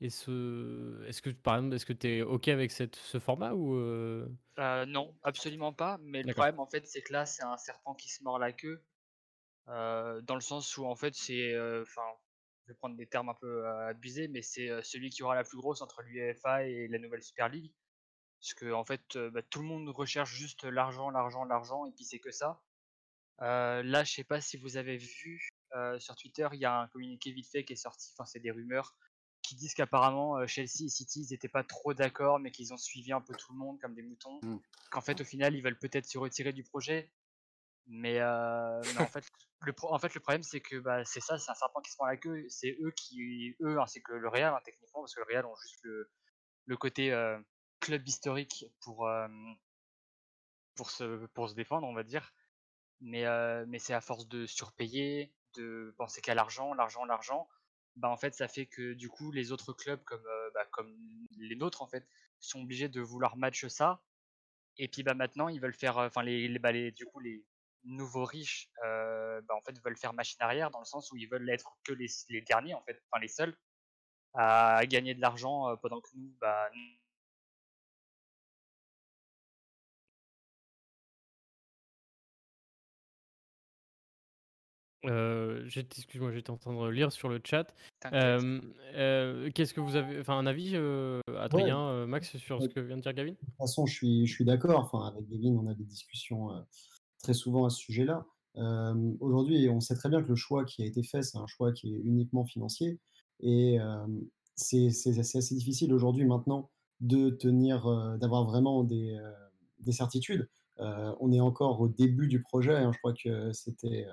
et ce, est-ce que, par exemple, est-ce que tu es OK avec cette, ce format ou euh... Euh, non, absolument pas. Mais d'accord. Le problème, en fait, c'est que là, c'est un serpent qui se mord la queue, euh, dans le sens où, en fait, c'est, enfin. Euh, je vais prendre des termes un peu euh, abusés, mais c'est euh, celui qui aura la plus grosse entre l'UEFA et la nouvelle Super League. Parce que, en fait, euh, bah, tout le monde recherche juste l'argent, l'argent, l'argent, et puis c'est que ça. Euh, là, je ne sais pas si vous avez vu euh, sur Twitter, il y a un communiqué vite fait qui est sorti, enfin, c'est des rumeurs, qui disent qu'apparemment, euh, Chelsea et City, ils n'étaient pas trop d'accord, mais qu'ils ont suivi un peu tout le monde comme des moutons. Mmh. Qu'en fait, au final, ils veulent peut-être se retirer du projet. Mais, euh, mais en, fait, le pro- en fait, le problème, c'est que bah, c'est ça, c'est un serpent qui se prend la queue. C'est eux qui, eux, ainsi que le Real, hein, techniquement, parce que le Real ont juste le, le côté euh, club historique pour, euh, pour, se, pour se défendre, on va dire. Mais, euh, mais c'est à force de surpayer, de penser qu'à l'argent, l'argent, l'argent, bah, en fait, ça fait que du coup, les autres clubs, comme, euh, bah, comme les nôtres, en fait, sont obligés de vouloir match ça. Et puis bah, maintenant, ils veulent faire, enfin, euh, les, les, bah, les, du coup, les nouveaux riches euh, bah, en fait veulent faire machine arrière, dans le sens où ils veulent être que les, les derniers en fait, enfin les seuls à gagner de l'argent euh, pendant que nous bah nous... Euh, j'étais, excuse-moi, j'étais en train de lire sur le chat. Euh, euh, qu'est-ce que vous avez, enfin un avis, euh, Adrien, ouais. euh, Max, sur ouais. ce que vient de dire Gavin ? De toute façon, je suis, je suis d'accord. Enfin, avec Gavin, on a des discussions. Euh... très souvent à ce sujet-là. Euh, aujourd'hui, on sait très bien que le choix qui a été fait, c'est un choix qui est uniquement financier, et euh, c'est, c'est, c'est assez difficile aujourd'hui, maintenant, de tenir, euh, d'avoir vraiment des, euh, des certitudes. Euh, on est encore au début du projet, hein, je crois que c'était,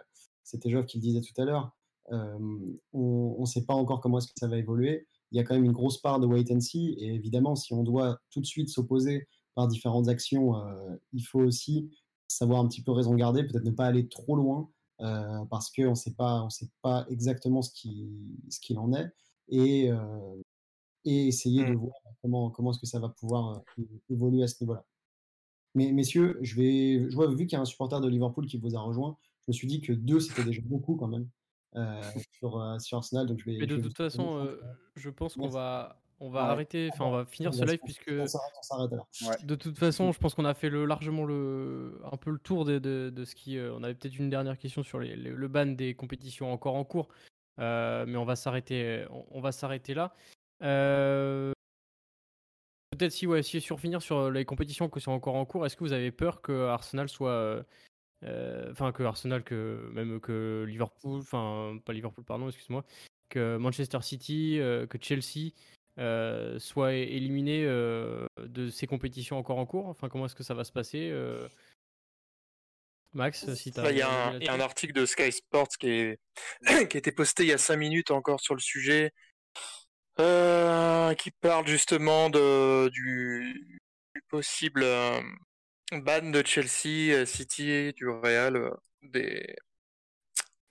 c'était Geoff qui le disait tout à l'heure, euh, on ne sait pas encore comment est-ce que ça va évoluer, il y a quand même une grosse part de wait and see, et évidemment, si on doit tout de suite s'opposer par différentes actions, euh, il faut aussi savoir un petit peu raison garder, peut-être ne pas aller trop loin, euh, parce qu'on ne sait pas exactement ce, qui, ce qu'il en est, et, euh, et essayer de voir comment, comment est-ce que ça va pouvoir euh, évoluer à ce niveau-là. Mais messieurs, je vais, je vois, vu qu'il y a un supporter de Liverpool qui vous a rejoint, je me suis dit que deux, c'était déjà beaucoup quand même euh, sur, euh, sur Arsenal. Donc je vais, mais de je vais toute façon, euh, je pense qu'on va... On va ouais. arrêter, enfin on va finir ouais. ce live puisque on s'arrête, on s'arrête alors. Ouais. De toute façon, je pense qu'on a fait le, largement le, un peu le tour de, de, de ce qui. Euh, on avait peut-être une dernière question sur les, le, le ban des compétitions encore en cours, euh, mais on va s'arrêter, on, on va s'arrêter là. Euh, peut-être si ouais, si sur finir sur les compétitions qui sont encore en cours, est-ce que vous avez peur que Arsenal soit, enfin euh, que Arsenal que même que Liverpool, enfin pas Liverpool pardon, excuse-moi, que Manchester City, euh, que Chelsea. Euh, soit éliminé euh, de ces compétitions encore en cours. Enfin, comment est-ce que ça va se passer, euh... Max, si t'as... Il y a un, y a un article de Sky Sports qui, est... qui a été posté il y a cinq minutes encore sur le sujet, euh, qui parle justement de, du, du possible euh, ban de Chelsea, City, du Real, euh, des,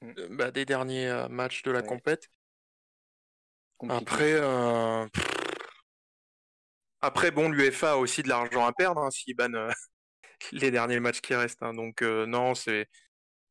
euh, bah, des derniers euh, matchs de la ouais. compète. Après, euh... Après, bon, l'UEFA a aussi de l'argent à perdre hein, s'ils bannent euh, les derniers matchs qui restent. Hein. Donc, euh, non, c'est...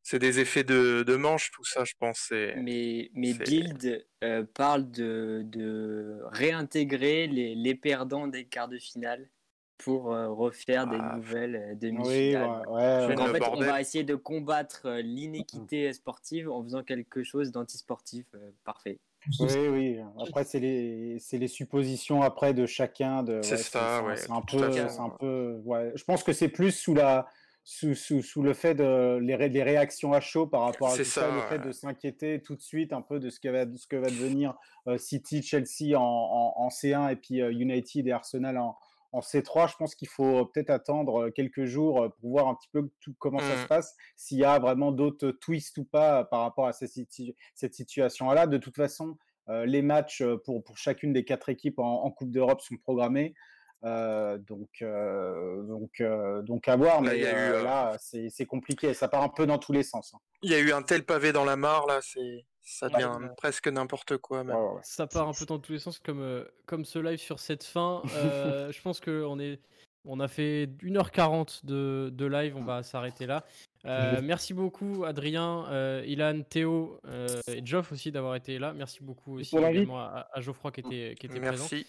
c'est des effets de... de manche, tout ça, je pense. C'est... Mais, mais c'est... Build euh, parle de... de réintégrer les... les perdants des quarts de finale pour euh, refaire ah. des nouvelles demi-finales. Oui, ouais, ouais, ouais. Donc, en fait, bordel. On va essayer de combattre l'iniquité sportive en faisant quelque chose d'antisportif. Euh, parfait. Oui, oui. Après, c'est les, c'est les suppositions après de chacun. De, ouais, c'est ça, c'est, ouais. C'est un peu, c'est un peu. Ouais. Je pense que c'est plus sous la, sous, sous, sous le fait de les, ré, les réactions à chaud par rapport à c'est tout ça, ça le ouais. fait de s'inquiéter tout de suite un peu de ce que va, de ce que va devenir euh, City, Chelsea en, en, en C un et puis euh, United et Arsenal en, en C trois. Je pense qu'il faut peut-être attendre quelques jours pour voir un petit peu tout, comment mmh. ça se passe, s'il y a vraiment d'autres twists ou pas par rapport à cette, situ- cette situation-là. De toute façon, euh, les matchs pour, pour chacune des quatre équipes en, en Coupe d'Europe sont programmés. Euh, donc, euh, donc, euh, donc à voir, mais là, euh, eu, là euh... c'est, c'est compliqué. Ça part un peu dans tous les sens. Hein. Il y a eu un tel pavé dans la mare, là, c'est... Ça devient ouais, ouais. presque n'importe quoi. Même. Ouais, ouais. Ça part un peu dans tous les sens, comme, euh, comme ce live sur cette fin. Euh, je pense qu'on est, on a fait une heure quarante de, de live, on va s'arrêter là. Euh, merci beaucoup Adrien, euh, Ilan, Théo euh, et Geoff aussi d'avoir été là. Merci beaucoup aussi également à, à Geoffroy qui était, qui était merci. présent.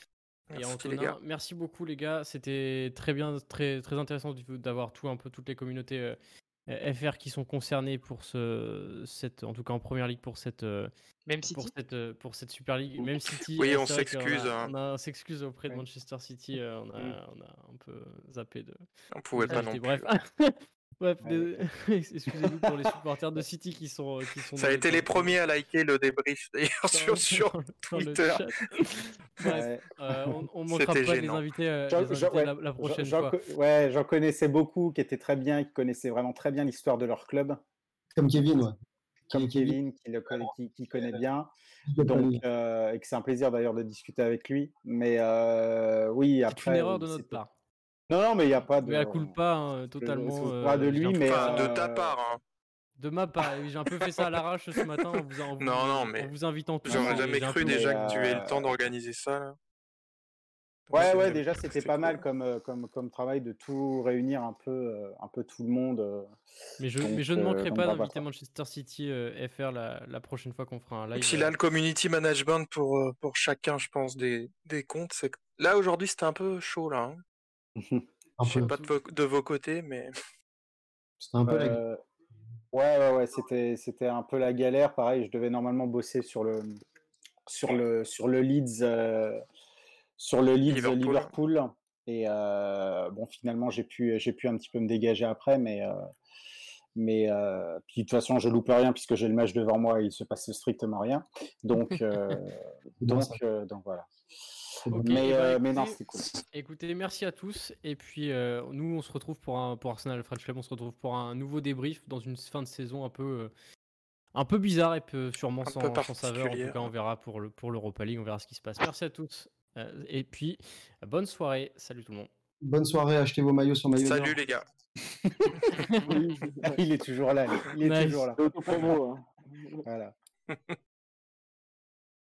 Et merci, Antonin, les gars. Merci beaucoup les gars. C'était très bien, très, très intéressant d'avoir tout, un peu toutes les communautés euh, F R qui sont concernés pour ce, cette, en tout cas en Premier League pour cette, même City. Pour cette, pour cette Super League, même City. Oui, on s'excuse. On, a, hein. on, a, on s'excuse auprès de Manchester City. On a, on a un peu zappé de. On pouvait pas non plus. Bref, bref ouais. des... excusez-nous pour les supporters de City qui sont, qui sont. Ça a été les, les premiers à liker le débrief d'ailleurs sur, sur Twitter. Bref, euh, on, on manquera C'était pas de les inviter, euh, Jean, les inviter Jean, ouais, la, la prochaine Jean, fois. Jean, ouais, j'en connaissais beaucoup qui étaient très bien, qui connaissaient vraiment très bien l'histoire de leur club. Comme Kevin, ouais. Comme Kevin, qui, le connaît, qui, qui connaît bien. Donc, euh, et que c'est un plaisir d'ailleurs de discuter avec lui. Mais euh, oui, après. C'est une erreur de notre part. Non, non, mais il n'y a pas de. Mais elle coule pas hein, totalement. Euh, pas de lui, mais. Enfin, euh... de ta part, hein. De ma part, j'ai un peu fait ça à l'arrache ce matin en vous, en, non, non, mais en vous invitant tous. J'aurais jamais cru déjà euh... que tu aies le temps d'organiser ça. Là. Ouais, c'est ouais, déjà bien. C'était c'est pas cool. mal comme, comme, comme travail de tout réunir un peu, un peu tout le monde. Mais je, donc, mais je ne manquerai euh, pas d'inviter Manchester City euh, F R la, la prochaine fois qu'on fera un live. Et puis là, le community management pour, pour chacun, je pense, des, des comptes. C'est... Là, aujourd'hui, c'était un peu chaud, là. Hein. je sais pas de vos, de vos côtés, mais. C'était un peu euh... la Ouais, ouais, ouais, c'était, c'était un peu la galère. Pareil, je devais normalement bosser sur le, sur le, sur le Leeds, euh, sur le Leeds Liverpool. Liverpool. Et euh, bon, finalement, j'ai pu, j'ai pu un petit peu me dégager après, mais, euh, mais euh, puis de toute façon, je loupe rien puisque j'ai le match devant moi et il se passe strictement rien. Donc, euh, donc, euh, donc voilà. Okay, mais, bah, euh, écoutez, mais non, c'est cool. Écoutez, merci à tous. Et puis, euh, nous, on se retrouve pour, un, pour Arsenal French Club. On se retrouve pour un nouveau débrief dans une fin de saison un peu, euh, un peu bizarre et peu, sûrement un sans, peu sans saveur. En tout cas, on verra pour, le, pour l'Europa League. On verra ce qui se passe. Merci à tous. Euh, et puis, bonne soirée. Salut tout le monde. Bonne soirée. Achetez vos maillots sur maillot. Salut les gars. Il est toujours là. Il est nice. toujours là. Autopromo. Hein. Voilà.